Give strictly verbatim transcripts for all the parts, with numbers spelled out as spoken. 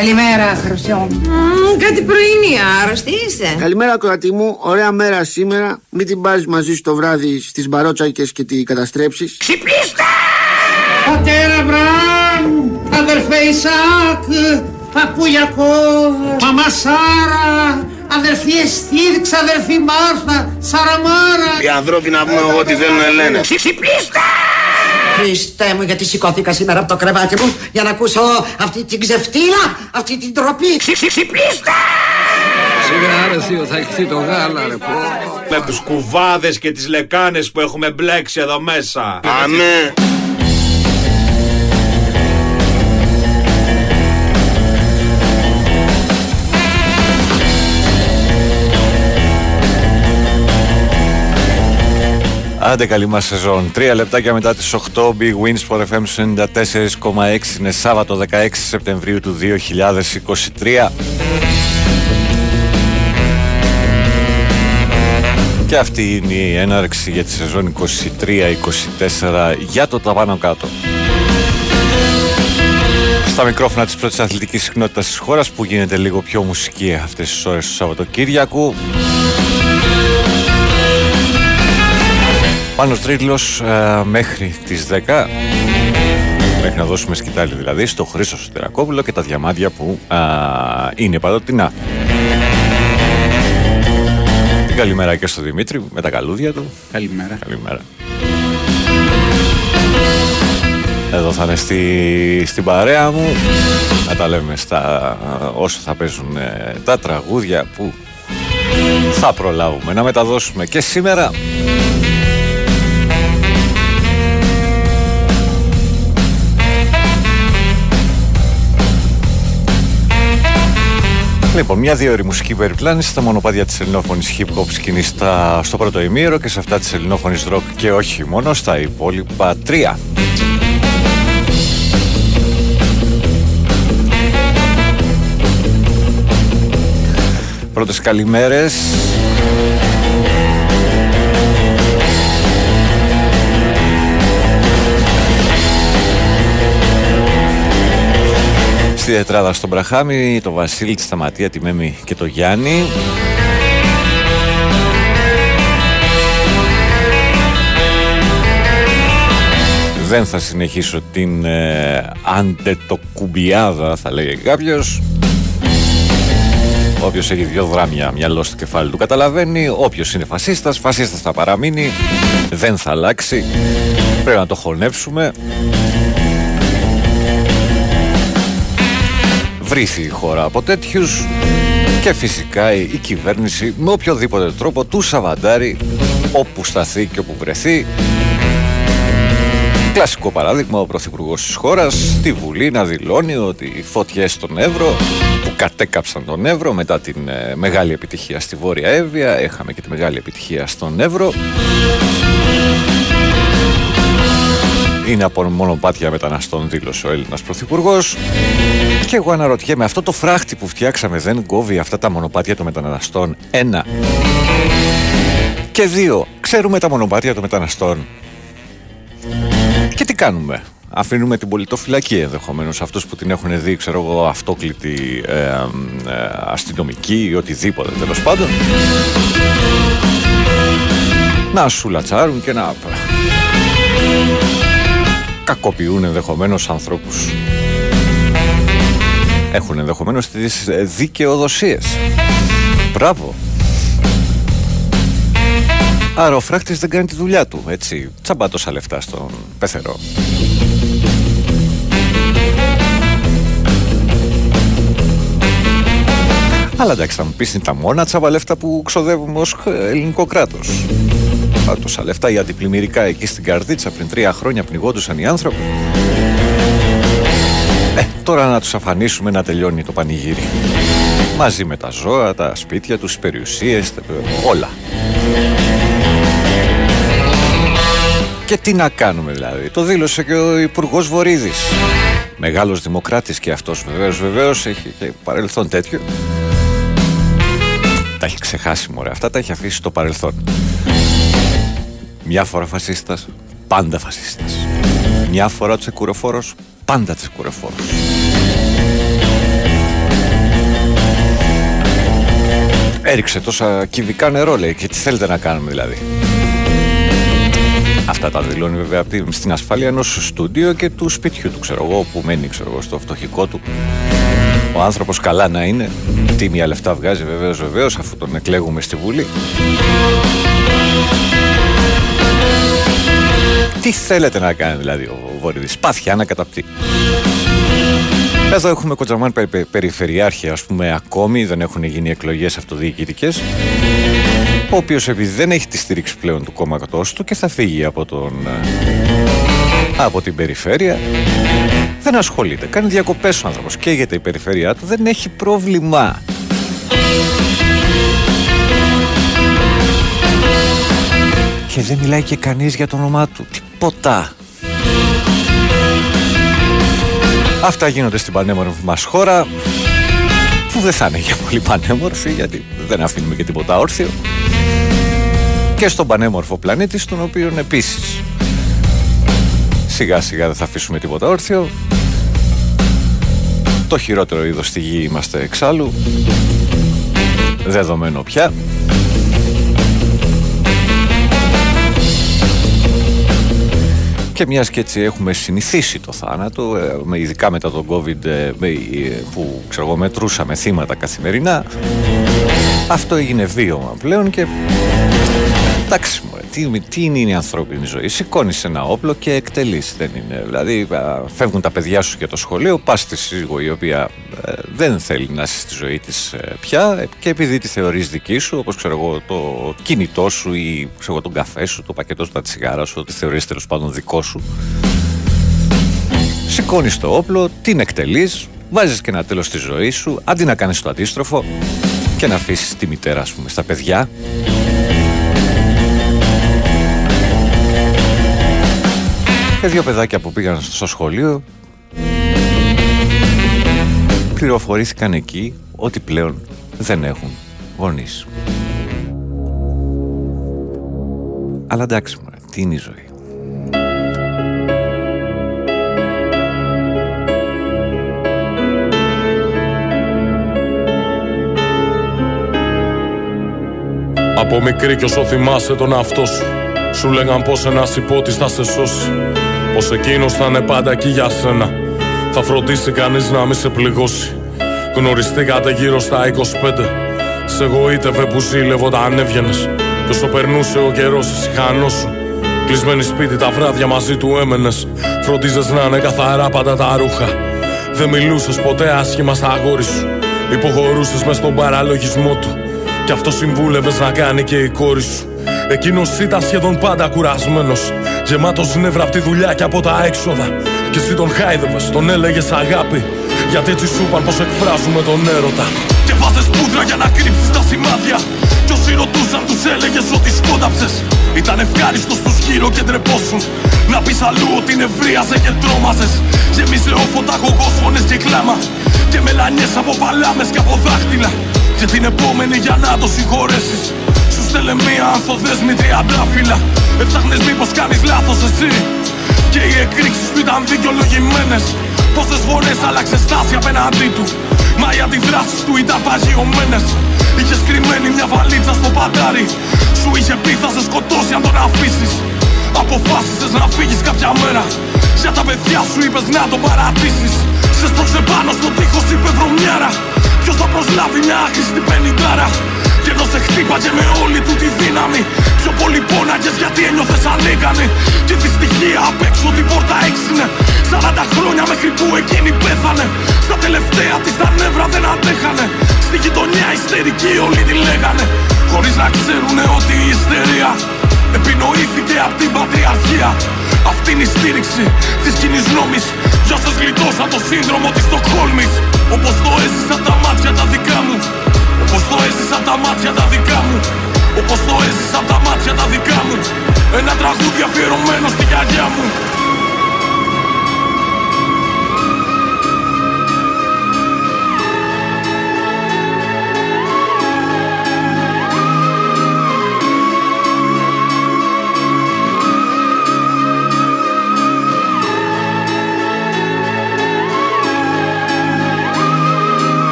Καλημέρα, Χρυσό. Mm, κάτι πρωινή, άρρωστη είσαι. Καλημέρα, κορατή μου. Ωραία μέρα σήμερα. Μην την πάρεις μαζί στο βράδυ στις μπαρότσακες και την καταστρέψεις. Ξυπνήστε! Πατέρα Βραμ, αδερφέ Ισάκ, παππούλιακό, μαμά Σάρα, αδερφή Εστίρ, ξαδερφή Μάρθα, Σαραμάρα. Οι ανθρώποι να πούμε ό,τι θέλουν να λένε. Ξυπνήστε! Χριστέ μου, γιατί σηκώθηκα σήμερα από το κρεβάτι μου για να ακούσω αυτή την ξεφτύλα, αυτή την τροπή. Ξυπνήστε! Σιγά ρε σίγουρα θα εκθεί το γάλα ρε πω. Με τους κουβάδες και τις λεκάνες που έχουμε μπλέξει εδώ μέσα. Αμέ! Άντε καλή μας σεζόν. Τρία λεπτάκια μετά τις οκτώ, Big Win Sport εφ εμ ενενήντα τέσσερα κόμμα έξι. Είναι Σάββατο δεκαέξι Σεπτεμβρίου του δύο χιλιάδες είκοσι τρία. Και αυτή είναι η έναρξη για τη σεζόν είκοσι τρία είκοσι τέσσερα για το τα πάνω κάτω. Στα μικρόφωνα της πρώτης αθλητικής συχνότητας της χώρας που γίνεται λίγο πιο μουσική αυτές τις ώρες του Σαββατοκύριακου. Πάνω Τρίτλος ε, μέχρι τις δέκα, μέχρι να δώσουμε σκητάλη δηλαδή στο Χρήστο Συντερακόπουλο και τα διαμάντια που ε, είναι παντοτινά. Την καλημέρα και στο Δημήτρη με τα καλούδια του. Καλημέρα. Καλημέρα. Εδώ θα είναι στη, στην παρέα μου, να τα λέμε στα, όσο θα παίζουν ε, τα τραγούδια που θα προλάβουμε να μεταδώσουμε και σήμερα. Λοιπόν, μια-δύο ώρη μουσική περιπλάνηση στα μονοπάτια της ελληνόφωνης hip-hop σκηνής στα... στο πρώτο ημίρο και σε αυτά της ελληνόφωνης rock και όχι μόνο, στα υπόλοιπα τρία. Πρώτες καλημέρες. Στη τετράδα στον Μπραχάμι, το Βασίλη, τη Σταματία, τη Μέμη και το Γιάννη. Δεν θα συνεχίσω την ε, αντετοκουμπιάδα, θα λέγε κάποιος. Όποιος έχει δυο δράμια μυαλό στο κεφάλι του καταλαβαίνει. Όποιος είναι φασίστας, φασίστας θα παραμείνει. Δεν θα αλλάξει. Πρέπει να το χωνέψουμε. Βρήθη η χώρα από τέτοιους και φυσικά η κυβέρνηση με οποιοδήποτε τρόπο του σαβαντάρει όπου σταθεί και όπου βρεθεί. Κλασικό παράδειγμα, ο πρωθυπουργός της χώρας στη Βουλή να δηλώνει ότι οι φωτιές στον Εύρο που κατέκαψαν τον Εύρο μετά την ε, μεγάλη επιτυχία στη Βόρεια Εύβοια, έχαμε και τη μεγάλη επιτυχία στον Εύρο, είναι από μονοπάτια μεταναστών, δήλωσε ο Έλληνας πρωθυπουργός. Και εγώ αναρωτιέμαι, αυτό το φράχτη που φτιάξαμε δεν κόβει αυτά τα μονοπάτια των μεταναστών? Ένα. Και δύο, ξέρουμε τα μονοπάτια των μεταναστών. Και τι κάνουμε? Αφήνουμε την πολιτοφυλακή ενδεχομένως, αυτούς που την έχουν δει, ξέρω εγώ, αυτόκλητη ε, ε, αστυνομική ή οτιδήποτε τέλος πάντων, να σου λατσάρουν και να κακοποιούν ενδεχομένως ανθρώπους. Έχουν ενδεχομένως τις δικαιοδοσίες. Μπράβο. Άρα ο φράχτης δεν κάνει τη δουλειά του, έτσι. Τσάμπα τόσα λεφτά στον πεθερό. Αλλά εντάξει, θα μου πεις, είναι τα μόνα τσάμπα λεφτά που ξοδεύουμε ως ελληνικό κράτος. Τόσα λεφτά οι αντιπλημμυρικά εκεί στην Καρδίτσα, πριν τρία χρόνια πνιγόντουσαν οι άνθρωποι. Ε, τώρα να τους αφανίσουμε να τελειώνει το πανηγύρι. Μαζί με τα ζώα, τα σπίτια τους, τις περιουσίες, όλα. Και τι να κάνουμε δηλαδή? Το δήλωσε και ο Υπουργός Βορίδης. Μεγάλος δημοκράτης και αυτός, βεβαίως, βεβαίως, έχει και παρελθόν τέτοιο. Τα έχει ξεχάσει μωρέ, αυτά τα έχει αφήσει στο παρελθόν. Μια φορά φασίστας, πάντα φασίστας. Μια φορά τσεκουροφόρος, πάντα τσεκουροφόρος. Έριξε τόσα κυβικά νερό, λέει, και τι θέλετε να κάνουμε δηλαδή. Αυτά τα δηλώνει βέβαια στην ασφάλεια ενός στούντιο και του σπιτιού του, ξέρω εγώ, που μένει, ξέρω εγώ, στο φτωχικό του. Ο άνθρωπος καλά να είναι, τίμια λεφτά βγάζει βεβαίως βεβαίως αφού τον εκλέγουμε στη Βουλή. Τι θέλετε να κάνει δηλαδή ο Βορύδης, πάθια να καταπτύει. Εδώ έχουμε κοντζαμάν περιφερειάρχη, ας πούμε, ακόμη, δεν έχουν γίνει εκλογές αυτοδιοικητικές, ο οποίος επειδή δεν έχει τη στήριξη πλέον του κόμματός του και θα φύγει από, τον, από την περιφέρεια, δεν ασχολείται, κάνει διακοπές ο άνθρωπος, καίγεται η περιφέρειά του, δεν έχει πρόβλημα. Και δεν μιλάει και κανείς για το όνομά του, τίποτα. Αυτά γίνονται στην πανέμορφη μας χώρα, που δεν θα είναι για πολύ πανέμορφη, γιατί δεν αφήνουμε και τίποτα όρθιο. Και στον πανέμορφο πλανήτη, στον οποίο επίσης σιγά σιγά δεν θα αφήσουμε τίποτα όρθιο. Το χειρότερο είδος στη γη είμαστε εξάλλου, δεδομένο πια. Και μιας και έτσι έχουμε συνηθίσει το θάνατο, ειδικά μετά τον COVID που, ξέρω εγώ, μετρούσαμε θύματα καθημερινά, αυτό έγινε βίωμα πλέον και εντάξει, τι, τι είναι η ανθρώπινη ζωή, σηκώνεις ένα όπλο και εκτελείς, δεν είναι, δηλαδή φεύγουν τα παιδιά σου για το σχολείο, πας στη σύζυγο η οποία δεν θέλει να είσαι στη ζωή της πια και επειδή τη θεωρείς δική σου, όπως ξέρω εγώ το κινητό σου ή ξέρω εγώ τον καφέ σου, το πακετό σου, τα τσιγάρα σου, ό,τι θεωρείς τέλος πάντων δικό σου, σηκώνεις το όπλο, την εκτελείς, βάζεις και ένα τέλος στη ζωή σου, αντί να κάνεις το αντίστροφο και να αφήσεις τη μητέρα, ας πούμε, στα παιδιά. Και δύο παιδάκια που πήγαν στο σχολείο πληροφορήθηκαν εκεί ότι πλέον δεν έχουν γονείς. Αλλά εντάξει, μωρέ, τι είναι η ζωή. Από μικρή κι όσο θυμάσαι τον εαυτό σου, σου λέγαν πως ένας υπότης θα σε σώσει, πως εκείνος θα είναι πάντα εκεί για σένα, θα φροντίσει κανείς να μην σε πληγώσει. Γνωριστήκατε γύρω στα είκοσι πέντε, σε γοήτευε που ζήλευε όταν έβγαινες, κι όσο περνούσε ο καιρός εσύ χανόσου. Κλεισμένη σπίτι τα βράδια μαζί του έμενες, φροντίζες να είναι καθαρά πάντα τα ρούχα, δεν μιλούσες ποτέ άσχημα στα αγόρι σου, υποχωρούσες μες στον παραλογισμό του, κι αυτό συμβούλευες να κάνει και η κόρη σου. Εκείνος ήταν σχεδόν πάντα κουρασμένος, γεμάτος νεύρα απ' τη δουλειά και από τα έξοδα. Κι εσύ τον χάιδευες, τον έλεγες αγάπη, γιατί έτσι σου είπαν πως εκφράζουμε τον έρωτα. Και βάζες πούδρα για να κρύψεις τα σημάδια, κι όσοι ρωτούσαν τους έλεγες ότι σκόνταψες. Ήταν ευχάριστος τους γύρω και ντρεπόσουν, να πεις αλλού ότι νευρίαζε και τρόμαζες. Γεμίζε όφωτα αγωγός, φωνές και κλάμα, και μελανιές από παλάμες και από δάχτυλα. Και την επόμενη για να το συγχωρέσεις, σου στέλνε μία ανθοδέσμη τριαντάφυλλα. Έψαχνες μήπως κάνεις λάθος εσύ, και οι εκρήξεις του ήταν δικαιολογημένες. Πόσες φορές άλλαξες στάση απέναντί του, μα οι αντιδράσεις του ήταν παγιωμένες. Είχες κρυμμένη μια βαλίτσα στο παντάρι, σου είχε πει θα σε σκοτώσει αν τον αφήσεις. Αποφάσισες να φύγεις κάποια μέρα, για τα παιδιά σου είπες να τον παρατήσεις. Σε στρώξε πάνω στον τοίχο, είπε βρωμιάρα, ποιος θα προσλάβει μια άχρηστη πενιντάρα. Και ενώ σε χτύπαγε με όλη του τη δύναμη, πιο πολύ πόναγες γιατί ένιωθες ανίκανη. Και δυστυχία απ' έξω την πόρτα έξινε, σαράντα χρόνια μέχρι που εκείνη πέθανε. Στα τελευταία της τα νεύρα δεν αντέχανε, στη γειτονιά ιστερική όλοι τη λέγανε, χωρίς να ξέρουνε ότι η ιστερία επινοήθηκε απ' την πατριαρχία. Αυτή είναι η στήριξη της κοινής νόμης για όσες γλιτώσαν το σύνδρομο της Στοκχόλμης. Όπως το έζησα τα μάτια τα δικά μου, όπως το έζησα τα μάτια τα δικά μου, όπως το έζησα τα μάτια τα δικά μου. Ένα τραγούδι αφιερωμένο στη γιαγιά μου.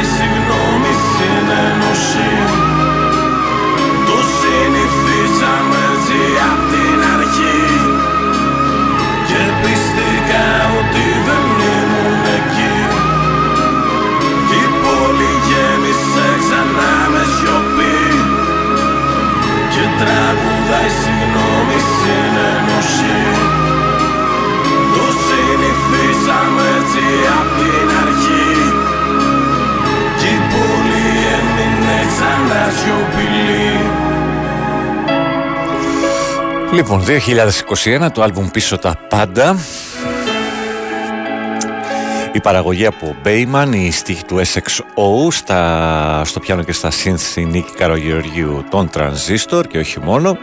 ζητάει συγγνώμη συνένωση. Το συνηθίσαμε έτσι απ' την αρχή και πίστηκα ότι δεν ήμουν εκεί. Η πόλη γέμισε ξανά με σιωπή και τραγουδάει συγγνώμη συνένωση. Το συνηθίσαμε έτσι απ' την αρχή κι η πόλη έμεινε ξανά σιωπηλή. Λοιπόν, δύο χιλιάδες είκοσι ένα, το άλμπουμ πίσω τα πάντα. Η παραγωγή από Μπέιμαν, η στίχη του ες εξ ο, στα, στο πιάνο και στα σύνθη Νίκη Καρογεωργίου των Τρανζίστορ και όχι μόνο.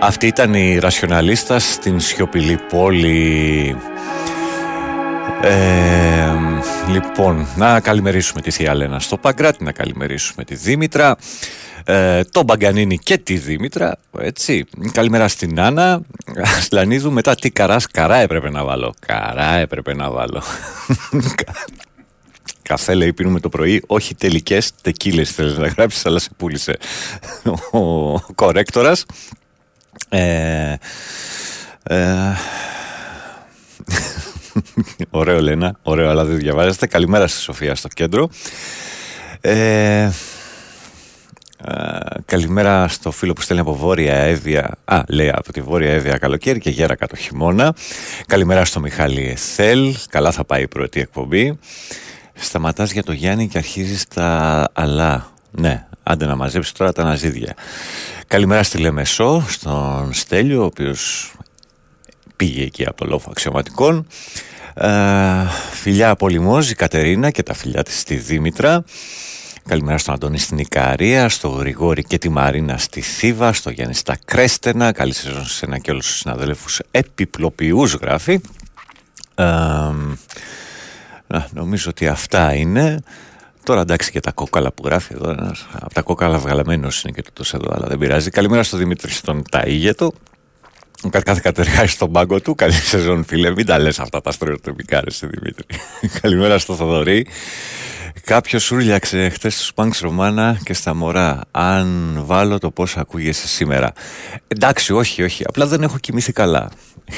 Αυτή ήταν η Ρασιοναλίστα στην σιωπηλή πόλη. Ε, λοιπόν, να καλημερίσουμε τη Θεία Λένα στο Παγκράτη, να καλημερίσουμε τη Δήμητρα, ε, τον Μπαγκανίνη και τη Δήμητρα, έτσι. Καλημέρα στην Άννα Ασλανίδου. Μετά τι καράς, καρά έπρεπε να βάλω. Καρά έπρεπε να βάλω. Καφέ, λέει, πίνουμε το πρωί, όχι τελικές τεκίλες θέλεις να γράψεις, αλλά σε πούλησε ο κορέκτορας. Ε, ε, ωραίο, Λένα, ωραίο, αλλά δεν διαβάζεστε. Καλημέρα στη Σοφία στο κέντρο. Ε, Uh, καλημέρα στο φίλο που στέλνει από Βόρεια Εύβοια. Α, λέει από τη Βόρεια Εύβοια καλοκαίρι και Γέρακα το χειμώνα. Καλημέρα στο Μιχάλη Εθέλ. Καλά θα πάει η πρώτη εκπομπή. Σταματάς για το Γιάννη και αρχίζεις τα αλλά. Ναι, άντε να μαζέψεις τώρα τα ναζίδια. Καλημέρα στη Λεμεσό, στον Στέλιο, ο οποίος πήγε εκεί από το λόφο αξιωματικών. Uh, φιλιά από Λιμόζη, Κατερίνα και τα φιλιά της στη Δήμητρα. Καλημέρα στον Αντώνη στην Ικαρία, στο Γρηγόρη και τη Μαρίνα στη Θήβα, στο Γιάννη στα Κρέστενα. Καλή σεζόν σε ένα και όλους τους συναδέλφους επιπλοποιούς, γράφει. Ε, νομίζω ότι αυτά είναι. Τώρα εντάξει και τα κόκαλα που γράφει εδώ. Από τα κόκαλα βγαλαμένος είναι και το τόσο εδώ, αλλά δεν πειράζει. Καλημέρα στον Δημήτρη στον Ταΐγετο. Ο Καρκάθη κατεργάζει στον πάγκο του. Καλή σεζόν, φίλε. Μην τα λες αυτά τα στερεοτυπικά, ρε Δημήτρη. Καλημέρα στο Θοδωρή. Κάποιος ούρλιαξε χτες στους Πανκς Ρωμάνα και στα μωρά. Αν βάλω το πώς ακούγεσαι σήμερα. Εντάξει, όχι, όχι. Απλά δεν έχω κοιμηθεί καλά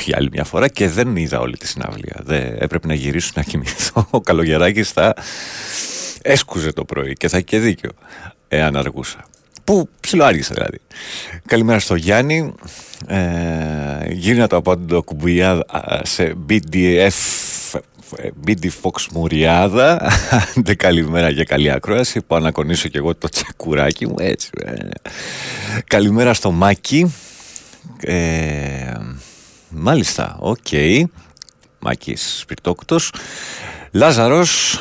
για άλλη μια φορά και δεν είδα όλη τη συναυλία. Δε, έπρεπε να γυρίσω να κοιμηθώ. Ο Καλογεράκης θα έσκουζε το πρωί και θα είχε και δίκιο. Εάν αργούσα. Που ψιλοάργησε δηλαδή. Καλημέρα στο Γιάννη. Ε, γύρνα το απάντητο κουμπιά σε μπι ντι εφ, μπι ντι Fox Μουριάδα. Άντε καλημέρα και καλή ακρόαση. Πάω να κονίσω και εγώ το τσεκουράκι μου. Έτσι. Ε. Καλημέρα στο Μάκη. Ε, μάλιστα, οκ. Okay. Μάκης Σπιρτόκουτος. Λάζαρος.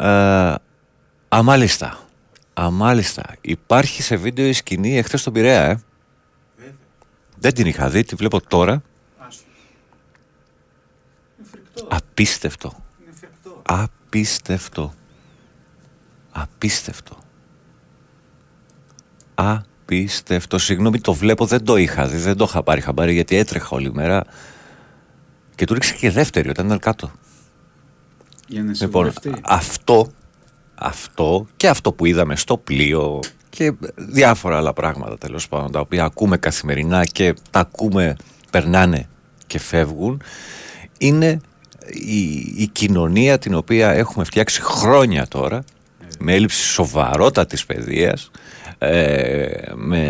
Ε, αμάλιστα. Αμάλιστα, υπάρχει σε βίντεο η σκηνή εχθές στον Πειραιά, ε. Βέβαια. Δεν την είχα δει, τη βλέπω τώρα. Άστο. Είναι φρικτό. Απίστευτο. Είναι φρικτό. Απίστευτο. Απίστευτο. Απίστευτο. Συγγνώμη, το βλέπω, δεν το είχα δει, δεν το είχα πάρει χαμπάρι γιατί έτρεχα όλη μέρα. Και του ρίξε και δεύτερη όταν ήταν κάτω. Για να συμβουλευτεί. Λοιπόν, αυτό... Αυτό και αυτό που είδαμε στο πλοίο και διάφορα άλλα πράγματα τέλος πάντων, τα οποία ακούμε καθημερινά και τα ακούμε, περνάνε και φεύγουν, είναι η, η κοινωνία την οποία έχουμε φτιάξει χρόνια τώρα, με έλλειψη σοβαρότατης παιδείας, ε, με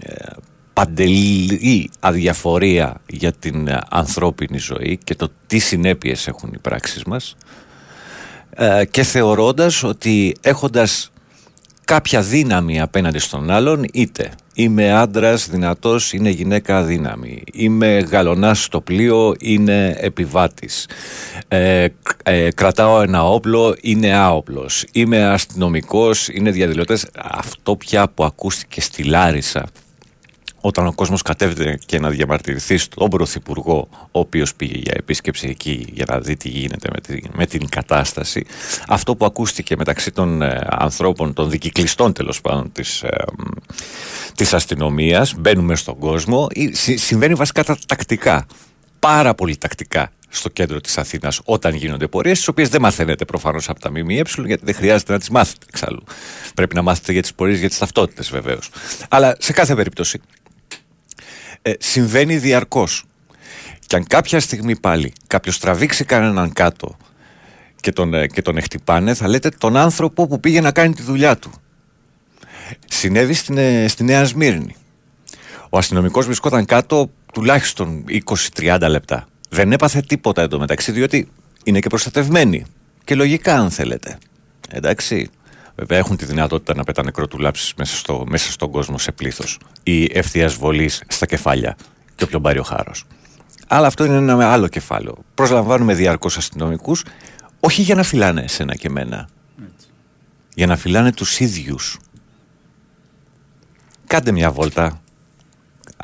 ε, παντελή αδιαφορία για την ανθρώπινη ζωή και το τι συνέπειες έχουν οι πράξεις μας. Και θεωρώντας ότι έχοντας κάποια δύναμη απέναντι στον άλλον, είτε είμαι άντρας δυνατός, είναι γυναίκα δύναμη, είμαι γαλονάς στο πλοίο, είναι επιβάτης, ε, ε, κρατάω ένα όπλο, είναι άοπλος, είμαι αστυνομικός, είναι διαδηλωτές. Αυτό πια που ακούστηκε στη Λάρισα όταν ο κόσμος κατέβηκε και να διαμαρτυρηθεί στον Πρωθυπουργό, ο οποίος πήγε για επίσκεψη εκεί για να δει τι γίνεται με την, με την κατάσταση. Αυτό που ακούστηκε μεταξύ των ε, ανθρώπων, των δικυκλιστών τέλος πάντων της, ε, της αστυνομίας, μπαίνουμε στον κόσμο, συ, συμβαίνει βασικά τα, τακτικά. πάρα πολύ τακτικά στο κέντρο της Αθήνας όταν γίνονται πορείες, τις οποίες δεν μαθαίνετε προφανώς από τα ΜΜΕ, γιατί δεν χρειάζεται να τις μάθετε εξάλλου. Πρέπει να μάθετε για τις πορείες, για τις ταυτότητες βεβαίως. Αλλά σε κάθε περίπτωση ε, συμβαίνει διαρκώς. Και αν κάποια στιγμή πάλι κάποιος τραβήξει κανέναν κάτω και τον, ε, και τον εκτυπάνε, θα λέτε τον άνθρωπο που πήγε να κάνει τη δουλειά του. Συνέβη στην, ε, στη Νέα Σμύρνη. Ο αστυνομικός βρισκόταν κάτω τουλάχιστον είκοσι με τριάντα λεπτά. Δεν έπαθε τίποτα εντωμεταξύ, διότι είναι και προστατευμένοι. Και λογικά, αν θέλετε. Εντάξει. Βέβαια, έχουν τη δυνατότητα να πετάνε κροτουλάψεις μέσα, στο, μέσα στον κόσμο σε πλήθος ή ευθείας βολής στα κεφάλια και όποιον πάρει ο χάρος. Αλλά αυτό είναι ένα άλλο κεφάλαιο. Προσλαμβάνουμε διαρκώς αστυνομικούς, όχι για να φυλάνε εσένα και εμένα. Έτσι. Για να φυλάνε τους ίδιους. Κάντε μια βόλτα.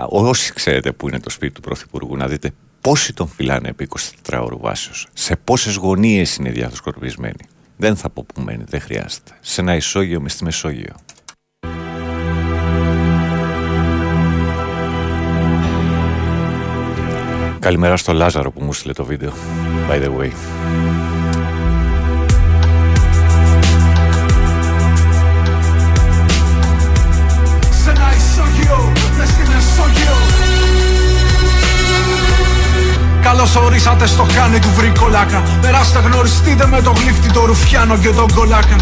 Όσοι ξέρετε που είναι το σπίτι του Πρωθυπουργού, να δείτε πόσοι τον φυλάνε επί εικοσιτετράωρου βάσεως. Σε πόσες γωνίες είναι διαδοσκοπισμένοι. Δεν θα πω που μένει, δεν χρειάζεται. Σε ένα ισόγειο με στη Μεσόγειο. Καλημέρα στο Λάζαρο που μου στείλε το βίντεο, by the way. Καλώς ορίσατε στο χάνι του βρικολάκα. Περάστε, γνωριστείτε με τον γλύφτη, το ρουφιάνο και τον κολάκα.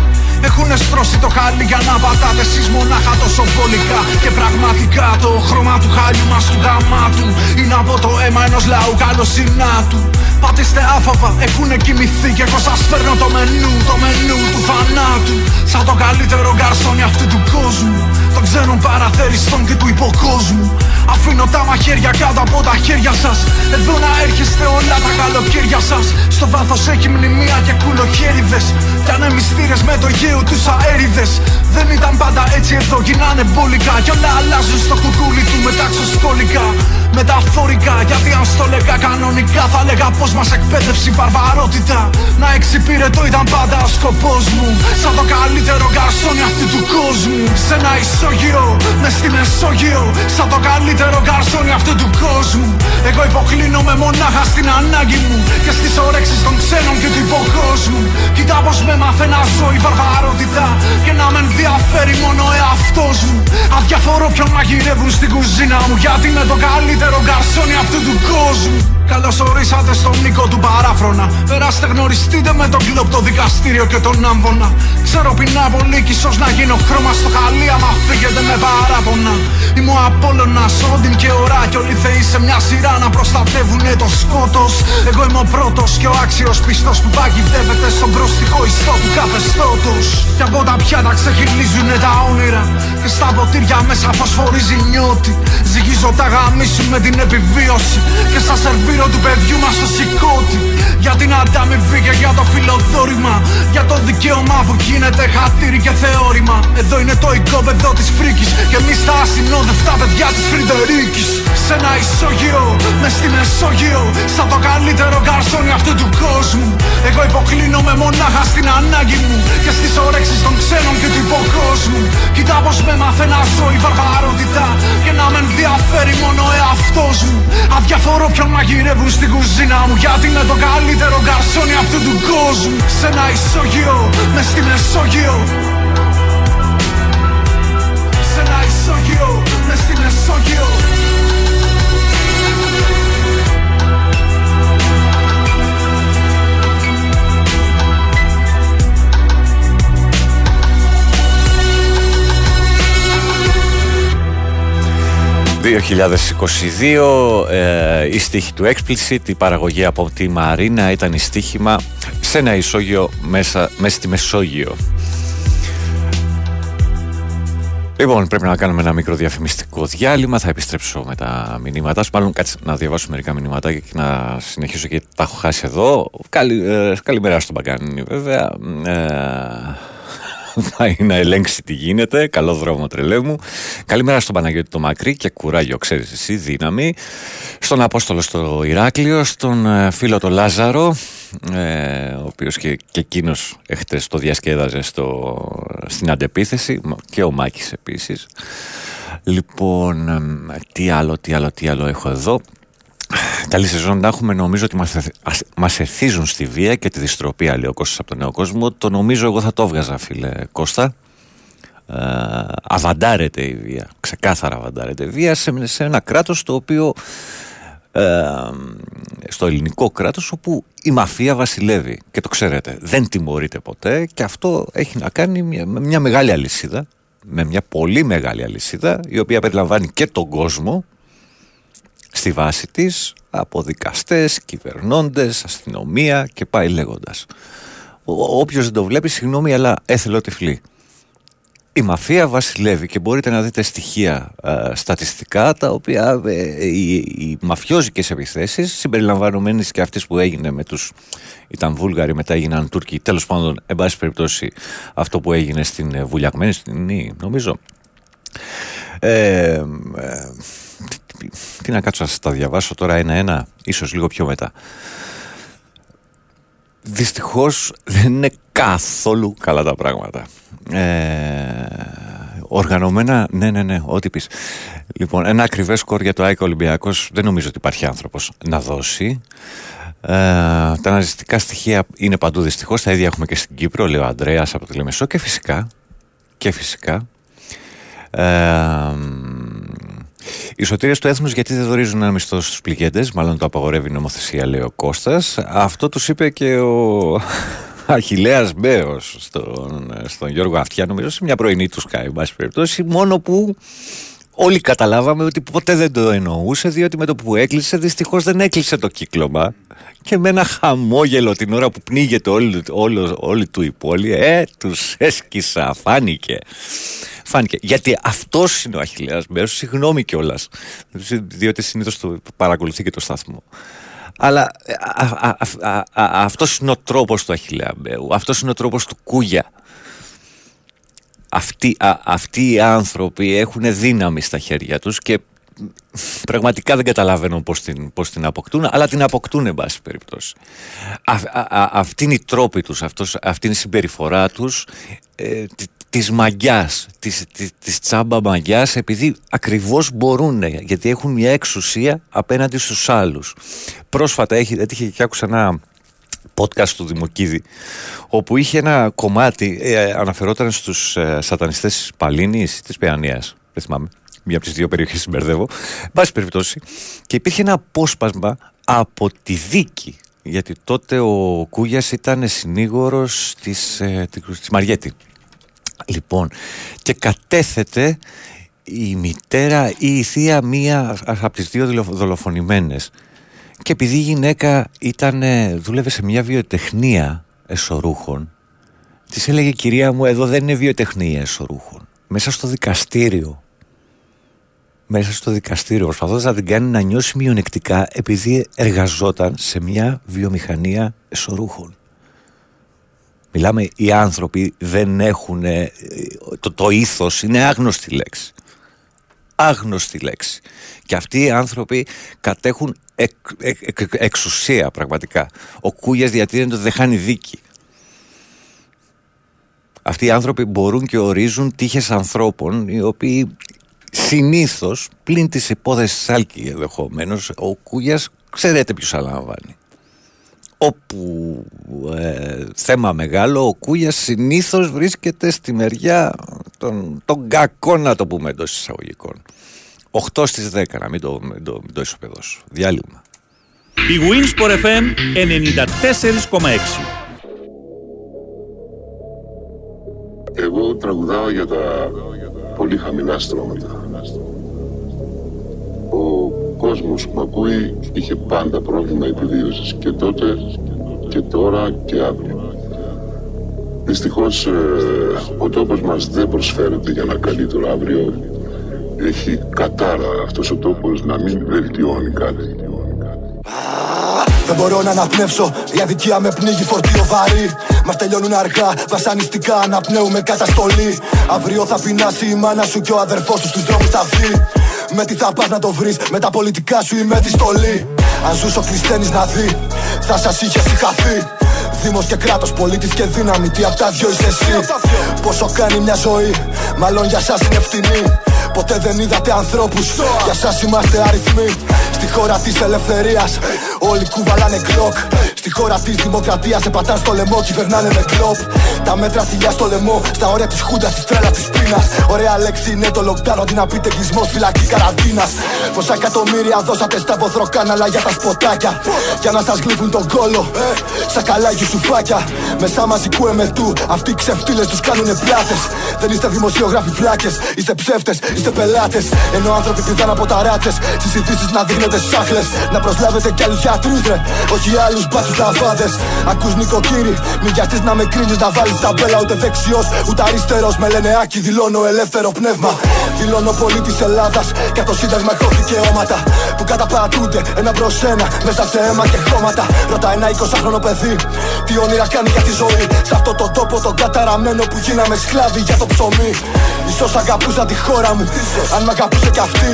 Έχουνε στρώσει το χάλι για να πατάτε εσείς μονάχα τόσο βολικά. Και πραγματικά το χρώμα του χάλιου μας του γαμάτου είναι από το αίμα ενός λαού καλοσυνάτου. Πατήστε άφοβα, έχουνε κοιμηθεί και εγώ σας φέρνω το μενού, το μενού του θανάτου. Σαν το καλύτερο γκαρσόνι αυτού του κόσμου, των ξένων παραθέριστων και του υποκόσμου. Αφήνω τα μαχαίρια κάτω από τα χέρια σας. Εδώ να έρχεστε όλα τα καλοκαίρια σας. Στο βάθος έχει μνημεία και κουλοχέριδες. Κι ανεμιστήρες με το γέο τους αέριδες. Δεν ήταν πάντα έτσι εδώ, γυρνάνε μπόλικα. Κι όλα αλλάζουν στο κουκούλι του μεταξοσκόλικα. Μεταφορικά, γιατί αν στο λέγα κανονικά θα λέγα πως μας εκπαίδευσε η βαρβαρότητα. Να εξυπηρετώ ήταν πάντα ο σκοπός μου, σαν το καλύτερο γκαρσόνι αυτού του κόσμου. Σ' ένα ισόγειο, μες στη Μεσόγειο, σαν το καλύτερο γκαρσόνι αυτού του κόσμου. Εγώ υποκλίνομαι μονάχα στην ανάγκη μου και στις ορέξεις των ξένων και του υποκόσμου. Κοίτα πως με μάθε να ζω η βαρβαρότητα και να με ενδιαφέρει μόνο εαυτός μου. Αδιαφορώ ποιον μαγειρεύουν στην κουζίνα μου, γιατί με το καλύτερο γκαρσόνι αυτού του κόσμου. Καλώς ορίσατε στον Νίκο του Παράφρονα. Περάστε, γνωριστείτε με τον Κλοπ, το δικαστήριο και τον Άμβονα. Ξέρω πεινά πολύ κι ίσως να γίνω χρώμα στο χαλί, άμα φύγετε με παράπονα. Είμαι ο Απόλλωνας, Όντιν και ο Ρά, κι όλοι θεοί σε μια σειρά να προστατεύουνε το σκότος. Εγώ είμαι ο πρώτος και ο άξιος πιστός που παγιδεύεται στον προστιχό ιστό του καθεστώτος. Κι από τα πιάτα ξεχυλίζουνε τα όνειρα και στα ποτήρια μέσα φωσφορίζει νιώτη. Ζυγίζω τα γαμίσου με την επιβίωση και στα σερβίρω του παιδιού μας το σηκώτη. Για την ανταμοιβή και για το φιλοδόρημα, για το δικαίωμα που γίνεται χατήρι και θεώρημα. Εδώ είναι το οικόπεδο της φρίκης και εμείς τα ασυνόδευτα παιδιά της Φρεντερίκης. Σ' ένα ισόγειο, μες στη Μεσόγειο, σαν το καλύτερο γκαρσόνι αυτού του κόσμου. Εγώ υποκλίνομαι μονάχα στην ανάγκη μου και στις ορέξεις των ξένων και του υποκόσμου. Κοίτα πως με μάθε να ζω η βαρβαρότητα και να με ενδιαφέρει μόνο εαυτός μου. Αδιαφορώ ποιον μαγειρεύουν στην κουζίνα μου, γιατί με το καλύτερο γκαρσόνι αυτού του κόσμου. Σ' ένα ισόγειο, μες στη Μεσόγειο. Σ' ένα ισόγειο, μες στη Μεσόγειο. δύο χιλιάδες είκοσι δύο, ε, η στίχη του Explicit, η παραγωγή από τη Μαρίνα ήταν η στίχημα σε ένα ισόγειο μέσα, μέσα στη Μεσόγειο. Λοιπόν, πρέπει να κάνουμε ένα μικρό διαφημιστικό διάλειμμα, θα επιστρέψω με τα μηνύματά σου, μάλλον κάτσε να διαβάσω μερικά μηνύματα και να συνεχίσω γιατί τα έχω χάσει εδώ. Καλη, ε, καλημέρα στον Παγκάνη βέβαια. Ε, Θα είναι να ελέγξει τι γίνεται. Καλό δρόμο, τρελέ μου. Καλημέρα στον Παναγιώτη το Μακρύ και κουράγιο, ξέρεις εσύ, δύναμη. Στον Απόστολο στο Ηράκλειο, στον φίλο το Λάζαρο, ε, ο οποίος και, και εκείνος εχθές το διασκέδαζε στο, στην αντεπίθεση, και ο Μάκης επίσης. Λοιπόν, τι άλλο, τι άλλο, τι άλλο έχω εδώ. Καλή σεζόν να έχουμε. Νομίζω ότι μας εθίζουν στη βία και τη δυστροπία, λέει ο Κώστας από τον Νέο Κόσμο. Το νομίζω εγώ θα το έβγαζα, φίλε Κώστα. Ε, αβαντάρεται η βία. Ξεκάθαρα αβαντάρεται η βία σε, σε ένα κράτος το οποίο. Ε, στο ελληνικό κράτος όπου η μαφία βασιλεύει. Και το ξέρετε. Δεν τιμωρείται ποτέ. Και αυτό έχει να κάνει με μια, μια μεγάλη αλυσίδα. Με μια πολύ μεγάλη αλυσίδα, η οποία περιλαμβάνει και τον κόσμο στη βάση της, από δικαστές, κυβερνώντες, αστυνομία και πάει λέγοντας. Ο, όποιος δεν το βλέπει, συγγνώμη, αλλά έθελο τυφλή. Η μαφία βασιλεύει και μπορείτε να δείτε στοιχεία α, στατιστικά, τα οποία ε, οι, οι μαφιόζικες επιθέσεις, συμπεριλαμβανομένες και αυτές που έγινε με τους, ήταν Βούλγαροι, μετά έγιναν Τούρκοι, τέλος πάντων, εν πάση περιπτώσει, αυτό που έγινε στην Βουλιαγμένη, στην Ινή, νομίζω. Ε, ε, Τι, τι να κάτσω να σας τα διαβάσω τώρα ένα-ένα, ίσως λίγο πιο μετά. Δυστυχώς δεν είναι καθόλου καλά τα πράγματα. Ε, οργανωμένα, ναι, ναι, ναι, ό,τι πεις. Λοιπόν, ένα ακριβέ σκορ για το ΑΕΚ Ολυμπιακός δεν νομίζω ότι υπάρχει άνθρωπος να δώσει. Ε, τα αναζητικά στοιχεία είναι παντού δυστυχώς. Τα ίδια έχουμε και στην Κύπρο, λέει ο Ανδρέας από τη Λεμεσό και φυσικά. Και φυσικά. Ε, Οι σωτήρες του έθνους γιατί δεν δωρίζουν ένα μισθό στους πληγέντες, μάλλον το απαγορεύει η νομοθεσία, λέει ο Κώστας. Αυτό τους είπε και ο Αχιλλέας Μπέος στον, στον Γιώργο Αυτιά, νομίζω, σε μια πρωινή του Sky, εν πάση περιπτώσει, μόνο που όλοι καταλάβαμε ότι ποτέ δεν το εννοούσε, διότι με το που έκλεισε, δυστυχώς δεν έκλεισε το κύκλωμα. Και με ένα χαμόγελο την ώρα που πνίγεται όλη, όλη, όλη του η πόλη, ε, τους έσκυσα, φάνηκε. Φάνηκε. Γιατί αυτός είναι ο Αχιλλέας Μπέος, συγγνώμη κιόλας, διότι συνήθως το παρακολουθεί και το σταθμό. Αλλά α, α, α, α, αυτός είναι ο τρόπος του Αχιλλέα Μπέου, αυτός είναι ο τρόπος του Κούγια. Αυτοί, α, αυτοί οι άνθρωποι έχουν δύναμη στα χέρια τους και πραγματικά δεν καταλαβαίνω πώς την, πώς την αποκτούν, αλλά την αποκτούν εν πάση περιπτώσει. Α, α, α, αυτή είναι η τρόπη τους, αυτός, αυτή είναι η συμπεριφορά τους, ε, τ, της μαγιάς, της, της, της τσάμπα μαγιάς, επειδή ακριβώς μπορούν, γιατί έχουν μια εξουσία απέναντι στους άλλους. Πρόσφατα έτυχε και άκουσα ένα podcast του Δημοκίδη, όπου είχε ένα κομμάτι, ε, αναφερόταν στους ε, σατανιστές της Παλίνης ή της Παιανίας, δεν θυμάμαι, μία από τις δύο περιοχές συμπερδεύω, εν πάση περιπτώσει, και υπήρχε ένα απόσπασμα από τη δίκη, γιατί τότε ο Κούγιας ήταν συνήγορος της, ε, της Μαριέτη. Λοιπόν, και κατέθετε η μητέρα ή η θεία μία από τις δύο δολοφονημένες. Και επειδή η γυναίκα ήταν, δούλευε σε μια βιοτεχνία εσωρούχων, της έλεγε, κυρία μου, εδώ δεν είναι βιοτεχνία εσωρούχων. Μέσα στο δικαστήριο. Μέσα στο δικαστήριο. Προσπαθώντας να την κάνει να νιώσει μειονεκτικά, επειδή εργαζόταν σε μια βιομηχανία εσωρούχων. Μιλάμε, οι άνθρωποι δεν έχουν το, το ήθος, είναι άγνωστη λέξη. Άγνωστη λέξη. Και αυτοί οι άνθρωποι κατέχουν εκ, εκ, εκ, εξουσία πραγματικά. Ο Κούγιας διατείνεται ότι δεν χάνει δίκη. Αυτοί οι άνθρωποι μπορούν και ορίζουν τύχες ανθρώπων, οι οποίοι συνήθως, πλην της υπόθεσης Άλκη ενδεχομένως, ο Κούγιας ξέρετε ποιος αναλαμβάνει. Όπου ε, θέμα μεγάλο, ο Κούγιας συνήθως βρίσκεται στη μεριά των, των κακών, να το πούμε εντός εισαγωγικών. οκτώ στις δέκα, να μην το, μην το, μην το ισοπεδώσω. Διάλειμμα. Big Win Sport εφ εμ ενενήντα τέσσερα κόμμα έξι. Εγώ τραγουδάω για τα πολύ χαμηλά στρώματα. Ο κόσμος που με ακούει είχε πάντα πρόβλημα επιβίωσης και τότε και τώρα και αύριο. Δυστυχώς ε, ο τόπος μας δεν προσφέρεται για ένα καλύτερο αύριο. Έχει κατάρα αυτός ο τόπος να μην βελτιώνει κάτι. Δεν μπορώ να αναπνεύσω, η αδικία με πνίγει φορτίο βαρύ. Μας τελειώνουν αργά, βασανιστικά αναπνέουμε καταστολή. Αύριο θα πεινάσει η μάνα σου και ο αδερφός σου στους δρόμους θα βγει. Με τι θα πας να το βρεις, με τα πολιτικά σου ή με τη στολή. Αν ζούσε ο Κλεισθένης να δει, θα σας είχε συγχαθεί. Δήμος και κράτος, πολίτης και δύναμη, τι απ' τα δυο είσαι εσύ. Πόσο κάνει μια ζωή, μάλλον για σας είναι φτηνή. ποτέ δεν είδατε ανθρώπους. Για σας είμαστε αριθμοί στη χώρα της ελευθερίας. Όλοι κουβαλάνε κλοκ. Στη χώρα της δημοκρατίας σε πατάνε στο λαιμό, κυβερνάνε με κλοπ. Τα μέτρα θηλιά στο λαιμό, στα όρια της χούντας, της τρέλας, της πείνας. Ωραία λέξη είναι το lockdown, ό,τι να πείτε κλεισμός, φυλακή, καραντίνας. Πόσα εκατομμύρια δώσατε στα βοθροκάναλα για τα σποτάκια. Για να σας γλύφουν τον κόλο, σαν καλάγι σουφάκια. Μεσά μαζικού εμετού, αυτοί οι ξεφτύλες τους κάνουνε πλάτες. Δεν είστε δημοσιογράφοι φλάκες, είστε ψεύτες, είστε πελάτες. Ενώ άνθρωποι πηδάνε από τα ράτσες, συζητήσεις να δείχνετε σάχλες. Να προσλάβετε κι άλλους γιατρούς, ρε, όχι άλλους μπάτσους ταβάδες. Ακούς νοικοκύρη, μη βιαστείς να με κρίνεις, να βάλεις τα μπέλα. Ούτε δεξιός, ούτε αριστερός, με λένε Άκη, δηλώνω ελεύθερο πνεύμα. Δηλώνω πολίτης Ελλάδας, και το Σύνταγμα έχω δικαιώματα. Που καταπατούνται ένα προς ένα, μέσα σε αίμα και χρώματα. Ρώτα ένα εικοσάχρονο παιδί, τι όνειρα κάνει για τη ζωή. Σε αυτό το τόπο τον καταραμένο που γίναμε σκλάβοι για το ψωμί. Ίσως αγαπούσα τη χώρα μου, αν μ' αγαπούσε κι αυτή.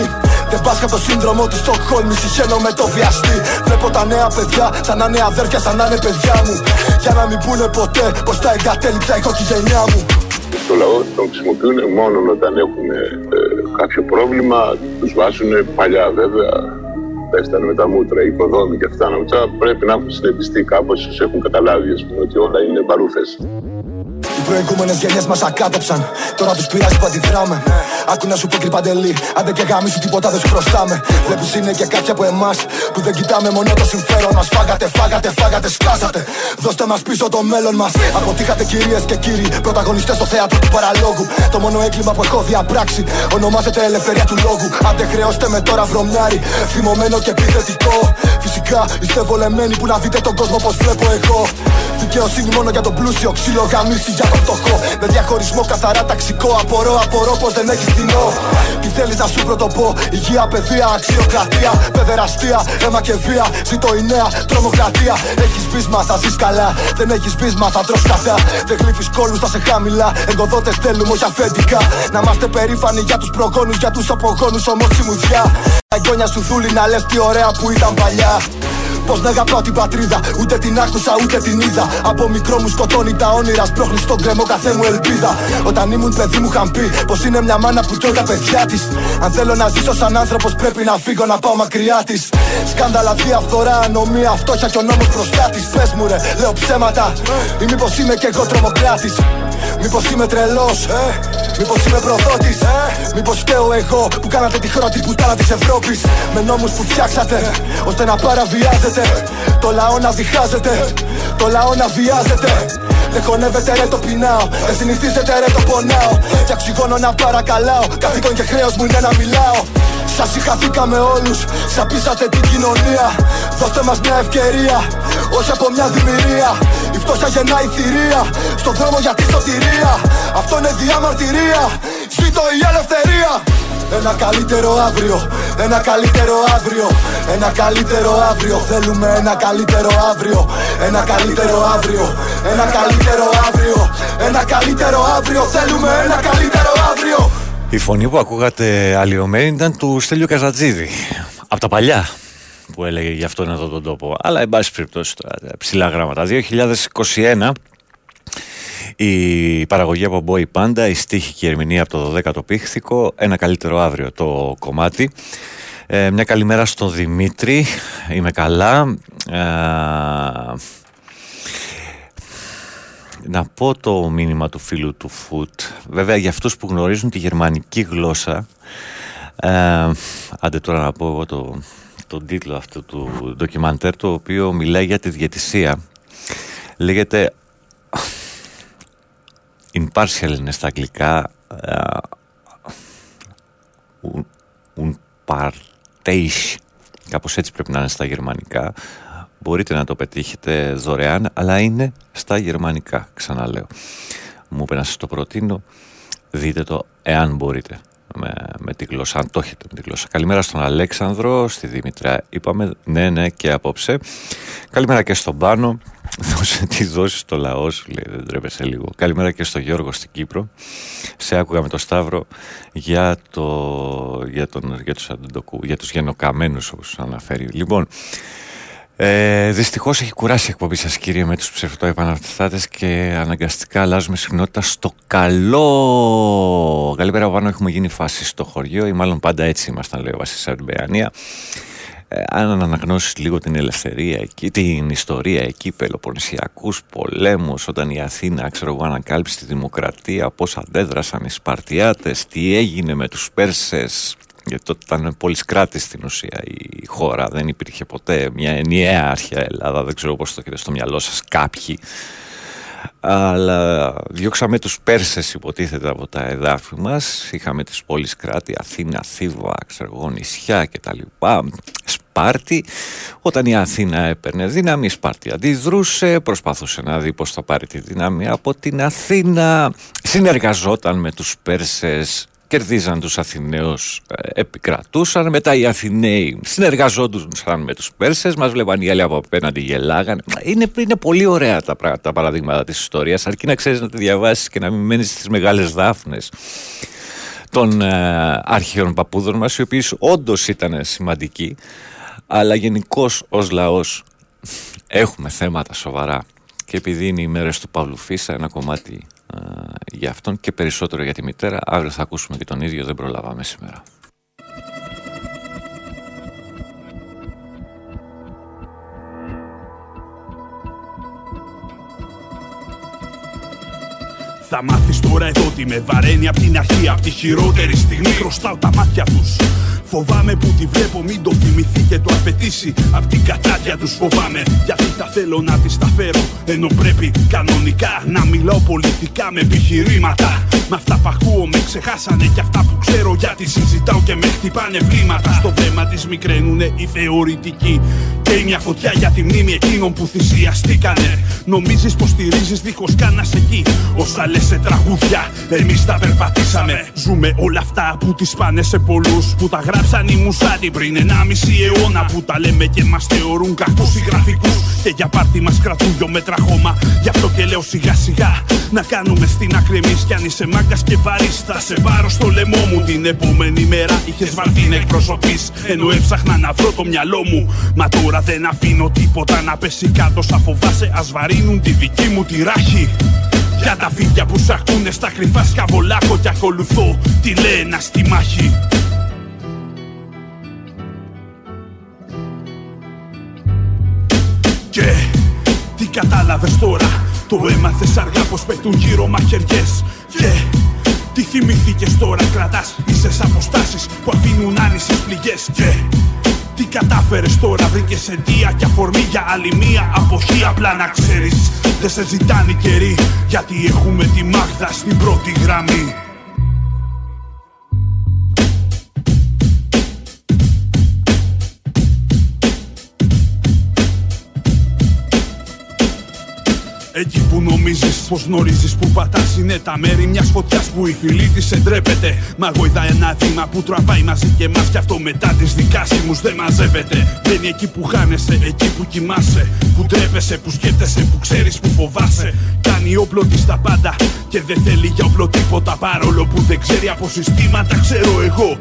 Δεν πάσχα το σύνδρομο της Στοκχόλμης, συχαίνω με το βιαστή. Βλέπω τα νέα παιδιά, σαν να είναι αδέρφια, σαν να είναι παιδιά μου. Για να μην πούνε ποτέ πως τα εγκατέλειψα εγώ και η γενιά μου. Το λαό τον χρησιμοποιούν μόνο όταν έχουν ε, κάποιο πρόβλημα. Τους βάζουν παλιά βέβαια, πέφτανε με τα μούτρα, οι οικοδόμοι και αυτά. Πρέπει να έχουν συνεπιστεί κάπως, τους έχουν καταλάβει ας πούμε, ότι όλα είναι παρούφες. Οι προηγούμενες γενιές μας ακάτεψαν. Τώρα τους πειράζει που αντιδράμε. Άκου να σου πω, Κρυπαντελή, αν δεν και γαμίσου τίποτα δεν σου χρωστάμε. Βλέπεις είναι και κάποιοι από εμάς που δεν κοιτάμε μόνο το συμφέρον μας. Φάγατε, φάγατε, φάγατε, σκάσατε. Δώστε μας πίσω το μέλλον μας. Αποτύχατε κυρίες και κύριοι, πρωταγωνιστές στο θέατρο του παραλόγου. Το μόνο έγκλημα που έχω διαπράξει ονομάζεται ελευθερία του λόγου. Αν δεν χρεώστε με τώρα βρωμιάρι, θυμωμένο και επιθετικό. Φυσικά είστε βολεμένοι που να δείτε τον κόσμο πως βλέπω εγώ. Δικαιοσύνη μόνο για τον πλούσιο, ξύλο γαμίσι για τον φτωχό. Με διαχωρισμό καθαρά ταξικό, απορώ, απορώ πως δεν έχεις δεινό. Τι θέλεις να σου πρωτοπώ, υγεία, παιδεία, αξιοκρατία, παιδεραστία, αίμα και βία, ζήτω η νέα τρομοκρατία. Έχεις πείσμα, θα ζεις καλά, δεν έχεις πείσμα, θα τρως κατά. Δεν γλύφεις κόλους, θα σε χαμηλά, εγκοδότες θέλουμε όχι αφεντικά. Να είμαστε περήφανοι για τους προγόνους, για τους απογόνους όμως τσιμουδιά. Τα εγγόνια σου δούλη να λες τι ωραία που ήταν παλιά. Πως δεν αγαπάω την πατρίδα, ούτε την άκουσα ούτε την είδα. Από μικρό μου σκοτώνει τα όνειρα, σπρώχνει στον κρεμό κάθε μου ελπίδα. Όταν ήμουν παιδί μου είχαν πει πως είναι μια μάνα που τρώει τα παιδιά της. Αν θέλω να ζήσω σαν άνθρωπος πρέπει να φύγω να πάω μακριά της. Σκάνδαλα, διαφθορά, ανομία, φτώχεια και ο νόμος μπροστά της. Πες μου ρε, λέω ψέματα ή μήπως είμαι κι εγώ τρομοκράτης? Μήπως είμαι τρελός, ε? Μήπως είμαι προδότης, ε? Μήπως φταίω εγώ που κάνατε τη χώρα την πουτάνα της Ευρώπης. Με νόμους που φτιάξατε, ε? Ώστε να παραβιάζετε, ε? Το λαό να διχάζετε, ε? Το λαό να βιάζετε, ε? Δεν χωνεύετε ρε το πεινάω, δεν συνηθίζετε ρε το πονάω. Κι αξιγώνω να παρακαλάω, καθήκον και χρέος μου είναι να μιλάω. Σας συγχαθήκαμε όλους, σαπίσατε την κοινωνία. Δώστε μας μια ευκαιρία, όχι από μια δημιουργία. Η φτώχεια γεννάει θηρία, στον δρόμο για τη σωτηρία. Αυτό είναι διαμαρτυρία, ζήτω η ελευθερία. Ένα καλύτερο αύριο, ένα καλύτερο αύριο, ένα καλύτερο αύριο. Θέλουμε ένα καλύτερο αύριο, ένα καλύτερο αύριο, ένα καλύτερο αύριο, ένα καλύτερο αύριο. Θέλουμε ένα καλύτερο αύριο. Η φωνή που ακούγατε αλλιωμένη ήταν του Στέλιου Καζατζίδη. Από τα παλιά που έλεγε γι' αυτόν εδώ τον τόπο. Αλλά εν πάση περιπτώσει τώρα ψηλά γράμματα. δύο χιλιάδες είκοσι ένα η παραγωγή από Boy Panda, η στίχη και η ερμηνεία από το δωδέκατο πήχθηκο. Ένα καλύτερο αύριο το κομμάτι. Ε, μια καλημέρα στον Δημήτρη. Είμαι καλά. Ε, Να πω το μήνυμα του φίλου του Φουτ. Βέβαια για αυτούς που γνωρίζουν τη γερμανική γλώσσα, ε, άντε τώρα να πω εγώ το, τον τίτλο αυτού του ντοκιμαντέρ, το οποίο μιλάει για τη διαιτησία. Λέγεται Impartial είναι στα αγγλικά, uh, Unparteisch, κάπως έτσι πρέπει να είναι στα γερμανικά. Μπορείτε να το πετύχετε δωρεάν, αλλά είναι στα γερμανικά, ξαναλέω. Μου είπε να σας το προτείνω, δείτε το εάν μπορείτε με, με τη γλώσσα, αν το έχετε με τη γλώσσα. Καλημέρα στον Αλέξανδρο, στη Δημητρά είπαμε, ναι ναι και απόψε. Καλημέρα και στον Πάνο, δώσε τη δόση στο λαό σου, λέει, δεν τρέπεσαι λίγο. Καλημέρα και στον Γιώργο στην Κύπρο, σε άκουγα με τον Σταύρο για, το, για, τον, για, τους, για τους γενοκαμένους όπως αναφέρει. Λοιπόν, Ε, δυστυχώς έχει κουράσει η εκπομπή σας, κύριε, με τους ψευτοεπαναστάτες και αναγκαστικά αλλάζουμε συχνότητα στο καλό. Καλύτερα από πάνω έχουμε γίνει φάση στο χωριό, ή μάλλον πάντα έτσι ήμασταν, λέει ο Βασιλιστά από την Παιανία. Ε, αν αναγνώσεις λίγο την ελευθερία εκεί, την ιστορία εκεί, πελοποννησιακούς πολέμους, όταν η Αθήνα, ξέρω εγώ, ανακάλυψε τη δημοκρατία, πώς αντέδρασαν οι Σπαρτιάτες, τι έγινε με τους Πέρσες. Γιατί τότε ήταν πολυσκράτη στην ουσία η χώρα, δεν υπήρχε ποτέ μια ενιαία αρχαία Ελλάδα, δεν ξέρω πώς το έχετε στο μυαλό σας κάποιοι. Αλλά διώξαμε τους Πέρσες, υποτίθεται, από τα εδάφη μας, είχαμε τις πολυσκράτη, Αθήνα, Θήβα, ξέρω εγώ, νησιά κτλ. Σπάρτη, όταν η Αθήνα έπαιρνε δύναμη, η Σπάρτη αντιδρούσε, προσπαθούσε να δει πώς θα πάρει τη δύναμη από την Αθήνα, συνεργαζόταν με τους Πέρσες, κερδίζαν τους Αθηναίους, επικρατούσαν. Μετά οι Αθηναίοι συνεργαζόντουσαν με τους Πέρσες, μας βλέπαν οι άλλοι από απέναντι, γελάγαν. Είναι, είναι πολύ ωραία τα, τα παραδείγματα της ιστορίας, αρκεί να ξέρεις να τη διαβάσεις και να μην μένεις στις μεγάλες δάφνες των ε, αρχαίων παππούδων μας, οι οποίοι όντως ήταν σημαντικοί, αλλά γενικώς ως λαός έχουμε θέματα σοβαρά. Και επειδή είναι οι μέρες του Παύλου Φίσα, ένα κομμάτι α, για αυτόν και περισσότερο για τη μητέρα. Αύριο θα ακούσουμε και τον ίδιο, δεν προλάβαμε σήμερα. Θα μάθεις τώρα εδώ τι με βαραίνει απ' την αρχή, απ' τη χειρότερη στιγμή. Χρωστάω τα μάτια τους, φοβάμαι που τη βλέπω, μην το θυμηθεί και το απαιτήσει. Απ' την κατάτια τους φοβάμαι, γιατί θα θέλω να τις τα φέρω, ενώ πρέπει κανονικά να μιλάω πολιτικά με επιχειρήματα. Μ' αυτά που ακούω με ξεχάσανε και αυτά που ξέρω, γιατί συζητάω και με χτυπάνε βλήματα. Στο βλέμμα της μικραίνουνε οι θεωρητικοί, και μια φωτιά για τη μνήμη εκείνων που θυσιαστήκανε. Νομίζεις πως στηρίζεις δίχως κάνας εκεί, όσα λες σε τραγούδια, εμείς τα περπατήσαμε. Ζούμε όλα αυτά που τις πάνε σε πολλούς, που τα γράψαν οι μουσάτοι πριν ενάμιση αιώνα, που τα λέμε και μας θεωρούν κακούς συγγραφικούς, και για πάρτι μας κρατούν δυο μέτρα χώμα. Γι' αυτό και λέω σιγά σιγά να κάνουμε στην άκρη εμείς, κι αν είσαι μάγκας και βαρύς θα σε βάρω στο λαιμό μου. Την επόμενη μέρα είχες βαρθεί να εκπροσωπείς, ενώ έψαχνα να βρω το μυαλό μου. Μα τώρα δεν αφήνω τίποτα να πέσει κάτω, σα φοβάσαι ας βαρύνουν τη δική μου τη ράχη. Για τα φίδια που σ' ακούνε στα κρυφά σκαβολάκο, κι ακολουθώ τη λένα στη μάχη. Και τι κατάλαβες τώρα, το έμαθες αργά πως πετούν γύρω μαχαιριές. Και τι θυμηθήκες τώρα, κρατάς ίσες αποστάσεις που αφήνουν άνισες πληγές. Και τι κατάφερες τώρα, βρήκες αιτία και αφορμή για άλλη μία αποχή. Απλά να ξέρεις, δεν σε ζητάνε καιροί, γιατί έχουμε τη Μάγδα στην πρώτη γραμμή. Εκεί που νομίζεις πως γνωρίζεις που πατάς, είναι τα μέρη μιας φωτιάς που η φυλή της εντρέπεται. Μα εγώ είδα ένα θύμα που τραβάει μαζί και μας, κι αυτό μετά τις δικάσιμους δεν μαζεύεται. Μπαίνει εκεί που χάνεσαι, εκεί που κοιμάσαι, που τρέπεσαι, που σκέφτεσαι, που ξέρεις, που φοβάσαι. Κάνει όπλο της τα πάντα και δεν θέλει για όπλο τίποτα, παρόλο που δεν ξέρει από συστήματα. Ξέρω εγώ,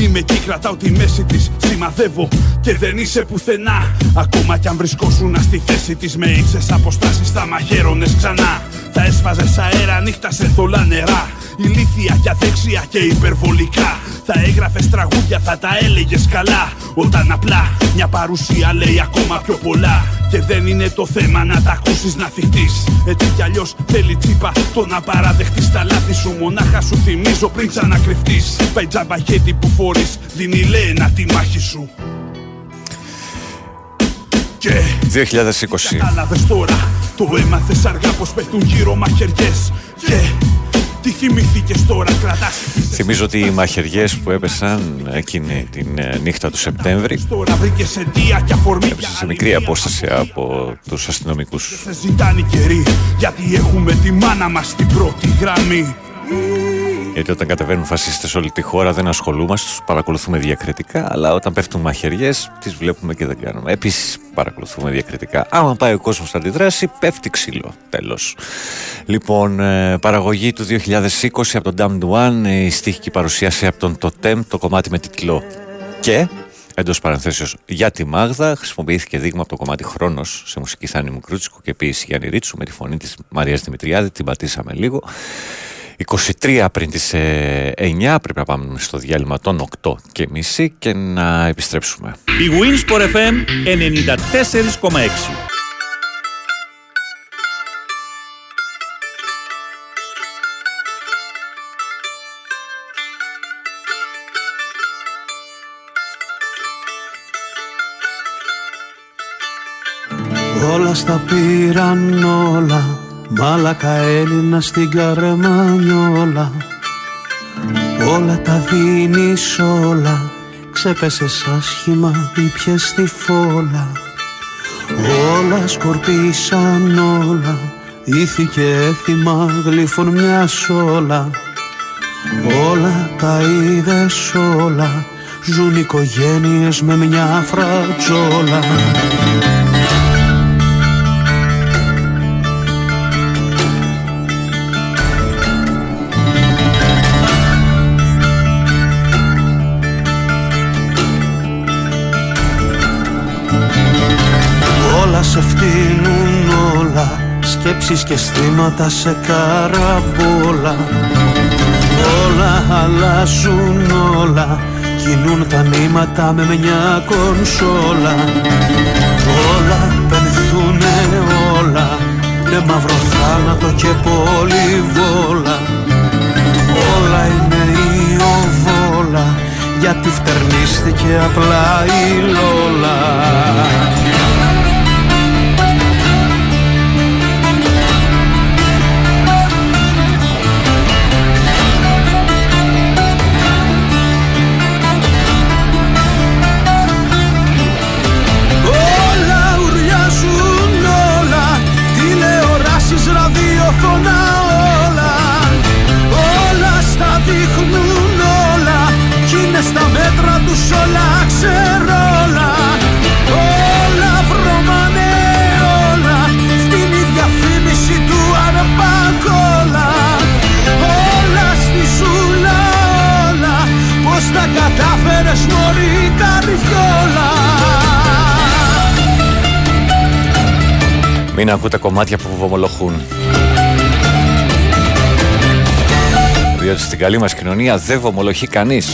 είμαι εκεί, κρατάω τη μέση της, σημαδεύω και δεν είσαι πουθενά. Ακόμα κι αν βρισκόσουνα στη θέση της, με ύψες αποστάσεις θα μαχαίρωνες ξανά. Θα έσφαζες αέρα, νύχτα σε θολά νερά, ηλίθια και αδέξια και υπερβολικά. Θα έγραφες τραγούδια, θα τα έλεγες καλά, όταν απλά μια παρουσία λέει ακόμα πιο πολλά. Και δεν είναι το θέμα να τα ακούσεις να θυχτείς, έτσι κι αλλιώς θέλει τσίπα το να παραδεχτείς τα λάθη σου. Μονάχα σου θυμίζω πριν ξανακρυφτείς, πάει τζαμπαχέτη που φορείς, δίνει λένα τη μάχη σου. Και είκοσι είκοσι κατάλαβες τώρα, το έμαθες αργά πως πέφτουν γύρω μαχαιριές. Και τι θυμηθήκες τώρα, κρατάς. Θυμίζω ότι οι μαχαιριές που έπεσαν εκείνη την νύχτα του Σεπτέμβρη, έπεσαν σε μικρή απόσταση από τους αστυνομικούς. Σε ζητάνε καιροί, γιατί έχουμε τη μάνα μας στην πρώτη γραμμή. Γιατί όταν κατεβαίνουν φασίστες όλη τη χώρα δεν ασχολούμαστε, τους παρακολουθούμε διακριτικά, αλλά όταν πέφτουν μαχαιριές τις βλέπουμε και δεν κάνουμε. Επίσης παρακολουθούμε διακριτικά. Άμα πάει ο κόσμος να αντιδράσει, πέφτει ξύλο. Τέλος. Λοιπόν, παραγωγή του δύο χιλιάδες είκοσι από τον Damn Duan, η στίχη και η παρουσίαση από τον Totem, το κομμάτι με τίτλο «Και». Εντός παρενθέσεως, για τη Μάγδα χρησιμοποιήθηκε δείγμα από το κομμάτι Χρόνος σε μουσική Θάνη Μικρούτσικου και ποιήση Γιάννη Ρίτσου με τη φωνή της Μαρίας Δημητριάδη. Την πατήσαμε λίγο. είκοσι τρία πριν τις εννιά πρέπει να πάμε στο διάλειμμα των οκτώ και μισή και να επιστρέψουμε. Η Big Win Sport εφ εμ ενενήντα τέσσερα κόμμα έξι. Όλα στα πήραν όλα, μάλακα Έλληνα στην Καρεμανιόλα. Όλα τα δίνεις όλα, ξέπεσες άσχημα ή πιες στη φόλα. Όλα σκορπίσαν όλα, ήθη και έθιμα γλύφων μια σόλα. Όλα τα είδες όλα, ζουν οικογένειες με μια φρατζόλα. Σε φτύνουν όλα, σκέψεις και αισθήματα σε καραμπόλα. Όλα αλλάζουν όλα, κινούν τα νήματα με μια κονσόλα. Όλα πενθούνε όλα, με μαύρο θάνατο και πολυβόλα. Όλα είναι η οβόλα, γιατί φτερνίστηκε απλά η Λόλα. Όλα, όλα στα δείχνουν όλα, κι είναι στα μέτρα τους όλα ξερόλα. Όλα βρωμάνε όλα, φτύνει η διαφήμιση του αρπακόλα. Όλα στη σούλα όλα, πως τα κατάφερες μωρή καριόλα. Μην ακούτε κομμάτια που βομολοχούν, διότι στην καλή μας κοινωνία δεν βομολοχεί κανείς.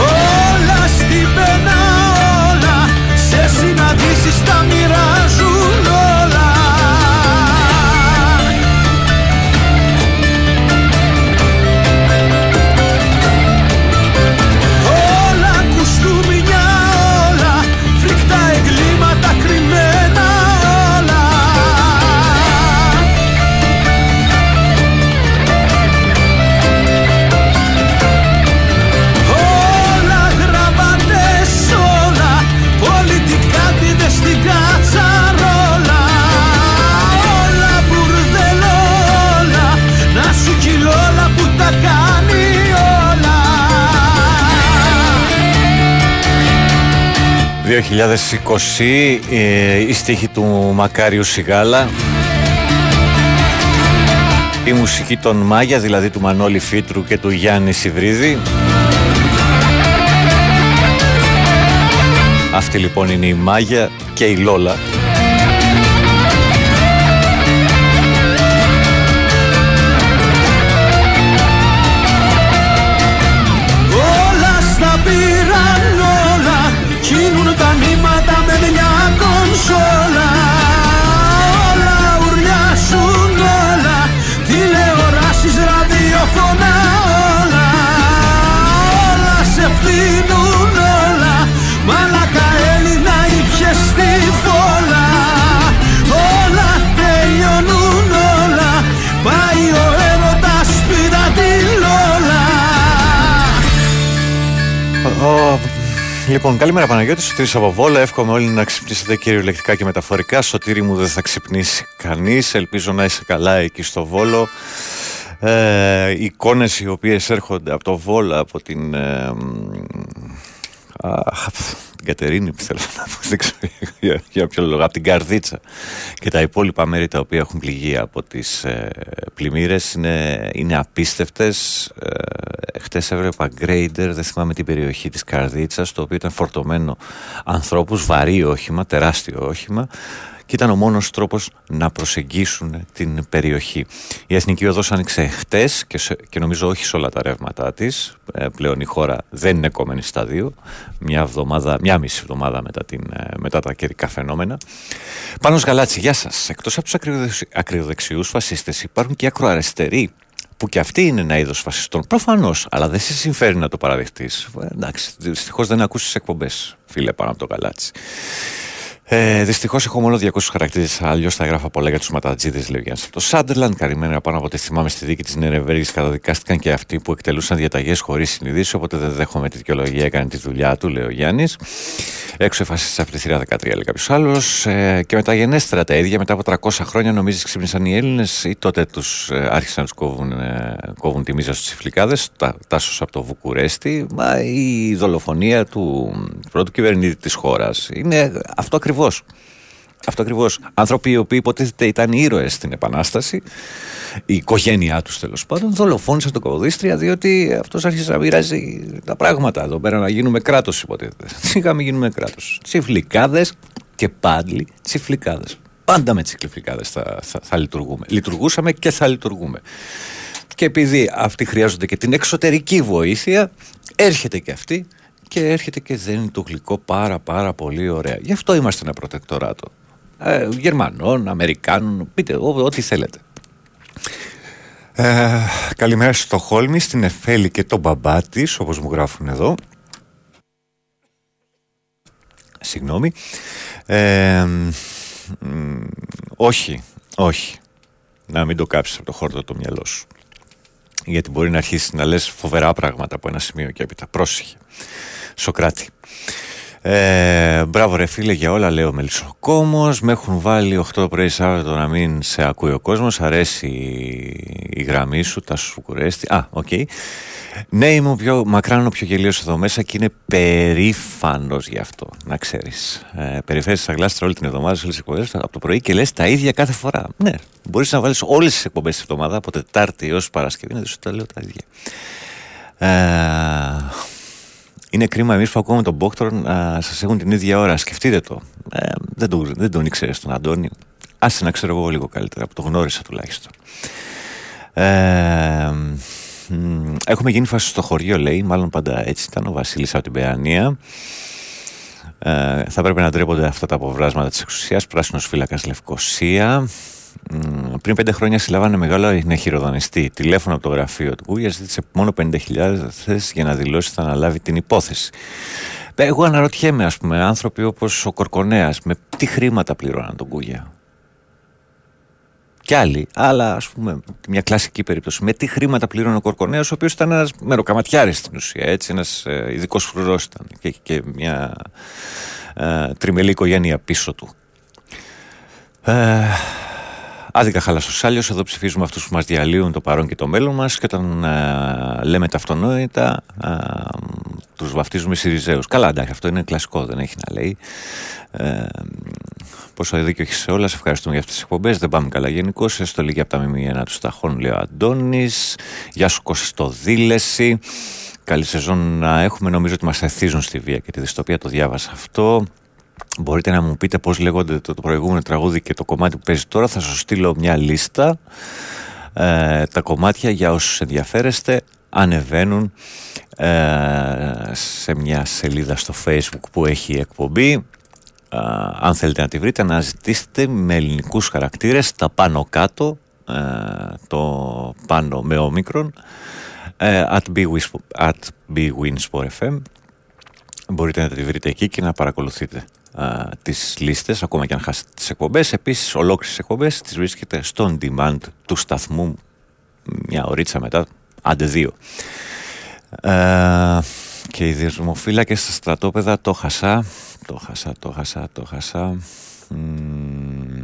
Όλα στην πένα όλα, σε συναντήσεις τα μοιράζουν όλα. Όλα κουστούμια όλα, φρικτά εγκλήματα κρυμμένα όλα. δύο χιλιάδες είκοσι, ε, η στίχη του Μακάριου Σιγάλα, η μουσική των Μάγια, δηλαδή του Μανόλη Φίτρου και του Γιάννη Σιβρίδη. Αυτή λοιπόν είναι η Μάγια και η Λόλα. Oh. Λοιπόν, καλημέρα Παναγιώτη, Σωτήρης από Βόλα. Εύχομαι όλοι να ξυπνήσετε κυριολεκτικά και μεταφορικά. Σωτήρη μου, δεν θα ξυπνήσει κανείς. Ελπίζω να είσαι καλά εκεί στο Βόλο. ε, Οι εικόνες οι οποίες έρχονται από το Βόλα, από την... Ε, α, την Κατερίνη, θέλω να πω, δεν ξέρω για, για ποιο λόγο, από την Καρδίτσα και τα υπόλοιπα μέρη τα οποία έχουν πληγεί από τις ε, πλημμύρες είναι, είναι απίστευτες. Ε, χτες έβλεπα γκρέιντερ, δεν θυμάμαι την περιοχή της Καρδίτσας, το οποίο ήταν φορτωμένο ανθρώπους, βαρύ όχημα, τεράστιο όχημα, και ήταν ο μόνος τρόπος να προσεγγίσουν την περιοχή. Η Εθνική Οδός άνοιξε χτες και, και νομίζω όχι σε όλα τα ρεύματά της. Ε, πλέον η χώρα δεν είναι κομμένη στα δύο, μια, εβδομάδα, μια μισή εβδομάδα μετά, την, μετά τα καιρικά φαινόμενα. Πάνος Γαλάτση, γεια σας. Εκτός από τους ακροδεξιούς φασίστες υπάρχουν και ακροαριστεροί, που και αυτοί είναι ένα είδος φασιστών. Προφανώς, αλλά δεν σε συμφέρει να το παραδεχτείς. Ε, εντάξει, δυστυχώς δεν ακούσεις εκπομπές, φίλε, πάνω από το Γαλάτση. Ε, δυστυχώς έχω μόνο διακόσιους χαρακτήρες, αλλιώς θα έγραφα πολλά για τους ματατζίδες, λέει ο Γιάννης. Το Σάντερλαντ, καρυμμένα πάνω από ό,τι θυμάμαι, στη δίκη της Νιρεμβέργης καταδικάστηκαν και αυτοί που εκτελούσαν διαταγές χωρίς συνείδηση, οπότε δεν δέχομαι τη δικαιολογία, έκανε τη δουλειά του, λέει ο Γιάννης. Έξω εφασίστης από τη θηρία δεκατρία, λέει κάποιος άλλος. Ε, και μεταγενέστερα τα ίδια, μετά από τριακόσια χρόνια, νομίζεις ξύπνησαν οι Έλληνες, ή τότε τους ε, άρχισαν να τους κόβουν, ε, κόβουν τη μίζα στους τσιφλικάδες, Τάσος από το Βουκουρέστι. Μα η δολοφονία του πρώτου κυβερνήτη της χώρας είναι αυτό ακριβώς. Αυτό ακριβώς. Άνθρωποι οι οποίοι υποτίθεται ήταν ήρωες στην Επανάσταση, η οικογένειά τους τέλος πάντων, δολοφόνησαν τον Καποδίστρια, διότι αυτός άρχισε να μοιράζει τα πράγματα εδώ πέρα, να γίνουμε κράτος. Υποτίθεται. Σιγά-σιγά γίνουμε κράτος. Τσιφλικάδες και πάλι τσιφλικάδες. Πάντα με τσιφλικάδες θα, θα, θα λειτουργούμε. Λειτουργούσαμε και θα λειτουργούμε. Και επειδή αυτοί χρειάζονται και την εξωτερική βοήθεια, έρχεται και αυτή. Και έρχεται και δένει το γλυκό πάρα πάρα πολύ ωραία. Γι' αυτό είμαστε ένα προτεκτοράτο. Ε, Γερμανών, Αμερικάνων, πείτε ό, ό,τι θέλετε. Ε, καλημέρα στο Στοχόλμη, στην Εφέλη και τον μπαμπά της, όπως μου γράφουν εδώ. Συγγνώμη. Ε, μ, όχι, όχι. Να μην το κάψεις από το χόρτο το μυαλό σου. Γιατί μπορεί να αρχίσει να λες φοβερά πράγματα από ένα σημείο και έπειτα. Πρόσεχε. Σοκράτη. Ε, μπράβο ρε φίλε για όλα, λέει ο Μελισσοκόμος. Με έχουν βάλει οκτώ το πρωί Σάββατο να μην σε ακούει ο κόσμος. Αρέσει η γραμμή σου, τα σου κουρέστη. Α, οκ. Okay. Ναι, είμαι ο πιο μακράνο, πιο γελίος εδώ μέσα και είναι περήφανος γι' αυτό. Να ξέρεις. Ε, περιφέρεις τα γλάστρα όλη την εβδομάδα, όλες τις εκπομπές από το πρωί και λες τα ίδια κάθε φορά. Ναι, μπορείς να βάλεις όλες τις εκπομπές της εβδομάδα από Τετάρτη έως Παρασκευή. Να σου τα λέω τα ίδια. Ε, Είναι κρίμα εμείς που ακούμε τον Μπόκτορ να σας έχουν την ίδια ώρα. Σκεφτείτε το. Ε, δεν, τον, δεν τον ήξερες τον Αντώνη. Άσε να ξέρω εγώ λίγο καλύτερα, που το γνώρισα τουλάχιστον. Ε, έχουμε γίνει φάση στο χωριό, λέει. Μάλλον πάντα έτσι ήταν ο Βασίλης από την Παιανία. Ε, θα πρέπει να ντρέπονται αυτά τα αποβράσματα της εξουσίας. Πράσινος φύλακας Λευκοσία. Πριν πέντε χρόνια συλλάβανε μεγάλο χειροδανειστή. Τηλέφωνο από το γραφείο του Κούγια, ζήτησε μόνο πενήντα χιλιάδες για να δηλώσει θα αναλάβει την υπόθεση. Εγώ αναρωτιέμαι, ας πούμε, άνθρωποι όπως ο Κορκονέας, με τι χρήματα πληρώναν τον Κούγια. Κι άλλοι, αλλά ας πούμε, μια κλασική περίπτωση. Με τι χρήματα πλήρωνε ο Κορκονέας, ο οποίος ήταν ένας μεροκαματιάρης στην ουσία, έτσι, ένας ειδικός φρουρός ήταν και, και μια ε, τριμελή οικογένεια πίσω του. Ε, Άδικα χαλασοσάλιος, εδώ ψηφίζουμε αυτούς που μας διαλύουν το παρόν και το μέλλον μας, και όταν α, λέμε τα αυτονόητα α, τους βαφτίζουμε Σιριζέους. Καλά, εντάξει, αυτό είναι κλασικό, δεν έχει να λέει. Ε, πόσο δίκιο έχει σε όλα, σε ευχαριστούμε για αυτές τις εκπομπές. Δεν πάμε καλά γενικώς, έστω λίγη από τα μημία να τους ταχών, λέει ο Αντώνης. Γεια σου Κωστοδήλεση, καλή σεζόν να έχουμε, νομίζω ότι μας εθίζουν στη βία και τη δυστοπία, το διάβασα αυτό. Μπορείτε να μου πείτε πώς λέγονται το προηγούμενο τραγούδι και το κομμάτι που παίζει τώρα. Θα σας στείλω μια λίστα. Ε, τα κομμάτια, για όσους ενδιαφέρεστε, ανεβαίνουν ε, σε μια σελίδα στο Facebook που έχει η εκπομπή. Ε, αν θέλετε να τη βρείτε, να ζητήσετε με ελληνικούς χαρακτήρες τα πάνω κάτω, ε, το πάνω με όμικρον, ε, at Big Win Sport εφ εμ. Μπορείτε να τη βρείτε εκεί και να παρακολουθείτε α, τις λίστες, ακόμα και αν χάσετε τις εκπομπές. Επίσης, ολόκληρες εκπομπές τις βρίσκετε στον demand του σταθμού μια ωρίτσα μετά, άντε δύο. Ε, και οι δημοφύλακες στα στρατόπεδα, το χασά, το χασά, το χασά, το χασά. Μ,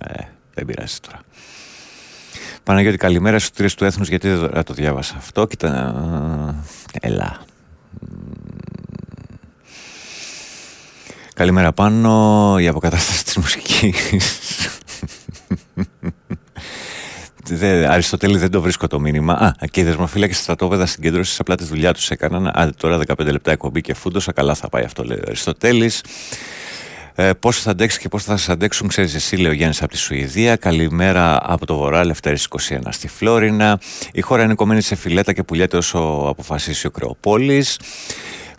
ε, δεν πειράζει τώρα. Παναγιώτη, καλημέρα στους τρεις του έθνους, γιατί δεν το διάβασα αυτό. Κοίτα, ελά. Καλημέρα πάνω, η αποκατάσταση της μουσικής. Δε, Αριστοτέλη, δεν το βρίσκω το μήνυμα. Α, και οι δεσμοφύλακες στα στρατόπεδα συγκέντρωσης απλά τη δουλειά τους έκαναν. Άντε τώρα δεκαπέντε λεπτά εκπομπή και φούντοσα. Καλά θα πάει αυτό, λέει ο Αριστοτέλης. Ε, πόσο θα αντέξει και πώς θα σας αντέξουν, ξέρεις εσύ, λέει ο Γιάννης από τη Σουηδία. Καλημέρα από το Βορρά, Λευτέρης είκοσι ένα στη Φλόρινα. Η χώρα είναι κομμένη σε φιλέτα και πουλιάται όσο αποφασίσει ο Κρεοπόλης.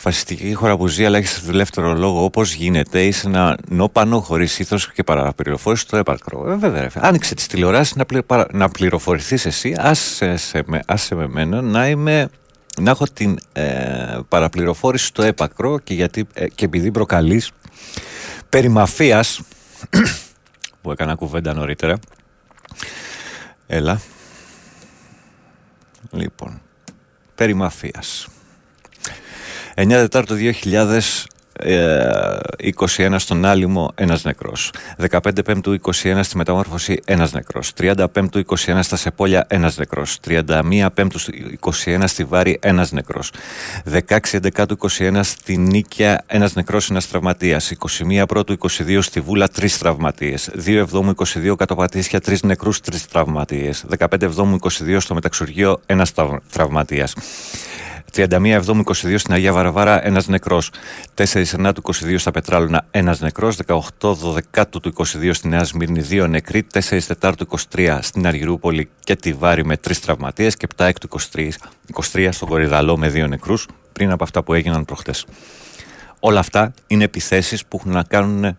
Φασιστική χώρα που ζει, αλλά έχει δεύτερο λόγο όπως γίνεται. Είσαι ένα νόπανο χωρίς ήθος και παραπληροφόρηση στο έπακρο. Ε, βέβαια, ρε. Άνοιξε τις τηλεοράσεις να, πλη, παρα, να πληροφορηθείς εσύ. Άσε σε με, άσε με μένα να, είμαι, να έχω την ε, παραπληροφόρηση στο έπακρο και, γιατί, ε, και επειδή προκαλείς περί μαφίας, που έκανα κουβέντα νωρίτερα. Έλα. Λοιπόν, περί μαφίας. εννιά Τετάρτου δύο χιλιάδες είκοσι ένα στον Άλυμο, ένας νεκρός. δεκαπέντε Πέμπτου είκοσι ένα στη Μεταμόρφωση, ένας νεκρός. τριάντα Πέμπτου είκοσι ένα στα Σεπόλια, ένας νεκρός. τριάντα μία Πέμπτου είκοσι ένα στη Βάρη, ένας νεκρός. δεκαέξι Έντεκα είκοσι ένα στη Νίκαια, ένας νεκρός, ένας τραυματίας. είκοσι μία Πρώτου είκοσι δύο στη Βούλα, τρεις τραυματίες. δύο Εβδόμου είκοσι δύο Κατοπατήσια, τρεις νεκρούς, τρεις τραυματίες. δεκαπέντε Εβδόμου είκοσι δύο στο Μεταξουργείο, ένας τραυματίας. τριάντα μία Εβδόμου είκοσι δύο στην Αγία Βαρβάρα, ένας νεκρός. τέσσερα Ενάτου είκοσι δύο στα Πετράλωνα, ένας νεκρός. δεκαοκτώ Δωδεκάτου του είκοσι δύο στη Νέα Σμύρνη, δύο νεκροί. τέσσερα Τετάρτου είκοσι τρία στην Αργυρούπολη και τη Βάρη με τρεις τραυματίες. Και επτά Έκτου είκοσι τρία στον Κορυδαλό με δύο νεκρούς, πριν από αυτά που έγιναν προχτές. Όλα αυτά είναι επιθέσεις που έχουν να κάνουν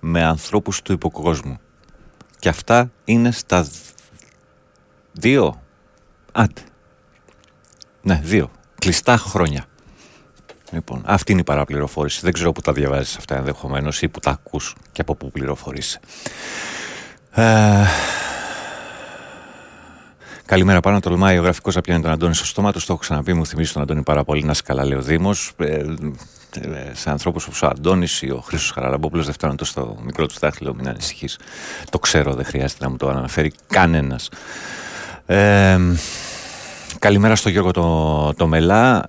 με ανθρώπους του υποκόσμου. Και αυτά είναι στα δύο. Άντε. Ναι, δύο. Κλειστά χρόνια. Λοιπόν, αυτή είναι η παραπληροφόρηση. Δεν ξέρω που τα διαβάζεις αυτά ενδεχομένως ή που τα ακούς και από πού πληροφορείς. Ε... Καλημέρα πάνω, τολμάει ο γραφικός να πιάνει τον Αντώνη στο στόμα του. Το έχω ξαναπεί, μου θυμίζει τον Αντώνη πάρα πολύ. Να σε καλά, λέει ο Δήμος. Ε, ε, σε ανθρώπους όπως ο Αντώνης ή ο Χρήστος Καραλαμπούλος δεν φτάνουν τόσο στο μικρό του δάχτυλο. Μην ανησυχείς. Το ξέρω, δεν χρειάζεται να μου το αναφέρει κανένας. Ε, Καλημέρα στο Γιώργο το, το Μελά,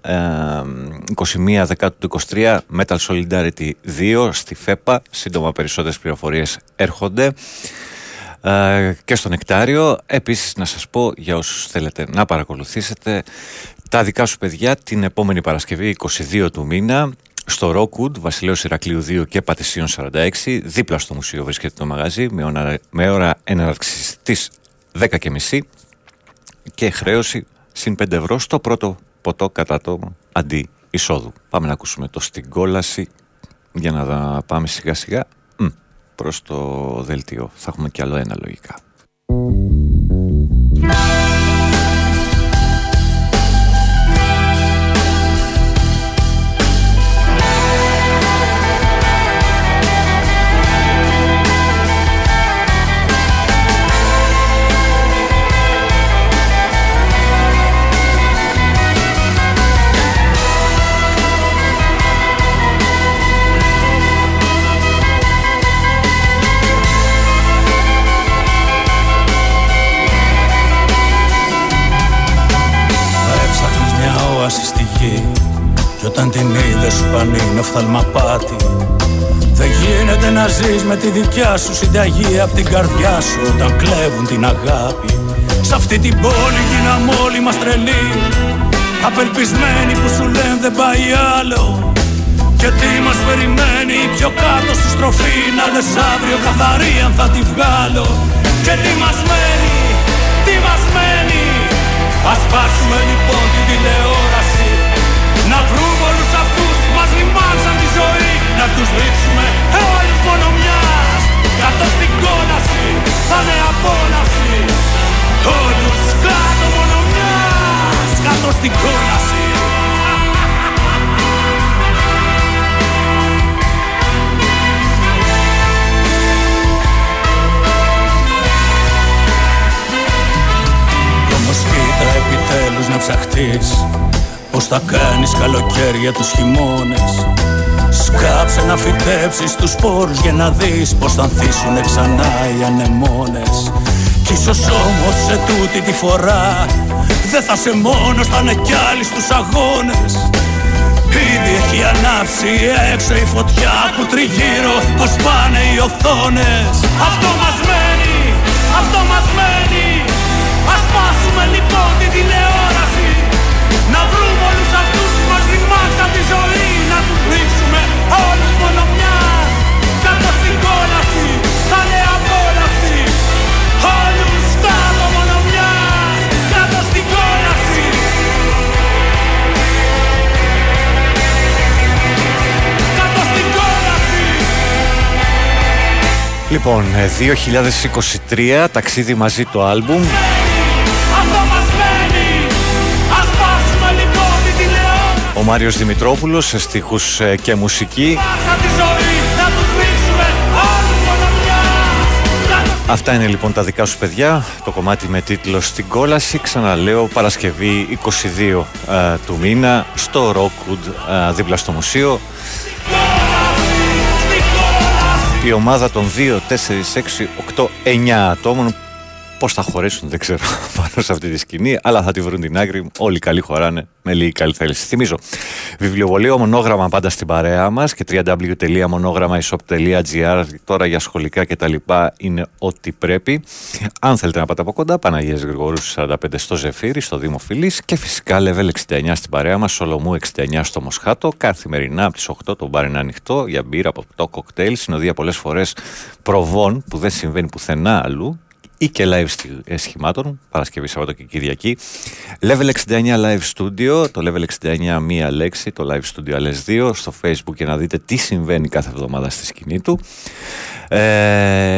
είκοσι μία Δεκάτου του είκοσι τρία, Metal Solidarity δύο στη ΦΕΠΑ, σύντομα περισσότερες πληροφορίες έρχονται ε, και στο Νεκτάριο. Επίσης να σας πω για όσους θέλετε να παρακολουθήσετε τα δικά σου παιδιά την επόμενη Παρασκευή είκοσι δύο του μήνα στο Ρόκουντ, Βασιλέως Ηρακλείου δύο και Πατησίων σαράντα έξι, δίπλα στο μουσείο βρίσκεται το μαγαζί με ώρα, με ώρα έναρξης της δέκα και μισή και χρέωση συν πέντε ευρώ στο πρώτο ποτό κατά το αντί εισόδου. Πάμε να ακούσουμε το στην κόλαση για να πάμε σιγά σιγά προς το δελτίο. Θα έχουμε κι άλλο ένα λογικά. Στη γη, κι όταν την είδε σου πανίνε οφθαλμαπάτη. Δεν γίνεται να ζεις με τη δικιά σου συνταγή απ' την καρδιά σου όταν κλέβουν την αγάπη. Σ' αυτή την πόλη γίναμε όλοι μας τρελοί, απελπισμένοι που σου λένε δεν πάει άλλο. Και τι μας περιμένει πιο κάτω στη στροφή, να δες αύριο καθαρή αν θα τη βγάλω. Και τι μας μένει, τι μας μένει, ας πάρουμε λοιπόν την τηλεόραση, να βρούμε όλους αυτούς που μας λιμάνσαν τη ζωή, να τους ρίξουμε αιώλους μόνο μιας. Κάτω στην κόλαση θα είναι απόλαυση, όλους κάτω μόνο μιας, κάτω στην κόλαση. Κοίτα επιτέλους να ψαχτείς πως θα κάνεις καλοκαίρια τους χειμώνες. Σκάψε να φυτέψεις τους σπόρους για να δεις πως θα ανθίσουνε ξανά οι ανεμόνες. Κι ίσως όμως σε τούτη τη φορά δεν θα σε μόνος, θα είναι κι άλλοι στους αγώνες. Ήδη έχει ανάγκη ανάψει έξω η φωτιά που τριγύρω πως πάνε οι οθόνες. Αυτό μας μένει, αυτό μας μένει. Ας σπάσουμε λοιπόν την τηλεόραση, να βρούμε όλους αυτούς που μας ρημάξαν τη ζωή, να τους ρίξουμε όλους μόνο μια. Κάτω στην κόλαση θα είναι απόλαυση, όλους κάτω μόνο μια. Κάτω στην κόλαση. Κάτω στην κόλαση. Λοιπόν, δύο χιλιάδες είκοσι τρία, ταξίδι μαζί το άλμπουμ. Ο Μάριος Δημητρόπουλος σε στίχους και μουσική. Αυτά είναι λοιπόν τα δικά σου παιδιά. Το κομμάτι με τίτλο «Στην κόλαση». Ξαναλέω, Παρασκευή είκοσι δύο α, του μήνα στο Rockwood, α, δίπλα στο μουσείο. Η ομάδα των δύο, τέσσερα, έξι, οκτώ, εννιά ατόμων. Πώς θα χωρέσουν δεν ξέρω πάνω σε αυτή τη σκηνή, αλλά θα τη βρουν την άκρη. Όλοι καλοί χωράνε με λίγη καλή θέληση. Θυμίζω, βιβλιοβολείο Μονόγραμμα πάντα στην παρέα μας και double-u double-u double-u τελεία μονόγραμμα τελεία ι σοπ τελεία τζι αρ. Τώρα για σχολικά και τα λοιπά είναι ό,τι πρέπει. Αν θέλετε να πάτε από κοντά, Παναγίας Γρηγορού σαράντα πέντε στο Ζεφύρι, στο Δήμο Φιλής, και φυσικά Level εξήντα εννιά στην παρέα μας, Σολομού εξήντα εννιά στο Μοσχάτο. Καθημερινά από τις οκτώ το μπαρ είναι ανοιχτό για μπύρα, ποπτό, κοκτέιλ, συνοδεία πολλές φορές προβών που δεν συμβαίνει πουθενά αλλού, ή και live σχημάτων, Παρασκευή, Σαββάτο και Κυριακή. Level εξήντα εννιά Live Studio, το Level εξήντα εννιά μία λέξη, το Live Studio άλλες δύο, στο Facebook και να δείτε τι συμβαίνει κάθε εβδομάδα στη σκηνή του. Ε,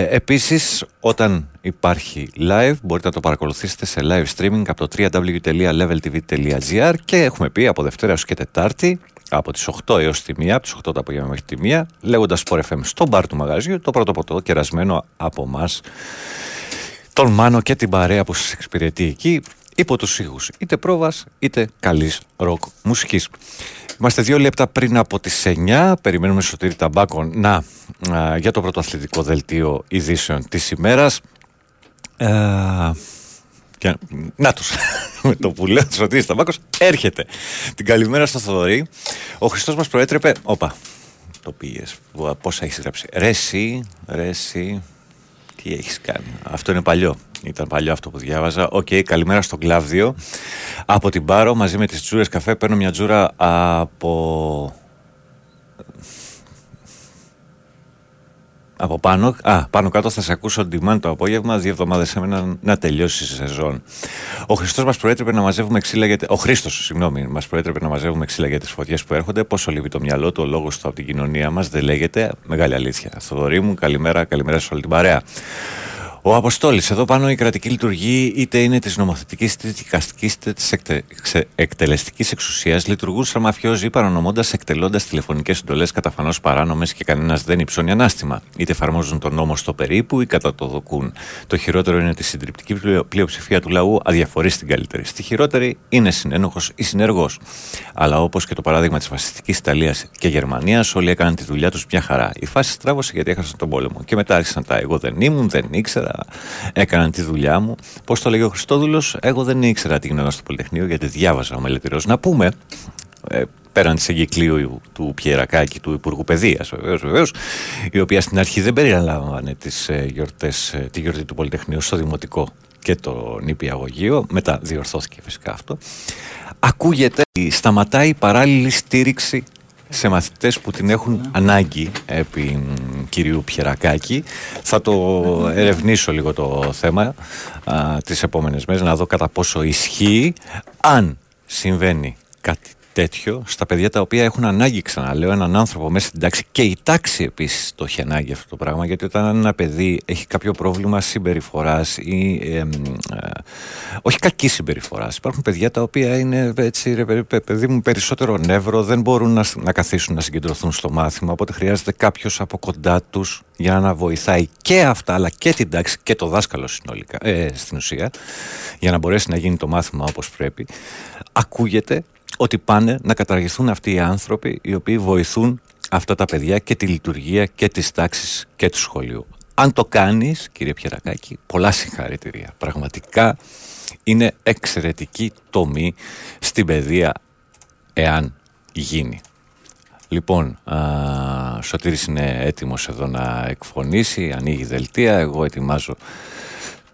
επίσης, όταν υπάρχει live, μπορείτε να το παρακολουθήσετε σε live streaming από το double-u double-u double-u τελεία level τελεία τι βι τελεία τζι αρ και έχουμε πει από Δευτέρα έως και Τετάρτη, από τις οκτώ έως τη μία, από τις οκτώ το απόγευμα μέχρι τη μία, λέγοντας Sport εφ εμ στο μπαρ του μαγαζιού, το πρώτο ποτό κερασμένο από εμάς, τον Μάνο και την παρέα που σας εξυπηρετεί εκεί, υπό τους ήχους είτε πρόβας είτε καλής ροκ μουσικής. Είμαστε δύο λεπτά πριν από τις εννιά, περιμένουμε Σωτήρη Ταμπάκο να, α, για το πρωτοαθλητικό δελτίο ειδήσεων της ημέρας. Ε, και, να τους, με το που λέω Σωτήρης Ταμπάκος έρχεται. Την καλημέρα στο Θοδωρή. Ο Χριστός μας προέτρεπε, όπα, το πήγες, πώς έχεις γράψει, ρέσι, ρέσι... Τι έχεις κάνει. Αυτό είναι παλιό. Ήταν παλιό αυτό που διάβαζα. Οκ, okay, καλημέρα στον Κλάβδιο. Από την Πάρο μαζί με τις τζούρες καφέ. Παίρνω μια τζούρα από... από πάνω. Α, πάνω κάτω θα σε ακούσω on demand το απόγευμα. Δύο εβδομάδες έμειναν να τελειώσει η σεζόν. Ο Χριστός μας προέτρεπε να μαζεύουμε ξύλα για... Ο Χρήστος, συγγνώμη, μας προέτρεπε να μαζεύουμε ξύλα για τις φωτιές που έρχονται. Πόσο λείπει το μυαλό του, ο λόγος του από την κοινωνία μας δεν λέγεται. Μεγάλη αλήθεια. Θοδωρή μου, καλημέρα, καλημέρα σε όλη την παρέα. Ο Αποστόλης, εδώ πάνω η κρατική λειτουργή, είτε είναι της νομοθετικής, είτε της δικαστικής, είτε της εκτε... εξε... εκτελεστικής εξουσίας, λειτουργούν σαν μαφιόζοι παρανομώντας, εκτελώντας τηλεφωνικές εντολές καταφανώς παράνομες και κανένας δεν υψώνει ανάστημα. Είτε εφαρμόζουν τον νόμο στο περίπου ή κατατοδοκούν. Το χειρότερο είναι ότι η συντριπτική πλειοψηφία του λαού αδιαφορεί στην καλύτερη. Στη χειρότερη είναι συνένοχος ή συνεργός. Αλλά όπως και το παράδειγμα της φασιστικής Ιταλίας και Γερμανίας, όλοι έκαναν τη δουλειά τους μια χαρά. Η φάση στράβωσε γιατί έχασαν τον πόλεμο. Και μετά άρχισαν τα εγώ δεν ήμουν, δεν ήξερα. Έκαναν τη δουλειά μου. Πώς το λέγει ο Χριστόδουλος, εγώ δεν ήξερα τι γινόταν στο Πολυτεχνείο γιατί διάβαζα ο μελετηρός. Να πούμε, ε, πέραν της εγκυκλίου του Πιερακάκη, του Υπουργού Παιδείας, βεβαίως, βεβαίως, η οποία στην αρχή δεν περιλαμβάνε τις ε, γιορτές, ε, τη γιορτή του Πολυτεχνείου στο Δημοτικό και το νηπιαγωγείο. Μετά διορθώθηκε φυσικά αυτό. Ακούγεται ότι σταματάει η παράλληλη στήριξη σε μαθητές που την έχουν ανάγκη επί κυρίου Πιερακάκη. Θα το ερευνήσω λίγο το θέμα α, τις επόμενες μέρες, να δω κατά πόσο ισχύει, αν συμβαίνει κάτι τέτοιο στα παιδιά τα οποία έχουν ανάγκη, ξαναλέω, έναν άνθρωπο μέσα στην τάξη, και η τάξη επίσης το έχει ανάγκη αυτό το πράγμα, γιατί όταν ένα παιδί έχει κάποιο πρόβλημα συμπεριφοράς ή ε, ε, ε, όχι κακή συμπεριφοράς, υπάρχουν παιδιά τα οποία είναι έτσι, ρε, παι, παι, παιδί μου, περισσότερο νεύρο, δεν μπορούν να, να καθίσουν να συγκεντρωθούν στο μάθημα, οπότε χρειάζεται κάποιος από κοντά τους για να βοηθάει και αυτά, αλλά και την τάξη και το δάσκαλο συνολικά, ε, στην ουσία, για να μπορέσει να γίνει το μάθημα όπως πρέπει. Ακούγεται ότι πάνε να καταργηθούν αυτοί οι άνθρωποι οι οποίοι βοηθούν αυτά τα παιδιά και τη λειτουργία και της τάξης και του σχολείου. Αν το κάνεις, κύριε Πιερακάκη, πολλά συγχαρητήρια. Πραγματικά είναι εξαιρετική τομή στην παιδεία εάν γίνει. Λοιπόν, α, Σωτήρης είναι έτοιμος εδώ να εκφωνήσει, ανοίγει δελτία, εγώ ετοιμάζω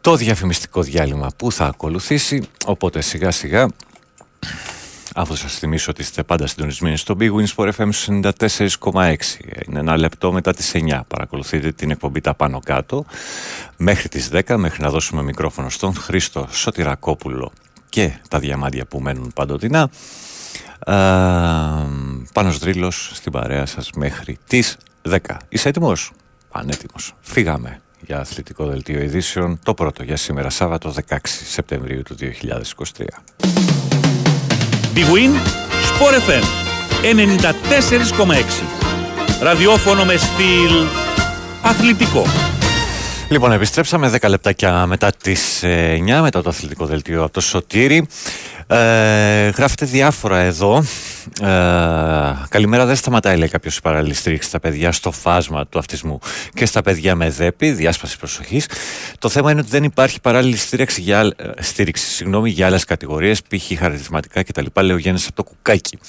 το διαφημιστικό διάλειμμα που θα ακολουθήσει, οπότε σιγά σιγά, αφού σας θυμίσω ότι είστε πάντα συντονισμένοι στο Big Win Sport εφ εμ ενενήντα τέσσερα κόμμα έξι, είναι ένα λεπτό μετά τις εννιά, παρακολουθείτε την εκπομπή τα πάνω κάτω, μέχρι τις δέκα, μέχρι να δώσουμε μικρόφωνο στον Χρήστο Σωτηρακόπουλο και τα διαμάντια που μένουν παντοτινά. Uh, Πάνος Δρύλος στην παρέα σας μέχρι τις δέκα. Είσαι έτοιμος? Πανέτοιμος. Φύγαμε για αθλητικό δελτίο ειδήσεων. Το πρώτο για σήμερα Σάββατο δεκαέξι Σεπτεμβρίου του δύο χιλιάδες είκοσι τρία. Big Win Sport εφ εμ ενενήντα τέσσερα κόμμα έξι. Ραδιόφωνο με στυλ αθλητικό. Λοιπόν, επιστρέψαμε δέκα λεπτάκια μετά τις εννιά, μετά το αθλητικό δελτίο από το Σωτήρη. Ε, γράφετε διάφορα εδώ. Ε, καλημέρα, δεν σταματάει, λέει κάποιος, η παράλληλη στήριξη στα παιδιά στο φάσμα του αυτισμού και στα παιδιά με ΔΕΠΗ, διάσπαση προσοχής. Το θέμα είναι ότι δεν υπάρχει παράλληλη στήριξη για, στήριξη, συγγνώμη, για άλλες κατηγορίες, π.χ. χαρισματικά κτλ. Λέει ο Γιάννης από το Κουκάκι.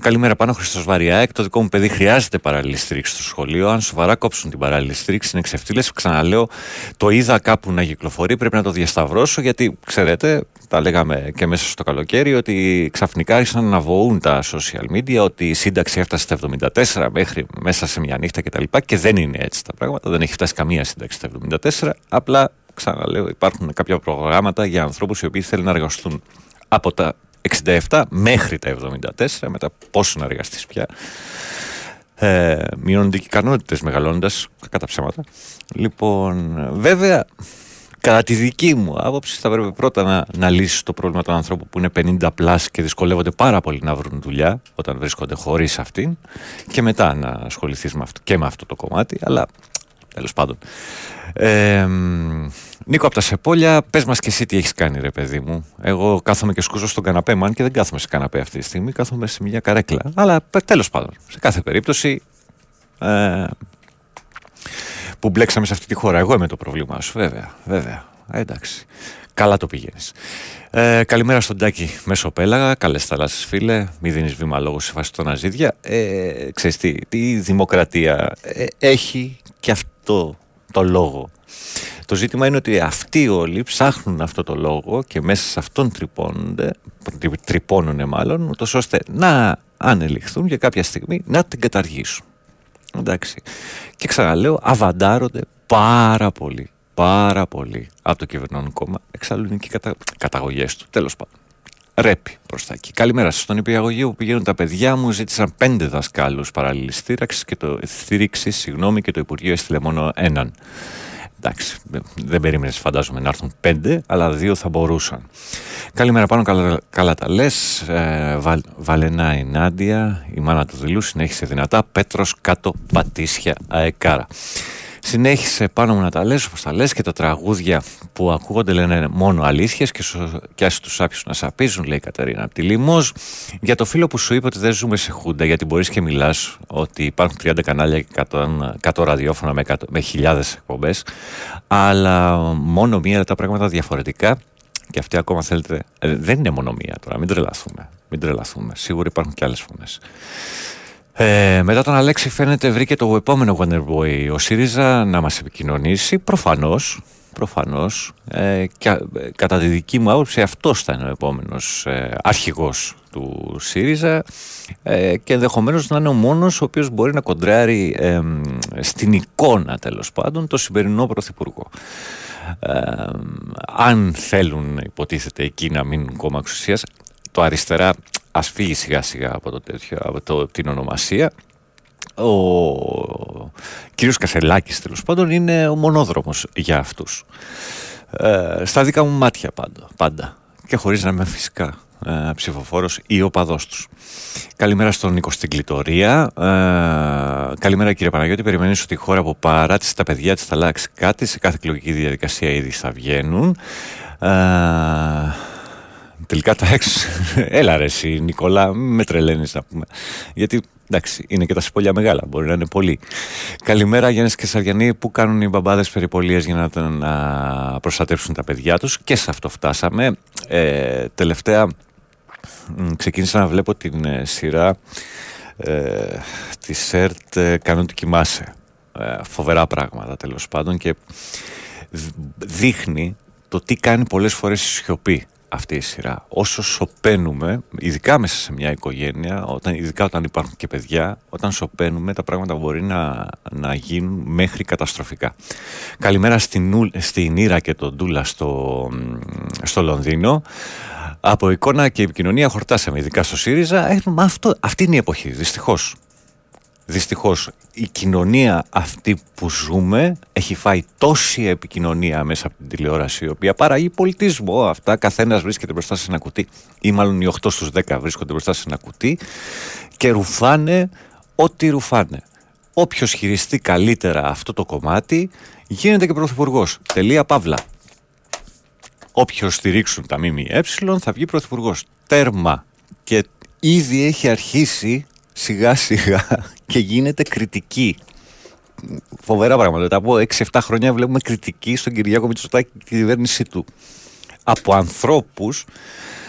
Καλημέρα, πάνω Χρήστος Βαριάκ. Το δικό μου παιδί χρειάζεται παράλληλη στήριξη στο σχολείο. Αν σοβαρά κόψουν την παράλληλη στήριξη, είναι ξεφτύλες. Ξαναλέω, το είδα κάπου να κυκλοφορεί. Πρέπει να το διασταυρώσω γιατί, ξέρετε, τα λέγαμε και μέσα στο καλοκαίρι. Ότι ξαφνικά άρχισαν να βοούν τα social media, ότι η σύνταξη έφτασε στα εβδομήντα τέσσερα μέχρι μέσα σε μια νύχτα κτλ. Και δεν είναι έτσι τα πράγματα. Δεν έχει φτάσει καμία σύνταξη στα εβδομήντα τέσσερα. Απλά, ξαναλέω, υπάρχουν κάποια προγράμματα για ανθρώπους οι οποίοι θέλουν να εργαστούν από τα εξήντα επτά μέχρι τα εβδομήντα τέσσερα. Μετά, πόσο να εργαστείς πια. Ε, μειώνονται και οι ικανότητες μεγαλώνοντας, κατά ψέματα. Λοιπόν, βέβαια. Κατά τη δική μου άποψη, θα πρέπει πρώτα να, να λύσει το πρόβλημα των ανθρώπων που είναι πενήντα πλας και δυσκολεύονται πάρα πολύ να βρουν δουλειά όταν βρίσκονται χωρίς αυτήν, και μετά να ασχοληθείς με αυτό, και με αυτό το κομμάτι. Αλλά τέλος πάντων. Ε, Νίκο, από τα Σεπόλια, πες μας και εσύ τι έχεις κάνει, ρε παιδί μου. Εγώ κάθομαι και σκούζω στον καναπέ, μαν και δεν κάθομαι σε καναπέ αυτή τη στιγμή, κάθομαι σε μια καρέκλα. Αλλά τέλος πάντων, σε κάθε περίπτωση. Ε, που μπλέξαμε σε αυτή τη χώρα. Εγώ είμαι το πρόβλημά σου, βέβαια. βέβαια. Ε, εντάξει. Καλά το πηγαίνεις. Ε, καλημέρα στον Τάκη Μεσοπέλαγα. Καλές θαλάσσες, φίλε. Μη δίνεις βήμα λόγω σε φάση των αζίδια. Ε, ξέρεις τι, η δημοκρατία ε, έχει και αυτό το λόγο. Το ζήτημα είναι ότι αυτοί όλοι ψάχνουν αυτό το λόγο και μέσα σε αυτόν τρυπώνονται, τρυπώνουν μάλλον, ούτως ώστε να ανελιχθούν και κάποια στιγμή να την καταργήσουν. Εντάξει. Και ξαναλέω, αβαντάρονται πάρα πολύ, πάρα πολύ από το κυβερνών κόμμα. Εξάλλου είναι και οι κατα... καταγωγές του. Τέλος πάντων. Ρέπει προς τα εκεί. Καλημέρα σας. Στον υπηαγωγείο που πηγαίνουν τα παιδιά μου, ζήτησαν πέντε δασκάλους παράλληλης στήριξης και το, στήριξης, συγγνώμη, και το Υπουργείο έστειλε μόνο έναν. Εντάξει, δεν περίμενες, φαντάζομαι, να έρθουν πέντε, αλλά δύο θα μπορούσαν. Καλημέρα πάνω, καλά, καλά τα λες. Ε, βα, Βαλενά η Νάντια, η μάνα του Δηλού, συνέχισε δυνατά. Πέτρος κάτω, Πατήσια, Αεκάρα. Συνέχισε πάνω μου να τα λες, όπως τα λες, και τα τραγούδια που ακούγονται λένε μόνο αλήθειες και, και ας τους άπιους να σαπίζουν, λέει η Κατερίνα από τη Λιμός. Για το φίλο που σου είπε ότι δεν ζούμε σε χούντα, γιατί μπορείς και μιλάς ότι υπάρχουν τριάντα κανάλια και εκατό ραδιόφωνα με, με χιλιάδες εκπομπές, αλλά μόνο μία τα πράγματα διαφορετικά. Και αυτή ακόμα θέλετε. Ε, δεν είναι μόνο μία τώρα, μην τρελαθούμε. Μην τρελαθούμε. Σίγουρα υπάρχουν και άλλες φωνές. Ε, μετά τον Αλέξη, φαίνεται βρήκε το επόμενο Wonderboy ο ΣΥΡΙΖΑ να μας επικοινωνήσει. Προφανώς, προφανώς ε, και, ε, κατά τη δική μου άποψη αυτός θα είναι ο επόμενος ε, αρχηγός του ΣΥΡΙΖΑ ε, και ενδεχομένως να είναι ο μόνος ο οποίος μπορεί να κοντράρει ε, στην εικόνα, τέλος πάντων, το σημερινό πρωθυπουργό. Ε, ε, αν θέλουν, υποτίθεται, εκεί να μείνουν κόμμα εξουσίας, το αριστερά ας φύγει σιγά σιγά από, το τέτοιο, από το, την ονομασία. Ο κύριος Κασελάκης, τέλος πάντων, είναι ο μονόδρομος για αυτούς. Ε, στα δικά μου μάτια πάντα, πάντα. Και χωρίς να είμαι φυσικά ε, ψηφοφόρος ή οπαδός τους. Καλημέρα στον Νίκο στην Κλειτορία. Ε, καλημέρα κύριε Παναγιώτη. Περιμένεις ότι η χώρα από παρά της, τα παιδιά της θα αλλάξει κάτι. Σε κάθε εκλογική διαδικασία ήδη θα βγαίνουν. Ε, Τελικά τα έξω. Έλα ρε εσύ, Νικόλα, μην με τρελαίνεις να πούμε. Γιατί εντάξει, είναι και τα σπολιά μεγάλα, μπορεί να είναι πολλοί. Καλημέρα Γιάννης και Σαριανή, που κάνουν οι μπαμπάδες περιπολίες για να, να προστατεύσουν τα παιδιά τους. Και σε αυτό φτάσαμε. Ε, τελευταία ξεκίνησα να βλέπω την σειρά ε, τη ΣΕΡΤ ε, κάνουν ότι κοιμάσαι. Ε, φοβερά πράγματα τέλος πάντων, και δείχνει το τι κάνει πολλές φορές η σιωπή αυτή η σειρά. Όσο σωπαίνουμε, ειδικά μέσα σε μια οικογένεια, όταν, ειδικά όταν υπάρχουν και παιδιά, όταν σωπαίνουμε τα πράγματα μπορεί να, να γίνουν μέχρι καταστροφικά. Καλημέρα στην, στην Ήρα και τον Ντούλα στο, στο Λονδίνο. Από εικόνα και επικοινωνία χορτάσαμε, ειδικά στο ΣΥΡΙΖΑ. Ε, αυτό, αυτή είναι η εποχή, δυστυχώς. Δυστυχώς η κοινωνία αυτή που ζούμε έχει φάει τόση επικοινωνία μέσα από την τηλεόραση, η οποία παράγει πολιτισμό. Αυτά, καθένας βρίσκεται μπροστά σε ένα κουτί, ή μάλλον οι οκτώ στους δέκα βρίσκονται μπροστά σε ένα κουτί και ρουφάνε ό,τι ρουφάνε. Όποιος χειριστεί καλύτερα αυτό το κομμάτι γίνεται και πρωθυπουργός. Τελεία, παύλα. Όποιος στηρίξουν τα ΜΜΕ θα βγει πρωθυπουργός. Τέρμα. Και ήδη έχει αρχίσει σιγά σιγά και γίνεται κριτική. Φοβερά πράγματα. Από έξι εφτά χρόνια βλέπουμε κριτική στον Κυριάκο Μητσοτάκη και την κυβέρνησή του. Από ανθρώπους,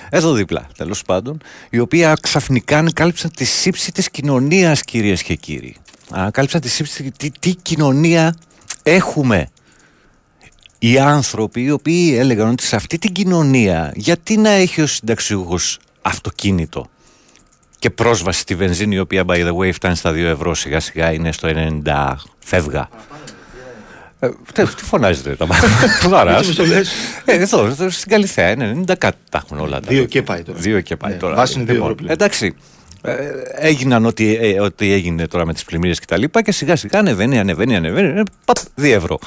εδώ δίπλα τέλος πάντων, οι οποίοι ξαφνικά ανακάλυψαν τη σύψη της κοινωνίας, κυρίες και κύριοι. Ανακάλυψαν τη σύψη, τι, τι κοινωνία έχουμε. Οι άνθρωποι οι οποίοι έλεγαν ότι σε αυτή την κοινωνία γιατί να έχει ο συνταξιούχος αυτοκίνητο και πρόσβαση στη βενζίνη, η οποία by the way φτάνει στα δύο ευρώ, σιγά σιγά είναι στο ενενήντα, φεύγα. Τι φωνάζετε τα μάτια. Εδώ, στην Καλυθέα είναι ενενήντα κάτι, τα έχουν όλα. Δύο και πάει τώρα. Δύο και πάει τώρα. Εντάξει, έγιναν ό,τι έγινε τώρα με τις πλημμύρες και τα λοιπά και σιγά σιγά ανεβαίνει, ανεβαίνει, ανεβαίνει, παπ, δύο ευρώ.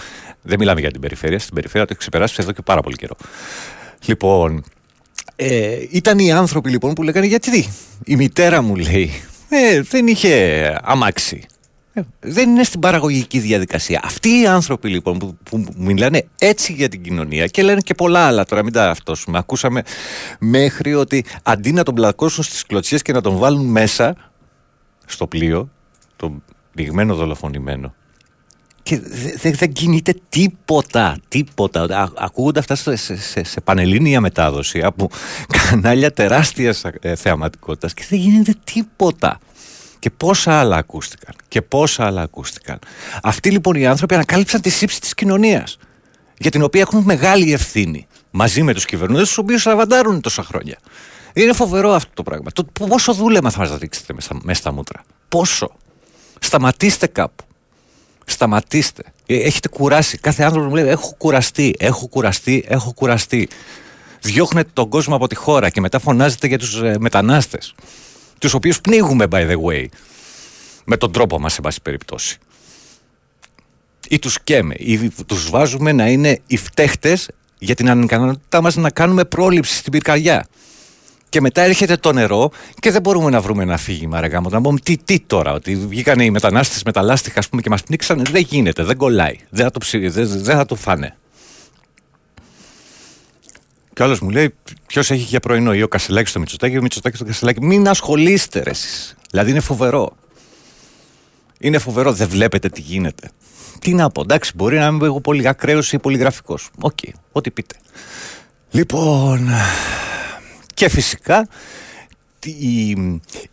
Δεν μιλάμε για την περιφέρεια, στην περιφέρεια το έχει ξεπεράσει εδώ και πάρα πολύ καιρό. Λοιπόν, Ε, ήταν οι άνθρωποι λοιπόν που λέγανε γιατί η μητέρα μου, λέει, ε, δεν είχε αμάξι, ε, δεν είναι στην παραγωγική διαδικασία. Αυτοί οι άνθρωποι λοιπόν που, που μιλάνε έτσι για την κοινωνία και λένε και πολλά άλλα, τώρα μην τα αυτόσουμε. Ακούσαμε μέχρι ότι αντί να τον πλακώσουν στις κλωτσιές και να τον βάλουν μέσα στο πλοίο, τον πυγμένο δολοφονημένο, και δεν δε κινείται τίποτα, τίποτα. Α, ακούγονται αυτά σε, σε, σε πανελλήνια μετάδοση από κανάλια τεράστιας ε, θεαματικότητας και δεν γίνεται τίποτα. Και πόσα άλλα ακούστηκαν, και πόσα άλλα ακούστηκαν. Αυτοί λοιπόν οι άνθρωποι ανακάλυψαν τη σύψη της κοινωνίας, για την οποία έχουν μεγάλη ευθύνη, μαζί με τους κυβερνούντες, τους οποίους σαβαντάρουν τόσα χρόνια. Είναι φοβερό αυτό το πράγμα. Το, πόσο δούλεμα θα μας ρίξετε μέσα στα μούτρα. Πόσο. Σταματήστε κάπου. Σταματήστε. Έχετε κουράσει. Κάθε άνθρωπος μου λέει: έχω κουραστεί, έχω κουραστεί, έχω κουραστεί. Διώχνετε τον κόσμο από τη χώρα και μετά φωνάζετε για τους ε, μετανάστες. Τους οποίους πνίγουμε, by the way. Με τον τρόπο μας, σε πάση περιπτώσει. Ή τους καίμε, ή τους βάζουμε να είναι οι φταίχτες για την ανικανότητά μας να κάνουμε πρόληψη στην πυρκαγιά. Και μετά έρχεται το νερό και δεν μπορούμε να βρούμε ένα αφήγημα, ρε γάμο. Να πούμε τι, τι τώρα, ότι βγήκαν οι μετανάστες με τα λάστιχα, ας πούμε, και μας πνίξανε. Δεν γίνεται, δεν κολλάει. Δεν θα το, ψη, δεν, δεν θα το φάνε. Και ο άλλος μου λέει: ποιος έχει για πρωινό, ή ο Κασελάκης στο Μητσοτάκη, ή ο Μητσοτάκης στο Κασελάκη. Μην ασχολείστε, ρε εσείς. Δηλαδή είναι φοβερό. Είναι φοβερό, δεν βλέπετε τι γίνεται. Τι να πω, εντάξει, μπορεί να είμαι εγώ πολύ ακραίος ή πολύ γραφικός. Οκ, okay, ό,τι πείτε. Λοιπόν. Και φυσικά η,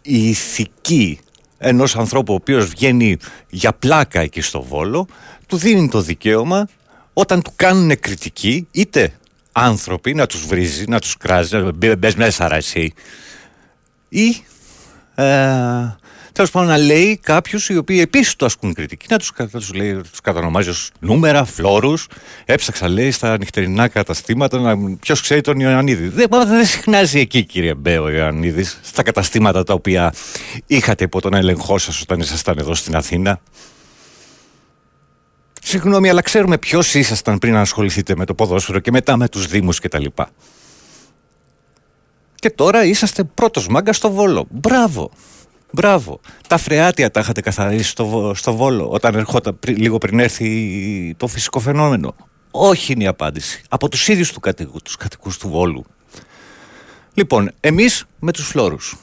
η ηθική ενός ανθρώπου ο οποίος βγαίνει για πλάκα εκεί στο Βόλο, του δίνει το δικαίωμα όταν του κάνουν κριτική, είτε άνθρωποι, να τους βρίζει, να τους κράζει, να μπες μέσα ρε εσύ, ή ε, τέλος πάντων να λέει κάποιους οι οποίοι επίσης του ασκούν κριτική, να τους, να τους, λέει, τους κατανομάζει ως νούμερα, φλόρους. Έψαξα, λέει, στα νυχτερινά καταστήματα, να, ποιος ξέρει τον Ιωαννίδη. Δεν, δεν συχνάζει εκεί, κύριε Μπέ, ο Ιωαννίδης, στα καταστήματα τα οποία είχατε υπό τον έλεγχό σας όταν ήσασταν εδώ στην Αθήνα. Συγγνώμη, αλλά ξέρουμε ποιος ήσασταν πριν να ασχοληθείτε με το ποδόσφαιρο και μετά με τους Δήμους κτλ. Και, και τώρα είσαστε πρώτος μάγκας στο Βόλο. Μπράβο! Μπράβο. Τα φρεάτια τα είχατε καθαρίσει στο, στο Βόλο όταν ερχότα, πρι, λίγο πριν έρθει το φυσικό φαινόμενο. Όχι είναι η απάντηση. Από τους ίδιους του κατοικού, τους κατοικούς του Βόλου. Λοιπόν, εμείς με τους φλόρους.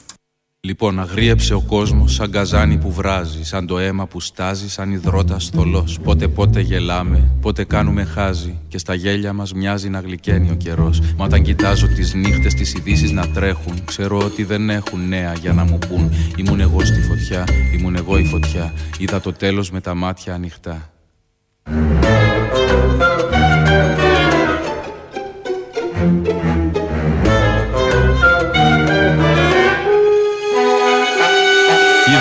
Λοιπόν, αγρίεψε ο κόσμος σαν καζάνι που βράζει, σαν το αίμα που στάζει, σαν υδρότας θολός. Πότε πότε γελάμε, πότε κάνουμε χάζι, και στα γέλια μας μοιάζει να γλυκαίνει ο καιρός. Μα όταν κοιτάζω τις νύχτες τις ειδήσεις να τρέχουν, ξέρω ότι δεν έχουν νέα για να μου πουν. Ήμουν εγώ στη φωτιά, ήμουν εγώ η φωτιά, είδα το τέλος με τα μάτια ανοιχτά.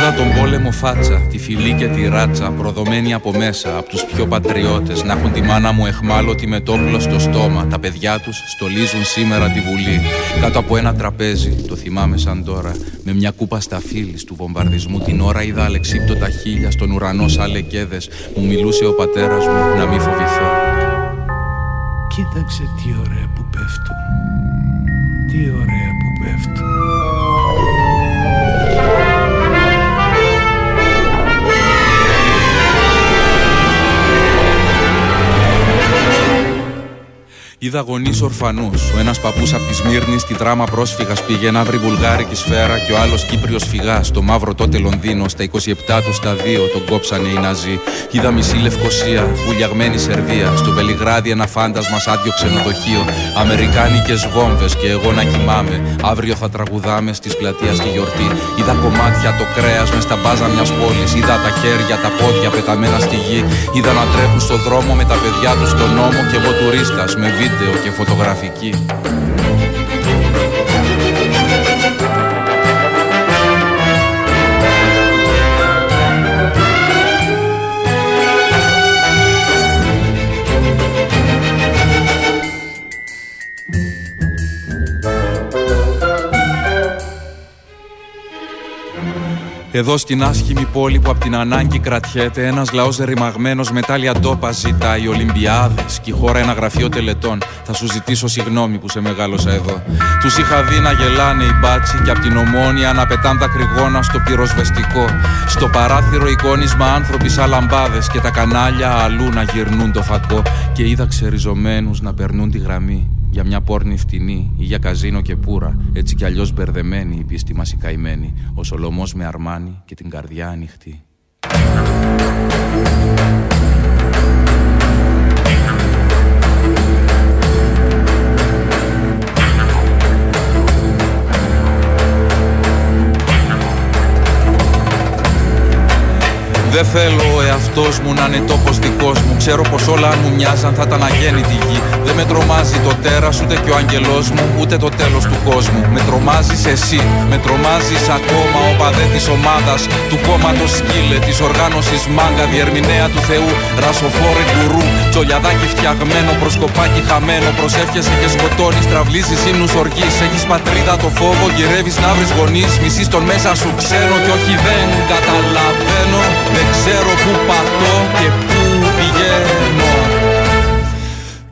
Είδα τον πόλεμο φάτσα, τη φυλή και τη ράτσα, προδομένη από μέσα, από τους πιο πατριώτες. Να έχουν τη μάνα μου αιχμάλωτη με τόπλο στο στόμα. Τα παιδιά τους στολίζουν σήμερα τη Βουλή. Κάτω από ένα τραπέζι, το θυμάμαι σαν τώρα, με μια κούπα σταφύλης του βομβαρδισμού την ώρα, είδα αλεξίπτωτα χίλια στον ουρανό σαν λεκέδες. Μου μιλούσε ο πατέρας μου να μην φοβηθώ. Κοίταξε τι ωραία που πέφτουν, τι ωραία που πέφτουν. Είδα γονείς ορφανούς. Ο ένας παππούς από τη Σμύρνη στη δράμα πρόσφυγας πήγε να βρει βουλγάρικη σφαίρα, και ο άλλος Κύπριος φυγάς στο μαύρο τότε Λονδίνο. Στα είκοσι επτά του στα δύο τον κόψανε οι Ναζί. Είδα μισή Λευκοσία, βουλιαγμένη Σερβία. Στο Βελιγράδι ένα φάντασμα σ' άδειο ξενοδοχείο. Αμερικάνικες βόμβες και εγώ να κοιμάμαι. Αύριο θα τραγουδάμε στις πλατείες τη γιορτή. Είδα κομμάτια το κρέας μες στα μπάζα μιας πόλης. Είδα τα χέρια, τα πόδια πεταμένα στη γη. Είδα να τρέχουν στο δρόμο με τα παιδιά τους στον νόμο, και εγώ τουρίστας με βίντεο και φωτογραφική. Εδώ στην άσχημη πόλη που απ' την ανάγκη κρατιέται, ένας λαός ρημαγμένος με τάλια ντόπα ζητάει Ολυμπιάδες και η χώρα ένα γραφείο τελετών. Θα σου ζητήσω συγγνώμη που σε μεγάλωσα εδώ. Τους είχα δει να γελάνε οι μπάτσοι, και απ' την Ομόνια να πετάν τα κρυγόνα στο πυροσβεστικό. Στο παράθυρο εικόνισμα άνθρωποι σαν λαμπάδες, και τα κανάλια αλλού να γυρνούν το φακό. Και είδα ξεριζωμένους να περνούν τη γραμμή για μια πόρνη φτηνή ή για καζίνο και πουρα. Έτσι κι αλλιώς μπερδεμένη η πίστη μας η καημένη. Ο Σολωμός με αρμάνι και την καρδιά ανοιχτή. Δεν θέλω ο εαυτός μου να είναι τόπος δικός μου. Ξέρω πως όλα αν μου μοιάζαν θα ήταν αγέννητη γη. Δεν με τρομάζει το τέρας, ούτε και ο αγγελός μου, ούτε το τέλος του κόσμου. Με τρομάζεις εσύ, με τρομάζεις ακόμα. Οπαδέ της ομάδας, του κόμματος σκύλε, της οργάνωσης μάγκα, διερμηνέα του Θεού, ρασοφόρε γκουρού. Τσολιαδάκι φτιαγμένο, προσκοπάκι χαμένο. Προσεύχεσαι και σκοτώνεις, τραυλίζεις ύμνους οργής. Έχεις πατρίδα το φόβο, γυρεύεις να βρεις γονείς. Μισείς τον μέσα σου ξένο, κι όχι δεν καταλαβαίνω. Δεν ξέρω πού πατώ και πού πηγαίνω.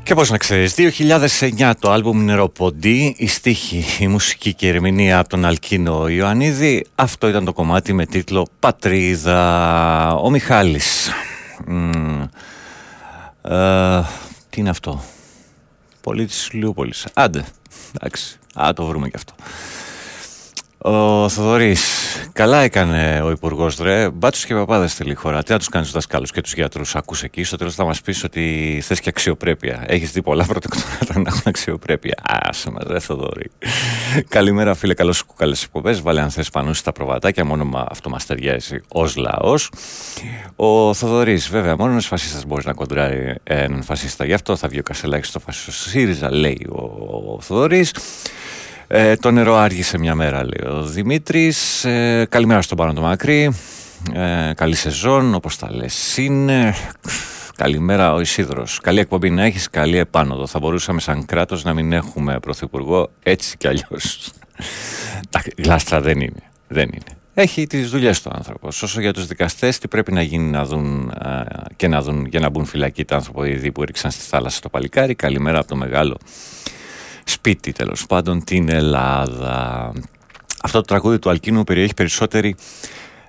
Και πώς να ξέρεις, δύο χιλιάδες εννιά το άλμπουμ Νεροποντί, η στίχη, η μουσική και η ερμηνεία από τον Αλκίνο Ιωαννίδη. Αυτό ήταν το κομμάτι με τίτλο Πατρίδα. Ο Μιχάλης. Mm. Ε, τι είναι αυτό? Πολίτης Λιούπολης. Άντε, εντάξει, α, το βρούμε και αυτό. Ο Θοδωρής, καλά έκανε ο Υπουργός ρε. Μπάτσους και παπάδες θέλει η χώρα. Τι να τους κάνεις τους δασκάλους και τους γιατρούς? Ακούς εκεί, στο τέλος θα μας πεις ότι θες και αξιοπρέπεια. Έχεις δει πολλά πρωτοκτονάτα να έχουν αξιοπρέπεια. Άσε μας ρε Θοδωρή. Καλημέρα φίλε, καλώς σου καλές εκπομπές. Βάλε αν θες πανούσεις τα προβατάκια. Μόνο αυτό μας ταιριάζει ως λαός. Ο Θοδωρής, βέβαια, μόνο ένας φασίστας μπορεί να κοντράρει έναν φασίστα. Γι' αυτό θα βγει ο Κασελάκης στο φασιστήριζα, λέει ο, ο Θοδωρής. Ε, το νερό άργησε μια μέρα, λέει ο Δημήτρης. Ε, καλημέρα στον Πάνω το Μακρύ. Ε, καλή σεζόν, όπως τα λες είναι. Καλημέρα ο Ισίδρος. Καλή εκπομπή να έχεις, καλή επάνωδο. Θα μπορούσαμε σαν κράτος να μην έχουμε πρωθυπουργό έτσι κι αλλιώς. Τα γλάστρα δεν είναι. Δεν είναι. Έχει τις δουλειές του άνθρωπος. Όσο για τους δικαστές, τι πρέπει να γίνει να δουν, α, και να δουν για να μπουν φυλακοί τα ανθρωποειδή που έριξαν στη θάλασσα το παλικάρι. Καλημέρα από το μεγάλο σπίτι, τέλος πάντων, την Ελλάδα. Αυτό το τραγούδι του Αλκίνου περιέχει περισσότερη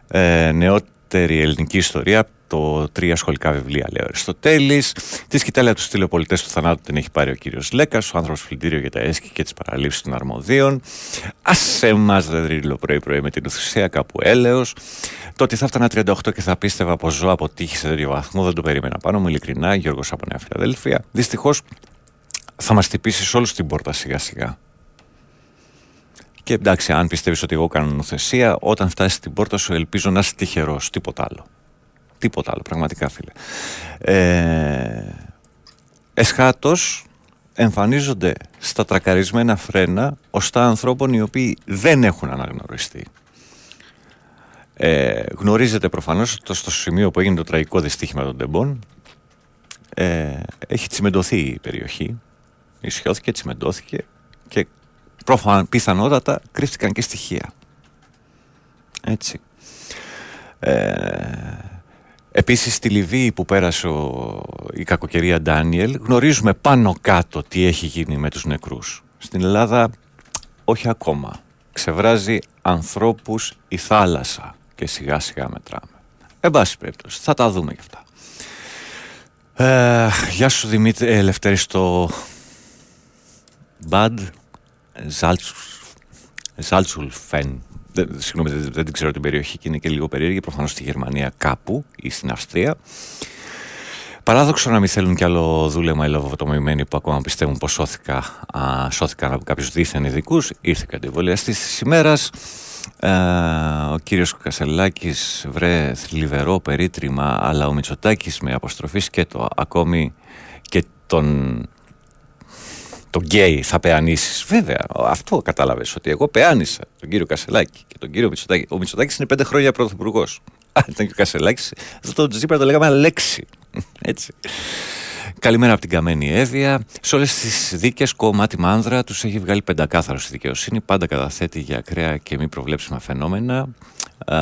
ε, νεότερη ελληνική ιστορία το τρία σχολικά βιβλία, λέει ο Αριστοτέλης. Τη σκητάλια του τηλεπολιτές του θανάτου την έχει πάρει ο κύριος Λέκας, ο άνθρωπος φιλτήριο για τα έσκη και τις παραλήψεις των αρμοδίων. Ας σε εμάς δεδρύλο πρωί-πρωί με την ουθουσία κάπου έλεος. Το ότι θα φτάνα τριάντα οκτώ και θα πίστευα πως ζω από τύχη σε τέτοιο βαθμό δεν το περίμενα πάνω μου, ειλικρινά. Γιώργος από Νέα Φιλαδέλφια. Δυστυχώς θα μας χτυπήσει όλους την πόρτα σιγά-σιγά. Και εντάξει, αν πιστεύεις ότι εγώ κάνω νοθεσία, όταν φτάσεις στην πόρτα σου, ελπίζω να είσαι τυχερός. Τίποτα άλλο. Τίποτα άλλο, πραγματικά, φίλε. Ε, εσχάτως εμφανίζονται στα τρακαρισμένα φρένα οστά ανθρώπων οι οποίοι δεν έχουν αναγνωριστεί. Ε, γνωρίζετε προφανώς ότι στο σημείο που έγινε το τραγικό δυστύχημα των Τεμπών, ε, έχει τσιμεντωθεί η περιοχή. Ισιώθηκε, τσιμεντώθηκε και προφανώς πιθανότατα κρύφτηκαν και στοιχεία. Έτσι. Ε, Επίσης στη Λιβύη που πέρασε ο, η κακοκαιρία Ντάνιελ, γνωρίζουμε πάνω κάτω τι έχει γίνει με τους νεκρούς. Στην Ελλάδα όχι ακόμα. Ξεβράζει ανθρώπους η θάλασσα και σιγά σιγά μετράμε. Εν πάση περιπτώσει, θα τα δούμε γι' αυτά. Ε, γεια σου Δημήτρη, ε, Λευτέρη στο Μπαντ Ζάλτσουλφεν. Δεν, συγγνώμη, δεν, δεν την ξέρω την περιοχή και είναι και λίγο περίεργη. Προφανώς στη Γερμανία κάπου ή στην Αυστρία. Παράδοξο να μην θέλουν κι άλλο δούλεμα οι λαβοβατομημένοι που ακόμα πιστεύουν πως σώθηκα, α, σώθηκαν από κάποιους δίθεν ειδικούς. Ήρθε κατεμβολιαστής της ημέρας. Ε, ο κύριος Κασελάκης, βρε θλιβερό περίτρημα, αλλά ο Μητσοτάκης με αποστροφή σκέτο. Ακόμη και τον... τον γκέι θα πεανίσεις. Βέβαια, αυτό κατάλαβες, ότι εγώ πεάνισα τον κύριο Κασελάκη και τον κύριο Μητσοτάκη. Ο Μητσοτάκης είναι πέντε χρόνια πρωθυπουργός. Αν ήταν και ο Κασελάκης, αυτό το Τζίπρα το λέγαμε λέξη. Έτσι. Καλημέρα από την Καμένη Εύβοια. Σε όλες τις δίκες, κομμάτι μάνδρα τους έχει βγάλει πεντακάθαρο στη δικαιοσύνη. Πάντα καταθέτει για ακραία και μη προβλέψιμα φαινόμενα. Α,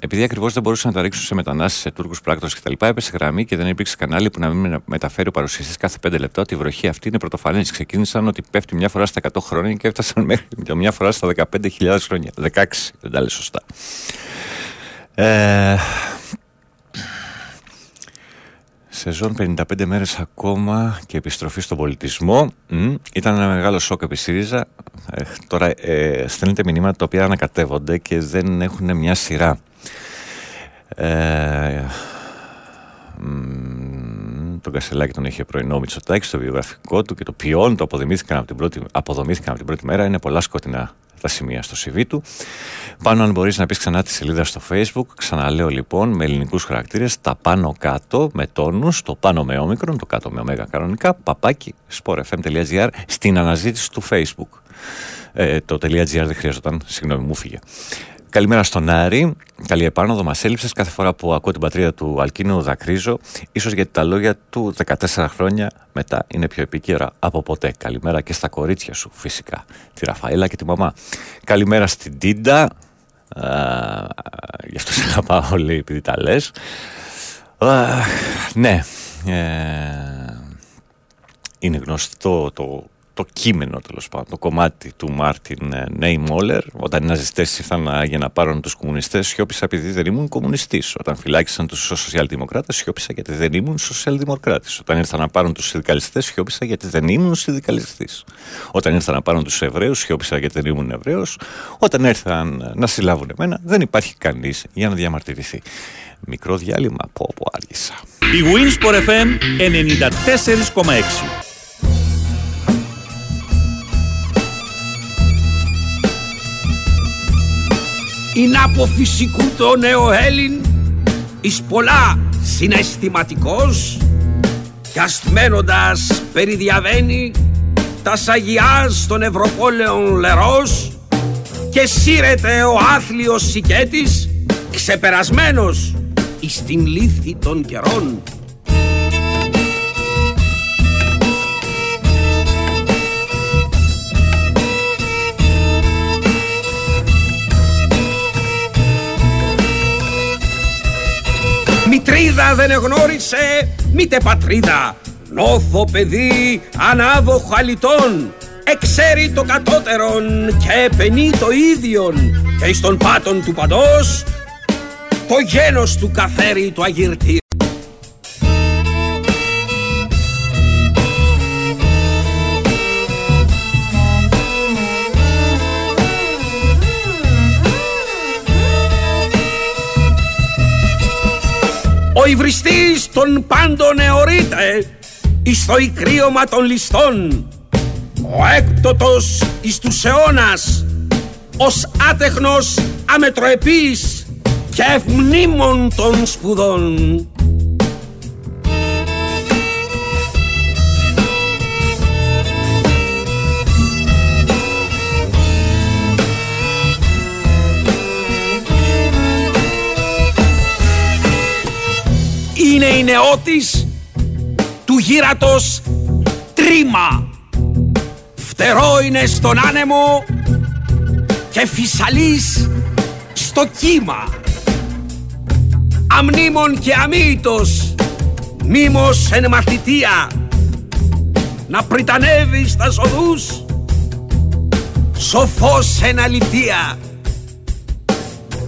επειδή ακριβώς δεν μπορούσαν να τα ρίξουν σε μετανάστες, σε Τούρκους πράκτορες κτλ., έπεσε γραμμή και δεν υπήρξε κανάλι που να μην μεταφέρει ο παρουσιαστής κάθε πέντε λεπτά ότι η βροχή αυτή είναι πρωτοφανής. Ξεκίνησαν ότι πέφτει μια φορά στα εκατό χρόνια και έφτασαν μέχρι μια φορά στα δεκαπέντε χιλιάδες χρόνια. δεκαέξι, δεν τα λέει σωστά. Ε... Σεζόν πενήντα πέντε μέρες ακόμα και επιστροφή στον πολιτισμό. Μ, ήταν ένα μεγάλο σοκ επί ΣΥΡΙΖΑ. Ε, τώρα ε, στέλνετε μηνύματα τα οποία ανακατεύονται και δεν έχουν μια σειρά. Ε, μ, τον Κασελάκη τον είχε πρωινό Μητσοτάκη στο βιογραφικό του και το ποιόν το αποδομήθηκαν από την πρώτη, αποδομήθηκαν από την πρώτη μέρα. Είναι πολλά σκοτεινά τα σημεία στο σι βι του. Πάνω αν μπορείς να πεις ξανά τη σελίδα στο Facebook, ξαναλέω λοιπόν με ελληνικούς χαρακτήρες, τα πάνω κάτω με τόνους, το πάνω με όμικρον, το κάτω με ωμέγα κανονικά, παπάκι σπορ εφ εμ τελεία τζι άρ στην αναζήτηση του Facebook. Ε, το .gr δεν χρειαζόταν, συγγνώμη μου φύγε. Καλημέρα στον Άρη, καλή επάνωδο, μας έλειψες. Κάθε φορά που ακούω την πατρίδα του Αλκίνου δακρύζω, ίσως γιατί τα λόγια του δεκατέσσερα χρόνια μετά είναι πιο επικύρα από ποτέ. Καλημέρα και στα κορίτσια σου φυσικά, τη Ραφαέλα και τη μαμά. Καλημέρα στην Τίντα, α, γι' αυτό σε αγαπάω λέει επειδή τα λες. Α, ναι, ε, είναι γνωστό το... το κείμενο, τέλος πάντων, το κομμάτι του Μάρτιν Νέιμόλερ. Όταν οι ναζιστές ήρθαν για να πάρουν τους κομμουνιστές, σιώπησα επειδή δεν ήμουν κομμουνιστής. Όταν φυλάκισαν τους σοσιαλδημοκράτες, σιώπησα γιατί δεν ήμουν σοσιαλδημοκράτης. Όταν ήρθαν να πάρουν τους συνδικαλιστές, σιώπησα γιατί δεν ήμουν συνδικαλιστής. Όταν ήρθαν να πάρουν τους Εβραίους, σιώπησα γιατί δεν ήμουν Εβραίος. Όταν ήρθαν να συλλάβουν εμένα, δεν υπάρχει κανείς για να διαμαρτυρηθεί. Μικρό διάλειμμα, πω πω άργησα. Η Win Sport εφ εμ ενενήντα τέσσερα κόμμα έξι. Είναι από φυσικού το νέο Έλλην, εις πολλά συναισθηματικός, κι ασθμένοντας περιδιαβαίνει τας αγιάς των Ευρωπόλεων λερός, και σύρεται ο άθλιος σικέτης ξεπερασμένος εις την λύθη των καιρών. Μητρίδα δεν εγνώρισε, μήτε πατρίδα, νόθο παιδί ανάβο χαλιτών, εξέρει το κατώτερον και επενεί το ίδιον, και εις των πάτων του παντός το γένος του καθέρι του αγυρτή. Ο υβριστής των πάντων εωρείται εις το ικρίωμα των ληστών, ο έκπτωτος εις τους αιώνας, ως άτεχνος αμετροεπής και ευμνήμων των σπουδών. Είναι η νεότης του γύρατος τρίμα, φτερό είναι στον άνεμο και φυσαλής στο κύμα. Αμνήμων και αμύητος, μήμος εν μαθητεία, να πριτανεύει στα οδούς, σοφός εν αλητεία.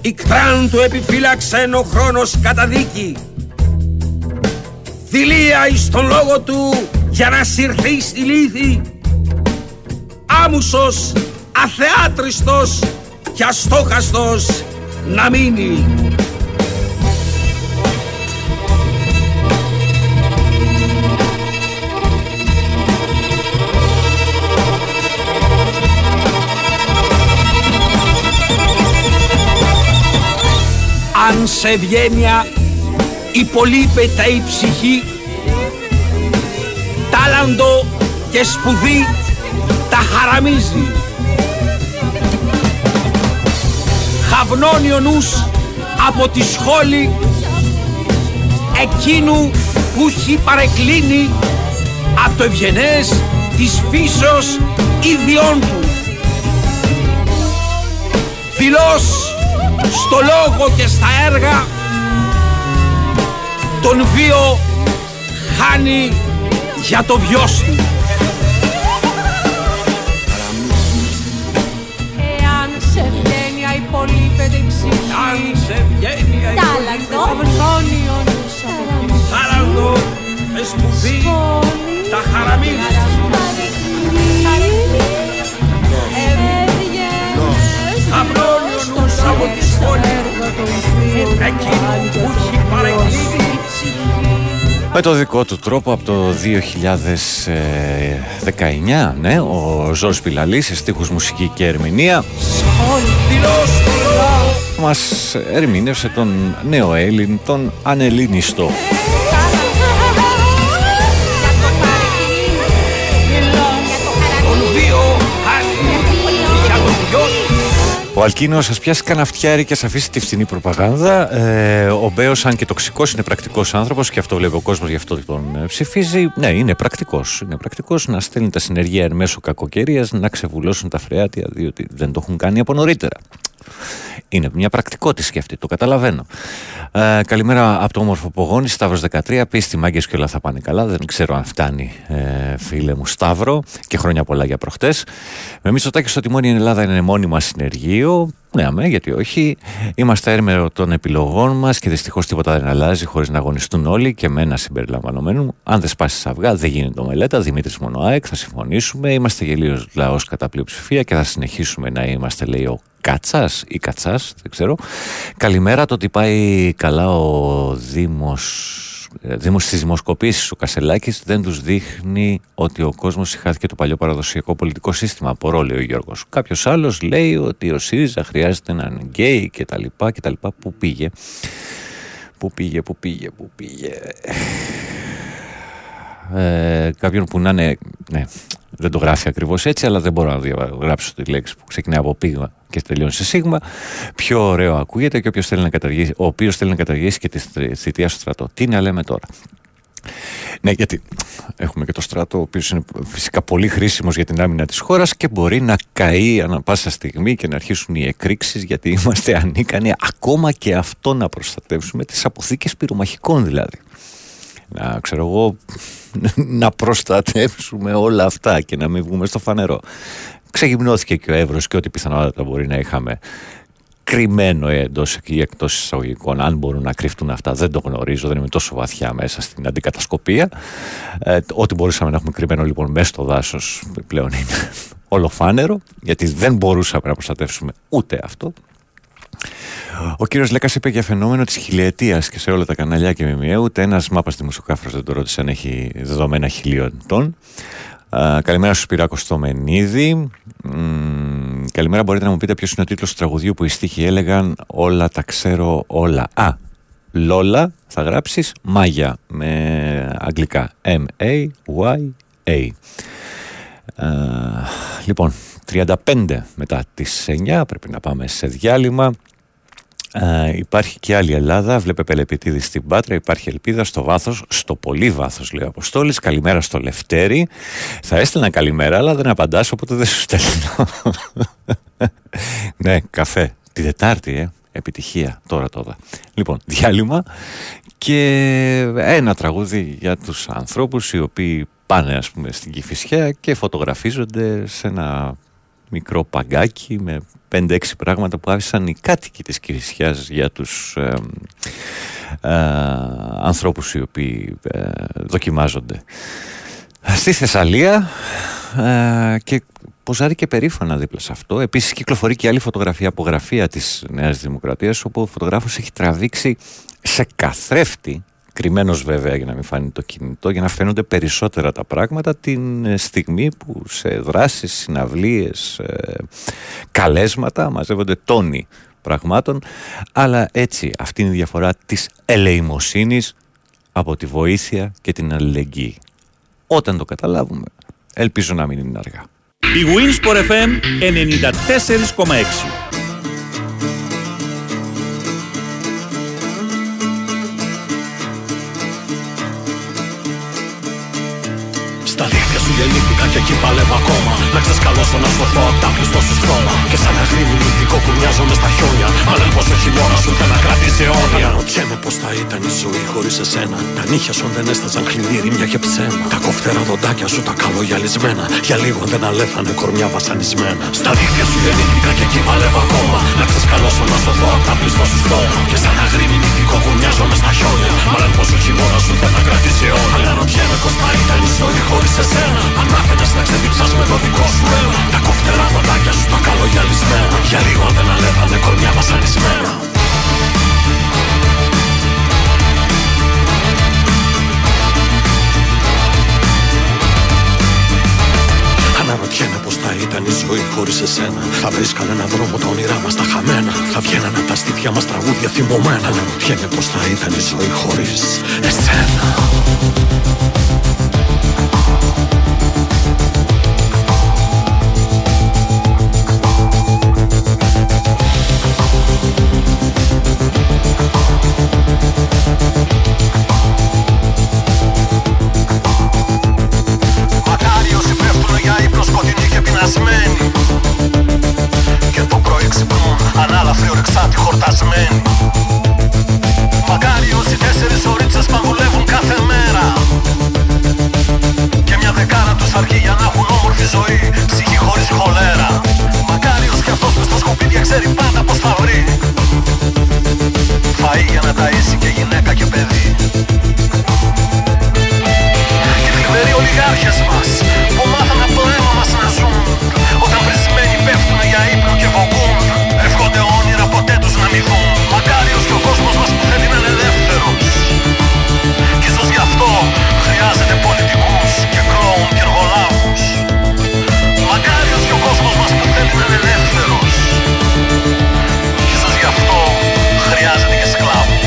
Ικτράν του επιφύλαξεν ο χρόνος καταδίκη, δηλία εις τον λόγο του για να συρθεί στη λύθη. Άμουσος, αθεάτριστος και αστόχαστος να μείνει. Αν σε ευγένεια υπολείπεται η ψυχή, τάλαντο και σπουδή τα χαραμίζει. Χαυνώνει ο νους από τη σχόλη εκείνου που έχει παρεκκλίνει από το ευγενές της φύσεως ιδιών του. Δηλώς στο λόγο και στα έργα τον βίο χάνει για το βιός του. Εάν σε βγαίνια υπολείπεται η ψυχή, αν σε βγαίνια υπολείπεται τάλαντο με σπουδή τα χαραμίζει. Χαυρώνει ο νους από τη σχολή εκείνου που έχει παρεκκλίνει με το δικό του τρόπο από το δύο χιλιάδες δεκαεννιά, ναι, ο Ζωζ Πιλαλή σε στίχους, μουσική και ερμηνεία μας ερμηνεύσε τον νέο Έλλην, τον ανελλήνιστο. Ο Αλκίνος σας πιάσει καναφτιάρι και σας αφήσει τη φθηνή προπαγάνδα. Ε, ο Μπέος, αν και τοξικός, είναι πρακτικός άνθρωπος και αυτό βλέπει ο κόσμος, γι' αυτό τον ψηφίζει. Ναι, είναι πρακτικός. Είναι πρακτικός να στέλνει τα συνεργεία εν μέσω κακοκαιρίας, να ξεβουλώσουν τα φρεάτια, διότι δεν το έχουν κάνει από νωρίτερα. Είναι μια πρακτικότητα και αυτή, το καταλαβαίνω. Ε, καλημέρα από το όμορφο Πογόνι, Σταύρος δεκατρία. Πίστη, μάγκες και όλα θα πάνε καλά. Δεν ξέρω αν φτάνει, ε, φίλε μου Σταύρο, και χρόνια πολλά για προχτές. Με Μητσοτάκη στο τιμόνι, η Ελλάδα είναι μόνιμα συνεργείο. Ναι, αμέ, γιατί όχι. Είμαστε έρμερο των επιλογών μας και δυστυχώς τίποτα δεν αλλάζει χωρίς να αγωνιστούν όλοι και με ένα συμπεριλαμβανομένο. Αν δεν σπάσεις αυγά, δεν γίνεται μελέτα. Δημήτρης Μονοάεκ, θα συμφωνήσουμε. Είμαστε γελίος λαός κατά πλειοψηφία και θα συνεχίσουμε να είμαστε, λέει ο Κάτσας ή Κατσάς, δεν ξέρω. Καλημέρα, το ότι πάει καλά ο Δήμος. Στις δημοσκοπήσεις ο Κασελάκης δεν τους δείχνει ότι ο κόσμος συχάθηκε το παλιό παραδοσιακό πολιτικό σύστημα. Απορώ, λέει ο Γιώργος. Κάποιος άλλος λέει ότι ο ΣΥΡΙΖΑ χρειάζεται έναν γκέι και τα λοιπά και τα λοιπά. Πού πήγε, πού πήγε, πού πήγε, πού πήγε. Ε, κάποιον που να είναι, ναι, δεν το γράφει ακριβώς έτσι, αλλά δεν μπορώ να διαγράψω τη λέξη που ξεκινάει από πήγμα και τελειώνει σε σίγμα. Πιο ωραίο ακούγεται, και όποιος θέλει να καταργήσει, ο οποίος θέλει να καταργήσει και τη θητεία στο στρατό. Τι να λέμε τώρα. Ναι, γιατί έχουμε και το στρατό, ο οποίος είναι φυσικά πολύ χρήσιμος για την άμυνα της χώρας και μπορεί να καεί ανά πάσα στιγμή και να αρχίσουν οι εκρήξεις, γιατί είμαστε ανίκανοι ακόμα και αυτό να προστατεύσουμε, τις αποθήκες πυρομαχικών δηλαδή. Να, ξέρω εγώ, να προστατεύσουμε όλα αυτά και να μην βγούμε στο φανερό. Ξεγυμνώθηκε και ο Εύρος και ό,τι πιθανότατα μπορεί να είχαμε κρυμμένο εντός ή εκτός εισαγωγικών, αν μπορούν να κρυφτούν αυτά δεν το γνωρίζω, δεν είμαι τόσο βαθιά μέσα στην αντικατασκοπία. Ε, ό,τι μπορούσαμε να έχουμε κρυμμένο λοιπόν μέσα στο δάσος πλέον είναι ολοφάνερο, γιατί δεν μπορούσαμε να προστατεύσουμε ούτε αυτό. Ο κύριος Λέκας είπε για φαινόμενο της χιλιετίας και σε όλα τα καναλιά και μιμιέ, ούτε ένας μάπας δημοσιοκάφρος δεν το ρώτησε αν έχει δεδομένα χιλίων ετών. Uh, καλημέρα στους Σπυράκο στο Μενίδη. Mm, καλημέρα, μπορείτε να μου πείτε ποιος είναι ο τίτλος του τραγουδιού που οι στίχοι έλεγαν όλα τα ξέρω όλα. Α, Λόλα θα γράψεις Μάγια με αγγλικά M-A-Y-A. Uh, λοιπόν, τριάντα πέντε μετά τις εννιά πρέπει να πάμε σε διάλειμμα. Uh, υπάρχει και άλλη Ελλάδα. Βλέπε Πελεπιτίδη στην Πάτρα. Υπάρχει ελπίδα στο βάθος, στο πολύ βάθος, λέει ο Αποστόλης. Καλημέρα στο Λευτέρη. Θα έστελνα καλημέρα, αλλά δεν απαντάς, οπότε δεν σου στέλνω. Ναι, καφέ. Την Τετάρτη, ε. Επιτυχία. Τώρα, τώρα. Λοιπόν, διάλειμμα και ένα τραγούδι για τους ανθρώπους οι οποίοι πάνε, ας πούμε, στην Κηφισιά και φωτογραφίζονται σε ένα μικρό παγκάκι με πέντε έξι πράγματα που άφησαν οι κάτοικοι της Κηφισιάς για τους ε, ε, ανθρώπους οι οποίοι ε, δοκιμάζονται στη Θεσσαλία ε, και ποζάρει και περήφανα δίπλα σε αυτό. Επίσης κυκλοφορεί και άλλη φωτογραφία, απογραφία της Νέας Δημοκρατίας, όπου ο φωτογράφος έχει τραβήξει σε καθρέφτη, κρυμμένος βέβαια για να μην φάνει το κινητό, για να φαίνονται περισσότερα τα πράγματα την στιγμή που σε δράσεις, συναυλίες, καλέσματα μαζεύονται τόνοι πραγμάτων. Αλλά έτσι αυτή είναι η διαφορά της ελεημοσύνης από τη βοήθεια και την αλληλεγγύη. Όταν το καταλάβουμε, ελπίζω να μην είναι αργά. Η Big Win Sport εφ εμ ενενήντα τέσσερα κόμμα έξι. Γεννήθηκα και εκεί παλεύω ακόμα. Να ξεσκαλώσω να σωθώ απ' τα πλειστό σου στρώμα. Και σαν αγρίμι μυθικό που μοιάζω μες τα χιόνια. Αλλά πως ο χειμώνας σου θα να κρατήσει αιώνια. Αναρωτιέμαι πως θα ήταν η ζωή χωρίς εσένα. Τα νύχια σου δεν έσταζαν χλινδύριμια και ψέμα. Τα κοφτερά δοντάκια σου τα καλογιαλισμένα. Για λίγο δεν αλέθανε κορμιά βασανισμένα. Στα δίχτυα σου γεννήθηκα και εκεί παλεύω ακόμα. Να ξεσκαλώσω να σωθώ απ' τα πλειστό σου στρώμα. Και σαν αγρίμι μυθικό που μοιάζω μες τα χιόνια. Αλλά πως ο χειμώνας σου θα να κρατήσει αιώνια. Αναρωτιέμαι πως θα ήταν η ζωή χωρίς εσένα. Αν άφετες να ξεδιψάς με το δικό σου αίμα. Τα κοφτερά δοντάκια σου τα καλογιαλισμένα. Για λίγο δεν αλέθανε κορμιά βασανισμένα. Αναρωτιέμαι πως θα ήταν η ζωή χωρίς εσένα. Θα βρίσκανε έναν δρόμο τα όνειρά μας τα χαμένα. Θα βγαίνανε τα στήθια μας τραγούδια θυμωμένα. Αναρωτιέμαι πως θα ήταν η ζωή χωρίς εσένα. Μακάριος οι τέσσερις ορίτσες παγουλεύουν κάθε μέρα. Και μια δεκάρα τους αρκεί για να έχουν όμορφη ζωή. Ψυχή χωρίς χολέρα. Μακάριος κι αυτός μες στα σκουπίδια ξέρει πάντα πως θα βρει φαΐ για να ταΐσει και γυναίκα και παιδί. Και θλιβεροί ολιγάρχες μας που μάθαν από το αίμα μας να ζουν. Όταν πρισμένοι πέφτουν για ύπνο και βογκούν, εύχονται όνειρα ποτέ τους να μην δουν. Μακάριος και ο κόσμος μας που θέλει να είναι ελεύθερος. Κι ίσως γι' αυτό χρειάζεται πολιτικούς και κλόουν και εργολάβους. Μακάριος και ο κόσμος μας που θέλει να είναι ελεύθερος. Κι ίσως γι' αυτό χρειάζεται και σκλάβους.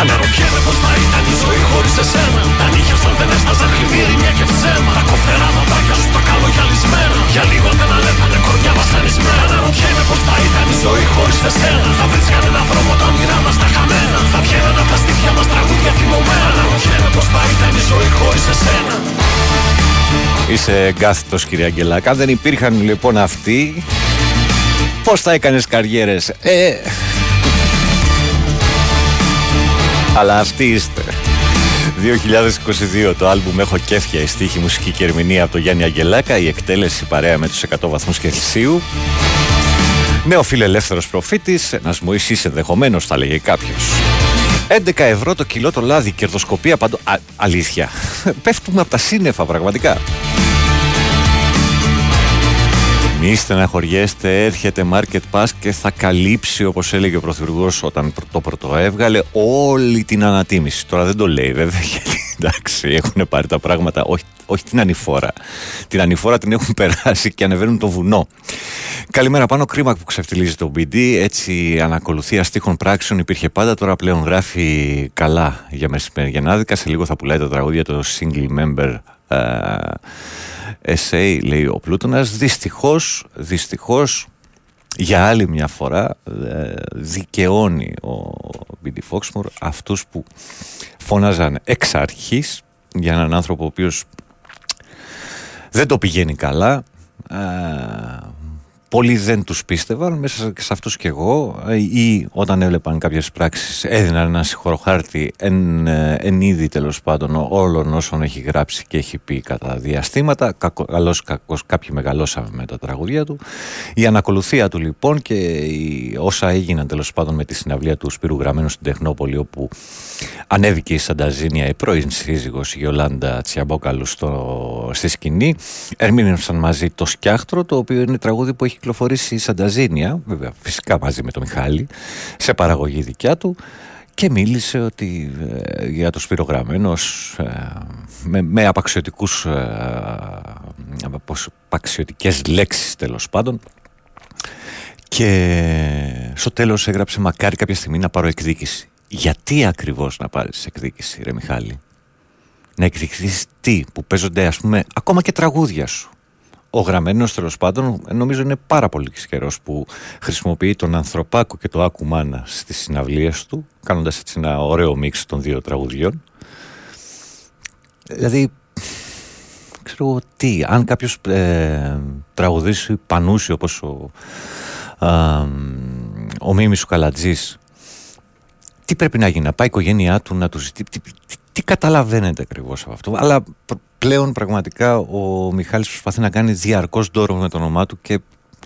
Αναρωτιέμαι πως θα ήταν η ζωή χωρίς εσένα. Τα νύχια σου δεν έσταζαν χλιβύρι μια και ψέμα. Τα κοφτερά δοντάκια σου τα καλογιαλισμένα. Για λίγο δεν αλέθανε κορμιά βασανισμένα. Αναρωτιέμαι πως θα ήταν η ζωή χωρίς εσένα. Θα βρίσκανε έναν δρόμο τα όνειρά μας τα χαμένα. Θα βγαίνανε απ' τα στήθια μας τραγούδια θυμωμένα. Αναρωτιέμαι πως θα ήταν η ζωή χωρίς εσένα. Είσαι εγκάθητος, κύριε Αγγελάκα. Αν δεν υπήρχαν λοιπόν αυτοί, πώς θα έκανες καριέρες, ε... Αλλά αυτοί είστε. δύο χιλιάδες είκοσι δύο το άλμπουμ «Έχω κέφια», η στίχη, μουσική και ερμηνεία από τον Γιάννη Αγγελάκα, η εκτέλεση παρέα με τους εκατό βαθμούς Κελσίου. Νέο φιλελεύθερος προφήτης, ένας Μωυσής ενδεχομένως, θα λέγε κάποιος. έντεκα ευρώ το κιλό το λάδι, κερδοσκοπία παντού. Α, αλήθεια. Πέφτουμε από τα σύννεφα πραγματικά. Μη στεναχωριέστε, έρχεται Market Pass και θα καλύψει, όπως έλεγε ο Πρωθυπουργός όταν το πρωτοέβγαλε, όλη την ανατίμηση. Τώρα δεν το λέει βέβαια, γιατί εντάξει, έχουν πάρει τα πράγματα, όχι, όχι την ανηφόρα. Την ανηφόρα την έχουν περάσει και ανεβαίνουν το βουνό. Καλημέρα πάνω, κρίμα που ξεφτιλίζει το μπι ντι, έτσι ανακολουθία στίχων πράξεων υπήρχε πάντα, τώρα πλέον γράφει καλά για μεσημεριανάδικα, σε λίγο θα πουλάει τα τραγούδια το single member uh, essay, λέει ο Πλούτονας. Δυστυχώς, δυστυχώς, για άλλη μια φορά δικαιώνει ο Μπίντι Φόξμορ αυτούς που φώναζαν εξ αρχής για έναν άνθρωπο ο οποίος δεν το πηγαίνει καλά. Πολλοί δεν τους πίστευαν, μέσα σε αυτούς και εγώ, ή όταν έβλεπαν κάποιες πράξεις έδιναν ένα συγχωροχάρτη εν, εν είδη τέλος πάντων όλων όσων έχει γράψει και έχει πει κατά διαστήματα. Καλώς κακώς κάποιοι μεγαλώσαμε με τα τραγουδία του. Η ανακολουθία του λοιπόν και η, όσα έγιναν τέλος πάντων με τη συναυλία του Σπύρου Γραμμένου στην Τεχνόπολη, όπου ανέβηκε η Σανταζίνια, η πρώην σύζυγος η Γιολάντα Τσιαμπόκαλου στο, στη σκηνή, ερμήνευσαν μαζί το Σκιάχτρο, το οποίο είναι τραγούδι που έχει κυκλοφορήσει η Σανταζίνια, βέβαια φυσικά μαζί με τον Μιχάλη, σε παραγωγή δικιά του, και μίλησε ότι ε, για το Σπύρο Γραμμένος ε, με, με απαξιωτικούς ε, απαξιωτικές λέξεις τέλος πάντων, και στο τέλος έγραψε μακάρι κάποια στιγμή να πάρω εκδίκηση. Γιατί ακριβώς να πάρεις εκδίκηση ρε Μιχάλη? Να εκδικηθείς τι? Που παίζονται ας πούμε ακόμα και τραγούδια σου. Ο Γραμμένος τέλος πάντων νομίζω είναι πάρα πολύ καιρός που χρησιμοποιεί τον Ανθρωπάκο και το Άκουμάνα στις συναυλίες του, κάνοντας έτσι ένα ωραίο μίξ των δύο τραγουδιών. Δηλαδή, ξέρω εγώ τι, αν κάποιος ε, τραγουδήσει πανούσι όπως ο, ε, ο Μίμης ο Καλατζής, τι πρέπει να γίνει, να πάει η οικογένειά του να του ζητήσει? Τι, τι, τι, τι καταλαβαίνετε ακριβώς από αυτό? Αλλά πλέον πραγματικά ο Μιχάλης προσπαθεί να κάνει διαρκώς ντόρο με το όνομά του και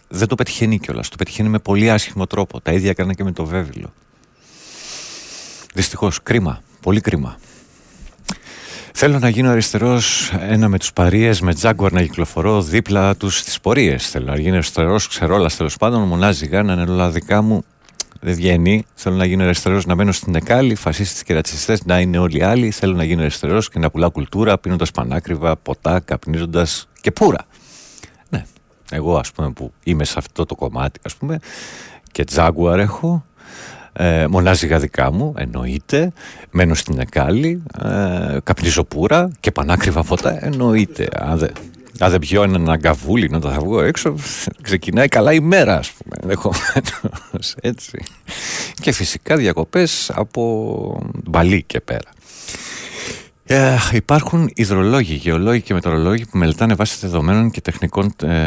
δεν το πετυχαίνει κιόλας. Το πετυχαίνει με πολύ άσχημο τρόπο. Τα ίδια έκανα και με το Βέβυλο. Δυστυχώς, κρίμα. Πολύ κρίμα. Θέλω να γίνω αριστερός, ένα με τους παρείες, με Τζάγκουαρ να κυκλοφορώ δίπλα τους στις πορείες. Θέλω να γίνω αριστερός, ξερόλας τέλος πάντων, μονάζιγα να είναι όλα δικά μου. Δεν βγαίνει. Θέλω να γίνω αριστερός, να μένω στην Εκάλη. Φασίστες και ρατσιστές να είναι όλοι οι άλλοι. Θέλω να γίνω αριστερός και να πουλάω κουλτούρα, πίνοντας πανάκριβα, ποτά, καπνίζοντας και πούρα. Ναι. Εγώ, ας πούμε, που είμαι σε αυτό το κομμάτι, ας πούμε, και Τζάγκουαρ έχω. Ε, μονάζιγα δικά μου, εννοείται. Μένω στην Εκάλη. Ε, καπνίζω πούρα και πανάκριβα ποτά, εννοείται. Αν δεν δε πιω έναν αγκαβούλι, όταν θα βγω έξω, ξεκινάει καλά η μέρα, ας πούμε. Ενδεχομένως, έτσι. Και φυσικά διακοπές από Μπαλί και πέρα. Ε, υπάρχουν υδρολόγοι, γεωλόγοι και μετεωρολόγοι που μελετάνε βάσει δεδομένων και τεχνικών ε,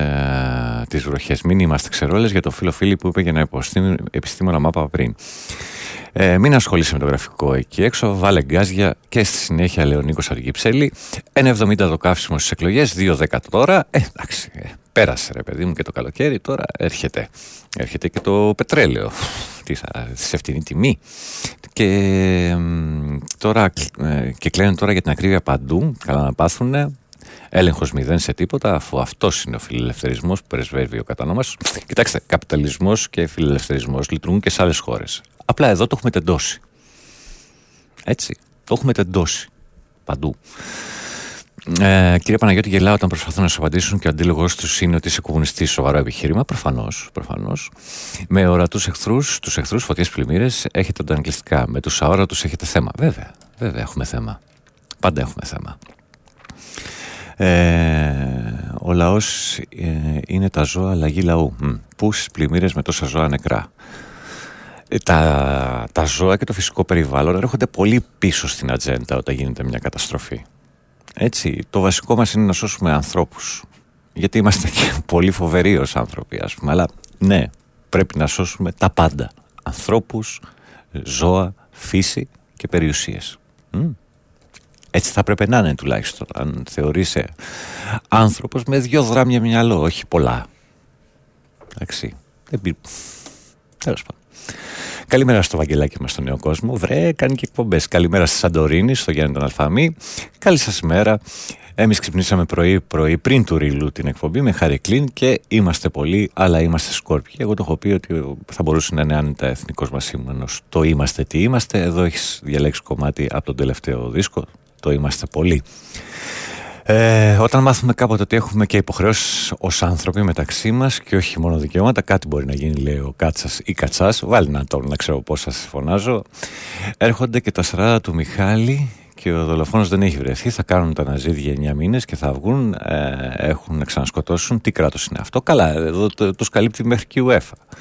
τις βροχές. Μην είμαστε ξερόλες για το φίλο φίλη που είπε για να επιστήμονα μάπα πριν. Ε, μην ασχολείσαι με το γραφικό εκεί έξω, βάλε γκάζια και στη συνέχεια, λέει ο Νίκος Αργύψελη. ένα εβδομήντα το καύσιμο στις εκλογές, δύο δέκα τώρα. Ε, εντάξει, πέρασε ρε παιδί μου και το καλοκαίρι, τώρα έρχεται. Έρχεται και το πετρέλαιο, σε αυτήν τιμή. Και, τώρα, και κλαίνουν τώρα για την ακρίβεια παντού, καλά να πάθουνε. Έλεγχος μηδέν σε τίποτα, αφού αυτός είναι ο φιλελευθερισμός που πρεσβεύει ο κατανόμας. Κοιτάξτε, καπιταλισμός και φιλελευθερισμός λειτουργούν και σε άλλες χώρες. Απλά εδώ το έχουμε τεντώσει. Έτσι, το έχουμε τεντώσει παντού. Ε, κύριε Παναγιώτη, γελάω όταν προσπαθούν να σου απαντήσουν και ο αντίλογος τους είναι ότι είσαι κομμουνιστής. Σοβαρό επιχείρημα, προφανώς, προφανώς. Με ορατούς εχθρούς, τους εχθρούς, φωτιές, πλημμύρες, έχετε αντανακλαστικά. Με τους αόρατους έχετε θέμα. Βέβαια, βέβαια έχουμε θέμα. Πάντα έχουμε θέμα. Ε, ο λαός ε, είναι τα ζώα αλλαγή λαού. Πού στις πλημμύρες με τόσα ζώα νεκρά? Τα, τα ζώα και το φυσικό περιβάλλον έρχονται πολύ πίσω στην ατζέντα όταν γίνεται μια καταστροφή. Έτσι, το βασικό μας είναι να σώσουμε ανθρώπους. Γιατί είμαστε και πολύ φοβεροί ως άνθρωποι, ας πούμε. Αλλά ναι, πρέπει να σώσουμε τα πάντα. Ανθρώπους, ζώα, φύση και περιουσίες. Μ? Έτσι θα έπρεπε να είναι τουλάχιστον, αν θεωρείσαι άνθρωπος με δύο γράμμια μυαλό, όχι πολλά. Εντάξει. Τέλος πάντων. Καλημέρα στο Βαγγελάκι μας στον Νέο Κόσμο. Βρε, κάνει και εκπομπές. Καλημέρα στη Σαντορίνη, στο Γιάννη τον Αλφαμή. Καλή σας ημέρα. Εμείς ξυπνήσαμε πρωί-πρωί πριν του Ρίλου την εκπομπή με Χαρικλίν και είμαστε πολλοί, αλλά είμαστε σκόρπιοι. Εγώ το έχω πει ότι θα μπορούσε να είναι άνετα εθνικός μας σύμμονος. Το είμαστε τι είμαστε. Εδώ έχεις διαλέξει κομμάτι από τον τελευταίο δίσκο. Το είμαστε πολλοί. Ε, όταν μάθουμε κάποτε ότι έχουμε και υποχρεώσεις ως άνθρωποι μεταξύ μας και όχι μόνο δικαιώματα, κάτι μπορεί να γίνει, λέει ο Κάτσας ή Κατσάς. Βάλει να τον, να ξέρω πώς σας φωνάζω. Έρχονται και τα σαράντα του Μιχάλη και ο δολοφόνος δεν έχει βρεθεί. Θα κάνουν τα ναζίδια εννιά μήνες και θα βγουν. Ε, έχουν να ξανασκοτώσουν. Τι κράτος είναι αυτό? Καλά, εδώ το, το καλύπτει μέχρι και η UEFA.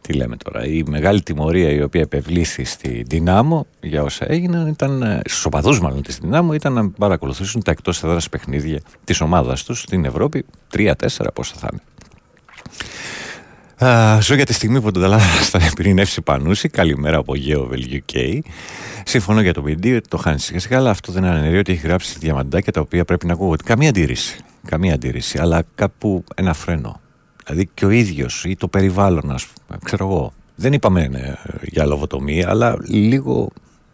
Τι λέμε τώρα, η μεγάλη τιμωρία η οποία επευλήθη στη Δυνάμο για όσα έγιναν ήταν, στους οπαδούς μάλλον της Δυνάμο, ήταν να παρακολουθήσουν τα εκτός έδρας παιχνίδια της ομάδας τους στην Ευρώπη, τρία τέσσερα πόσα θα είναι. Uh, ζω για τη στιγμή που τον Ταλάδα θα επιρρηνεύσει Πανούση. Καλημέρα από Γέο Βελγιουκέι. Συμφωνώ για το ποιητή, το χάνει σιγά σιγά, αλλά αυτό δεν αναιρεί ότι έχει γράψει διαμαντάκια τα οποία πρέπει να ακούγονται. Καμία αντίρρηση. Καμία αντίρρηση, αλλά κάπου ένα φρένο. Δηλαδή και ο ίδιος ή το περιβάλλον, ας πούμε, ξέρω εγώ. Δεν είπαμε ναι, για λοβοτομία, αλλά λίγο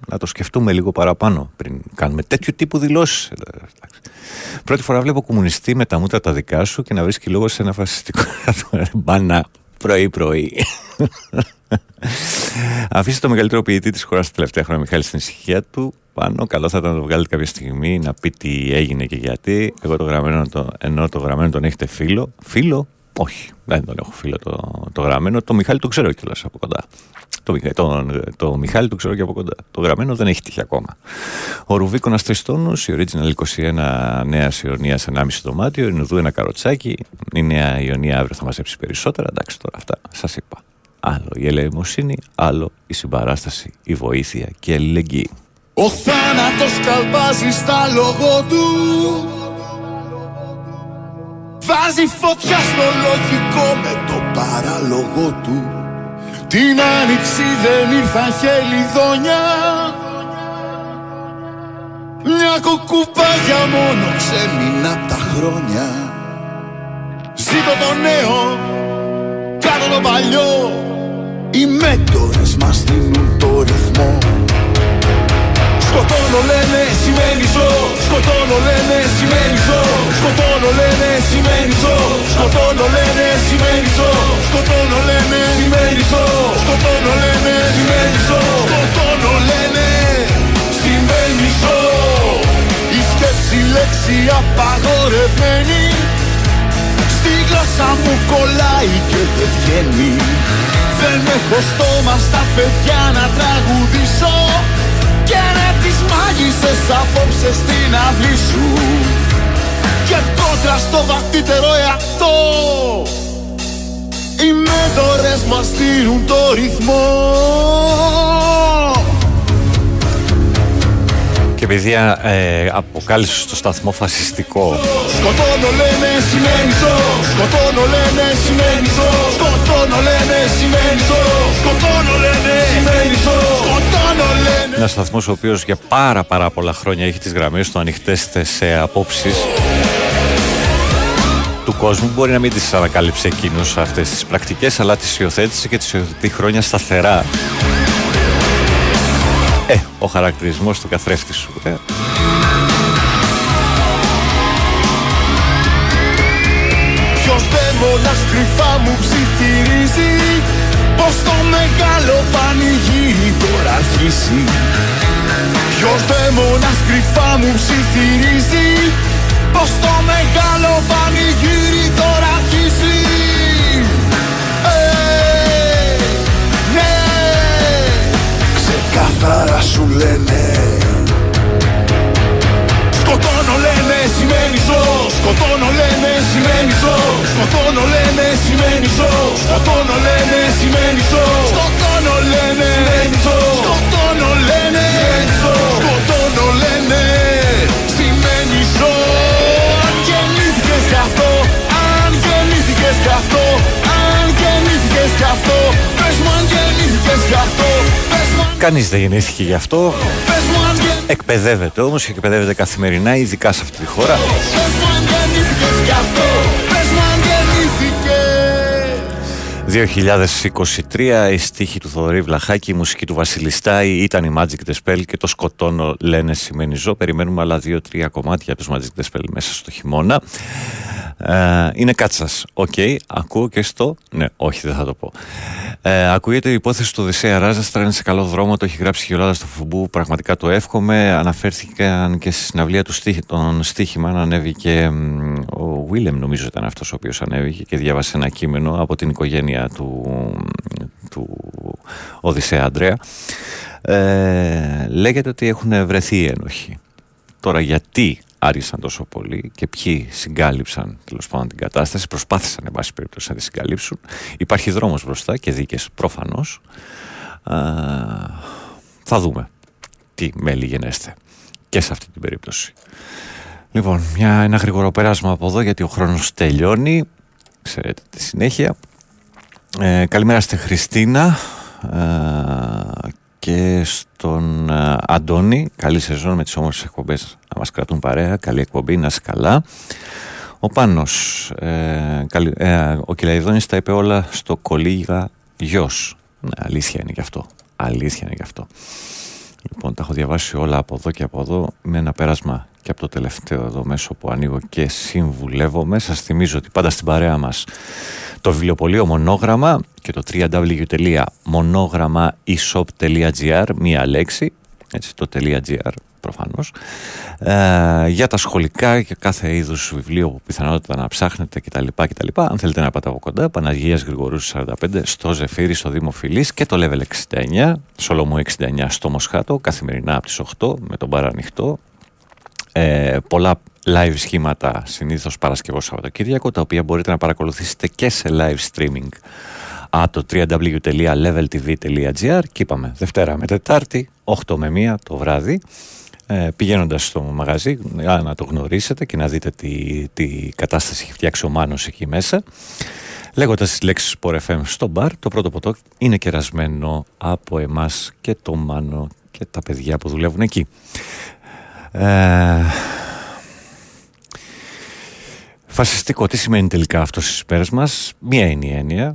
να το σκεφτούμε λίγο παραπάνω πριν κάνουμε τέτοιου τύπου δηλώσεις. Πρώτη φορά βλέπω κομμουνιστή με τα μούτρα τα δικά σου και να βρίσκει λόγο σε ένα φασιστικό μπανά πρωί-πρωί. Αφήστε το μεγαλύτερο ποιητή της χώρας τα τελευταία χρόνια, Μιχάλη, στην ησυχία του. Πάνω, καλό θα ήταν να το βγάλετε κάποια στιγμή, να πει τι έγινε και γιατί. Εγώ το γραμμένο, το, ενώ το γραμμένο τον έχετε φίλο. Φίλο. Όχι, δεν τον έχω φίλο το, το γραμμένο. Το Μιχάλη το ξέρω κιόλας από κοντά. Το, το, το Μιχάλη το ξέρω και από κοντά. Το γραμμένο δεν έχει τύχει ακόμα. Ο Ρουβίκονας τρεις τόνους, η Original είκοσι ένα Νέας Ιωνίας ενάμιση δωμάτιο, η Νουδού ένα καροτσάκι. Η Νέα Ιωνία αύριο θα μαζέψει περισσότερα. Εντάξει, τώρα αυτά σας είπα. Άλλο η ελεημοσύνη, άλλο η συμπαράσταση, η βοήθεια και η αλληλεγγύη. Ο θάνατος καλπάζει στα λόγω του. Βάζει φωτιά στο λογικό με το παραλογό του. Την άνοιξη δεν ήρθαν χελιδόνια. Μια κοκκουπάγια μόνο ξέμεινα απ' τα χρόνια. Ζήτω το νέο, κάτω το παλιό. Οι μέντορες μας δίνουν το ρυθμό. Σκοτώνω λένε σημαίνει ζω. Σκοτώνω λένε σημαίνει ζω. Σκοτώνω λένε σημαίνει ζω. Σκοτώνω λένε σημαίνει ζω. Σκοτώνω λένε σημαίνει ζω. Σκοτώνω λένε σημαίνει ζω. Σκοτώνω λένε σημαίνει ζω. Η σκέψη λέξη απαγορευμένη στη γλώσσα μου κολλάει και δεν βγαίνει. Δεν έχω στόμα στα παιδιά να τραγουδήσω. Και να τις μάγισσες απόψε στην αυλή σου. Και κόντρα στο βαθύτερο εαυτό οι μέντορες μας στείλουν το ρυθμό. Και επειδή ε, αποκάλυψε στο σταθμό φασιστικό. Σκοτώνω λένε σημαίνει ζω. Σκοτώνω λένε σημαίνει ζω. Σκοτώνω λένε σημαίνει ζω. Σκοτώνω λένε σημαίνει ζω. Σκοτώνω λένε. Ένας σταθμός ο οποίος για πάρα πάρα πολλά χρόνια έχει τις γραμμές του ανοιχτές σε απόψεις του κόσμου. Μπορεί να μην τις ανακάλυψε εκείνος αυτές τις πρακτικές, αλλά τις υιοθέτησε και τις υιοθετεί χρόνια σταθερά. Ε, ο χαρακτηρισμός του καθρέφτη σου. Ε. Ποιος δαίμονας κρυφά μου ψιθυρίζει, πως το μεγάλο πανηγύρι τώρα αρχίσει. Ποιος δαίμονας κρυφά μου ψιθυρίζει, πως το μεγάλο πανηγύρι τώρα αρχίσει. Καθαρά σου λένε. Σκοτώνω λένε σημαίνει ζω. Σκοτώνω λένε σημαίνει ζω. Σκοτώνω λένε σημαίνει ζω. Σκοτώνω λένε σημαίνει ζω. Σκοτώνω λένε σημαίνει ζω. Σκοτώνω λένε ζω. Σκοτώνω λένε σημαίνει ζω. Αν γεννήθηκες γι' αυτό, αν γεννήθηκες γι' αυτό, αν γεννήθηκες γι' αυτό, πες μου αν γεννήθηκες γι' αυτό. Κανείς δεν γεννήθηκε γι' αυτό. Εκπαιδεύεται όμως και εκπαιδεύεται καθημερινά, ειδικά σε αυτή τη χώρα. δύο χιλιάδες είκοσι τρία, η στίχη του Θοδωρή Βλαχάκη, η μουσική του Βασιλιστά, ήταν η Magic Despell και το σκοτώνω λένε σημαίνει ζω. Περιμένουμε άλλα δύο τρία κομμάτια από τους Magic Despell μέσα στο χειμώνα. Ε, είναι κάτσας. Οκ, okay, ακούω και στο... Ναι, όχι, δεν θα το πω. Ε, ακούγεται η υπόθεση του Οδυσσέα Ράζας, τώρα είναι σε καλό δρόμο, το έχει γράψει η Ελλάδα στο Φουμπού, πραγματικά το εύχομαι. Αναφέρθηκαν και στη συναυλία του στίχη, τον στίχημα, ανέβηκε ο Βίλεμ, νομίζω ήταν αυτός ο οποίος ανέβηκε και διάβασε ένα κείμενο από την οικογένεια του, του Οδυσσέα Ανδρέα. Ε, λέγεται ότι έχουν βρεθεί ένοχοι. Τώρα γιατί άρισαν τόσο πολύ και ποιοι συγκάλυψαν τέλος πάντων την κατάσταση, προσπάθησαν εν πάση περίπτωση να τη συγκαλύψουν. Υπάρχει δρόμος μπροστά και δίκες προφανώς. Α, θα δούμε τι μέλη γενέστε και σε αυτή την περίπτωση. Λοιπόν, μια, ένα γρήγορο περάσμα από εδώ γιατί ο χρόνος τελειώνει. Ξέρετε τη συνέχεια. Ε, καλημέρα στη Χριστίνα ε, και στον ε, Αντώνη. Καλή σεζόν με τις όμορφες εκπομπές. Να μας κρατούν παρέα, καλή εκπομπή, να είσαι καλά. Ο Πάνος, ε, καλη, ε, ο Κυλαϊδόνης τα είπε όλα στο κολίγα γιος. Ναι, αλήθεια είναι και αυτό, αλήθεια είναι και αυτό. Λοιπόν, τα έχω διαβάσει όλα από εδώ και από εδώ, με ένα πέρασμα και από το τελευταίο εδώ μέσο που ανοίγω και συμβουλεύομαι. Σας θυμίζω ότι πάντα στην παρέα μας το βιβλιοπωλείο Μονόγραμμα και το double-u double-u double-u τελεία μονόγραμμα e shop τελεία gr, μία λέξη, έτσι, το .gr προφανώς, ε, για τα σχολικά και κάθε είδους βιβλίο που πιθανότητα να ψάχνετε κτλ. κτλ. Αν θέλετε να πάτε από κοντά, Παναγίας Γρηγορού σαράντα πέντε, στο Ζεφύρι, στο Δήμο Φιλής και το Level εξήντα εννιά, Σολομού εξήντα εννιά στο Μοσχάτο, καθημερινά από τις οκτώ με τον μπαρ ανοιχτό. Ε, πολλά live σχήματα συνήθως Παρασκευώς Σαββατοκύριακο, τα οποία μπορείτε να παρακολουθήσετε και σε live streaming από το double-u double-u double-u τελεία level t v τελεία gr και είπαμε Δευτέρα με Τετάρτη, οκτώ με μία το βράδυ, ε, πηγαίνοντας στο μαγαζί να το γνωρίσετε και να δείτε τι, τι κατάσταση έχει φτιάξει ο Μάνος εκεί μέσα. Λέγοντας τις λέξεις Sport εφ εμ στο μπαρ, το πρώτο ποτό είναι κερασμένο από εμάς και το Μάνο και τα παιδιά που δουλεύουν εκεί. Ε, φασιστικό, τι σημαίνει τελικά αυτό στις πέρες μας? Μία είναι η έννοια.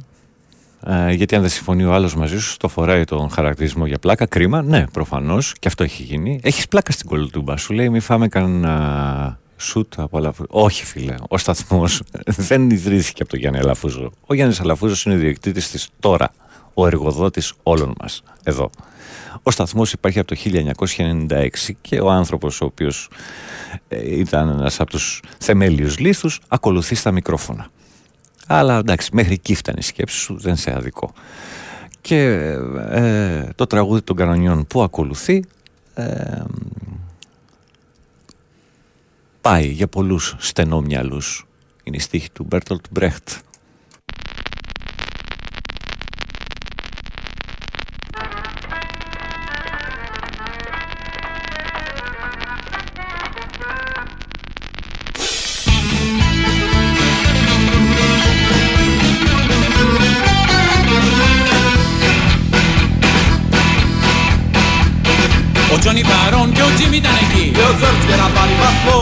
Ε, γιατί αν δεν συμφωνεί ο άλλος μαζί σου, το φοράει τον χαρακτηρισμό για πλάκα. Κρίμα, ναι, προφανώς, και αυτό έχει γίνει. Έχεις πλάκα στην κολοτούμπα σου, λέει, μη φάμε κανένα σουτ από Αλαφούζο. Όχι, φίλε, ο σταθμός δεν ιδρύθηκε από τον Γιάννη Αλαφούζο. Ο Γιάννης Αλαφούζος είναι διοκτήτης της τώρα, ο εργοδότης όλων μας εδώ. Ο σταθμός υπάρχει από το χίλια εννιακόσια ενενήντα έξι και ο άνθρωπος ο οποίος ε, ήταν ένας από τους θεμέλιους λίθους ακολουθεί στα μικρόφωνα. Αλλά εντάξει, μέχρι εκεί φτάνει η σκέψη σου, δεν σε αδικό. Και ε, το τραγούδι των κανονιών που ακολουθεί ε, πάει για πολλούς στενόμυαλους. Είναι η στίχη του Bertolt Brecht. Ο Τζόνι Παρόν και ο Τζιμ ήταν εκεί. Και ο Τζορτ για να πάρει βαθμό.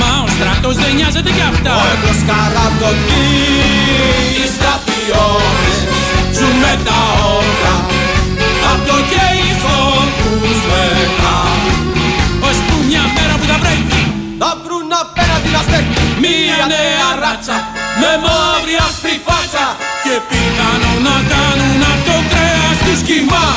Μα ο στρατός δεν νοιάζεται κι αυτά. Ο Εύρος Καραπτοκής στρατιώτες ζουνε τα όρια. Απ' το κεϊφόκους μετά. Ως που μια μέρα που τα βρέχει θα βρουν απέναντι να στέκει μια νέα ράτσα με μαύρη άσπρη φάτσα. Και πιθανό να κάνουν απ' το κρέας τους κοιμά.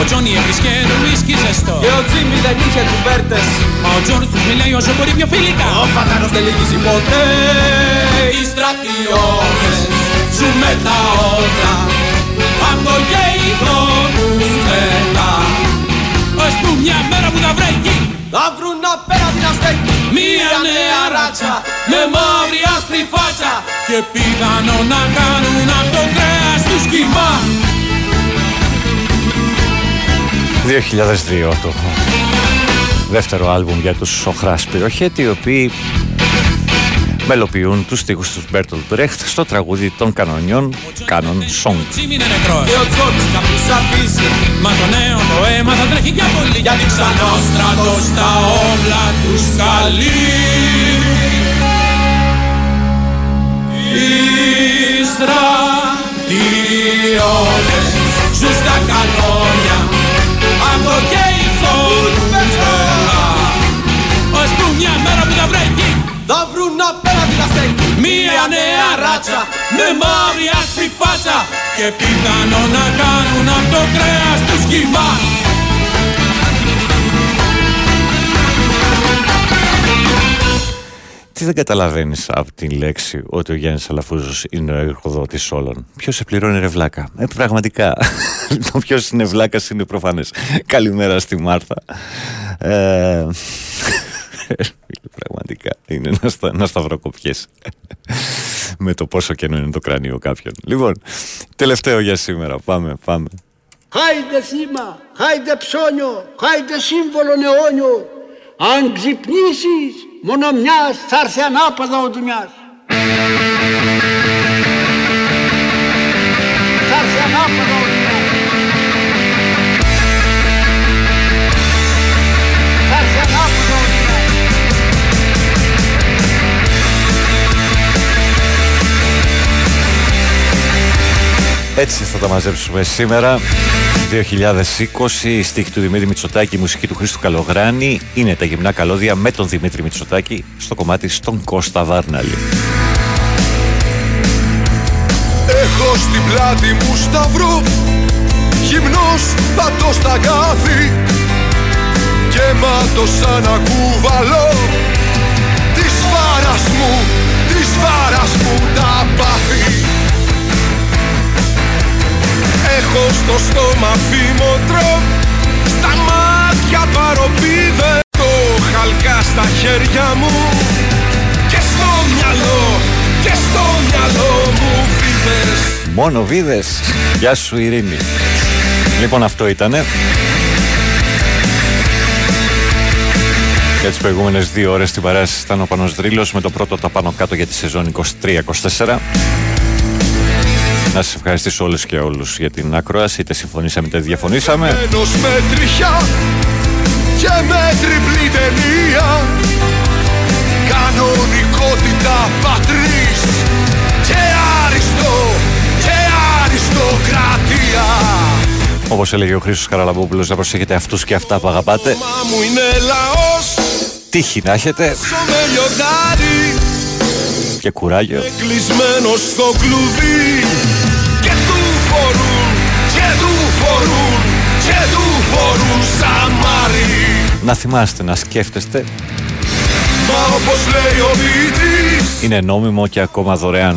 Ο Τζόνι έβρισκε ουίσκι ζεστό. Και ο Τζίμι δεν είχε κουβέρτες. Μα ο Τζόρτς τους μιλάει όσο μπορεί πιο φιλικά. Ο Φατάνος δεν λυγίζει ποτέ. Οι στρατιώτες ζουν με τα όντα. Απ' το γεϊδόνους μετά. Ως που μια μέρα που τα βρέχει θα βρουν απέναντι να στέκει μια νέα ράτσα με μαύρη άσπρη φάτσα. Και πιθανό να κάνουν απ' το κρέας τους κοιμά. δύο χιλιάδες δύο το δεύτερο άλμπουμ για τους Sohras Pyrochete, οι οποίοι μελοποιούν τους στίχους του Bertolt Brecht στο τραγούδι των κανονιών Canon Song. Θα βρουν απέναντι τα στέκη μία νέα ράτσα με μαύρη άσπρη φάτσα και πιθανό να κάνουν από το κρέας τους κύμα. Τι δεν καταλαβαίνεις από την λέξη ότι ο Γιάννης Αλαφούζος είναι ο εργοδότης όλων? Ποιος σε πληρώνει ρε βλάκα? Ε, πραγματικά. Το ποιος είναι βλάκας είναι προφανές. Καλημέρα στη Μάρθα. Ε... Πραγματικά είναι να, στα, να σταυροκοπιέσαι με το πόσο κενό είναι το κρανίο κάποιον. Λοιπόν, τελευταίο για σήμερα. Πάμε, πάμε. Χάιντε θύμα, χάιντε ψώνιο, χάιντε σύμβολο αιώνιο. Αν ξυπνήσεις, μόνο μιας θα έρθει ανάποδα ο δουλειάς. Θα έρθει ανάποδα ο δουλειάς. Θα έρθει ανάποδα ο δουλειάς. Έτσι θα τα μαζέψουμε σήμερα, δύο χιλιάδες είκοσι, η στίχη του Δημήτρη Μητσοτάκη, η μουσική του Χρήστου Καλογράνη, είναι τα γυμνά καλώδια με τον Δημήτρη Μητσοτάκη στο κομμάτι στον Κώστα Βάρναλη. Έχω στην πλάτη μου σταυρό, γυμνός πατώ στα κάθη και μάτω σαν να κουβαλώ της φάρας μου, της φάρας μου τα πάθη. Έχω στο στόμα φήμωτρο, στα μάτια παροπίδε, το χαλκά στα χέρια μου και στο μυαλό, και στο μυαλό μου βίδες. Μόνο βίδες. Γεια σου Ειρήνη. Λοιπόν, αυτό ήτανε. Για τις προηγούμενες δύο ώρες την παράσταση ήταν ο Πάνος Δρύλος με το πρώτο τα πάνω κάτω για τη σεζόν είκοσι τρία είκοσι τέσσερα. Να σας ευχαριστήσω όλες και όλους για την ακρόαση, είτε συμφωνήσαμε είτε διαφωνήσαμε. Με τριχιά και με τριπλή τελεία, κανονικότητα πατρίς και άριστο, και αριστοκρατία. Όπως έλεγε ο Χρήστος Καραλαμπούλος, να προσέχετε αυτούς και αυτά που αγαπάτε. Το όνομα μου είναι λαός, τύχη να έχετε και κουράγιο. Κλεισμένο στο κλουβί. Να θυμάστε, να σκέφτεστε. Μα όπως λέει ο Μήτρης, είναι νόμιμο και ακόμα δωρεάν.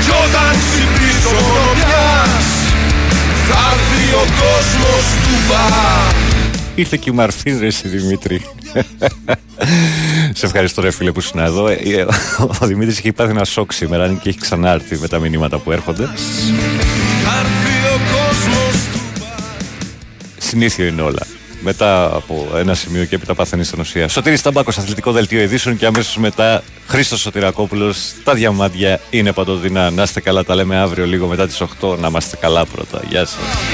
Κι όταν ξυπνήσω χρονιάς, θα έρθει ο κόσμος του μπα. Ήρθε και η Μαρφή ρε εσύ Δημήτρη. Σε ευχαριστώ ρε φίλε που είσαι εδώ. Ο Δημήτρης έχει πάθει ένα σοκ σήμερα και έχει ξανάρθει με τα μηνύματα που έρχονται. Συνήθιο είναι όλα. Μετά από ένα σημείο και έπειτα παθαίνει στην ουσία. Σωτήρης Ταμπάκος, αθλητικό δελτίο ειδήσεων και αμέσως μετά Χρήστος Συντερακόπουλος. Τα διαμάντια είναι παντοδυνά. Να είστε καλά, τα λέμε αύριο λίγο μετά τις οκτώ. Να είμαστε καλά πρώτα. Γεια σας.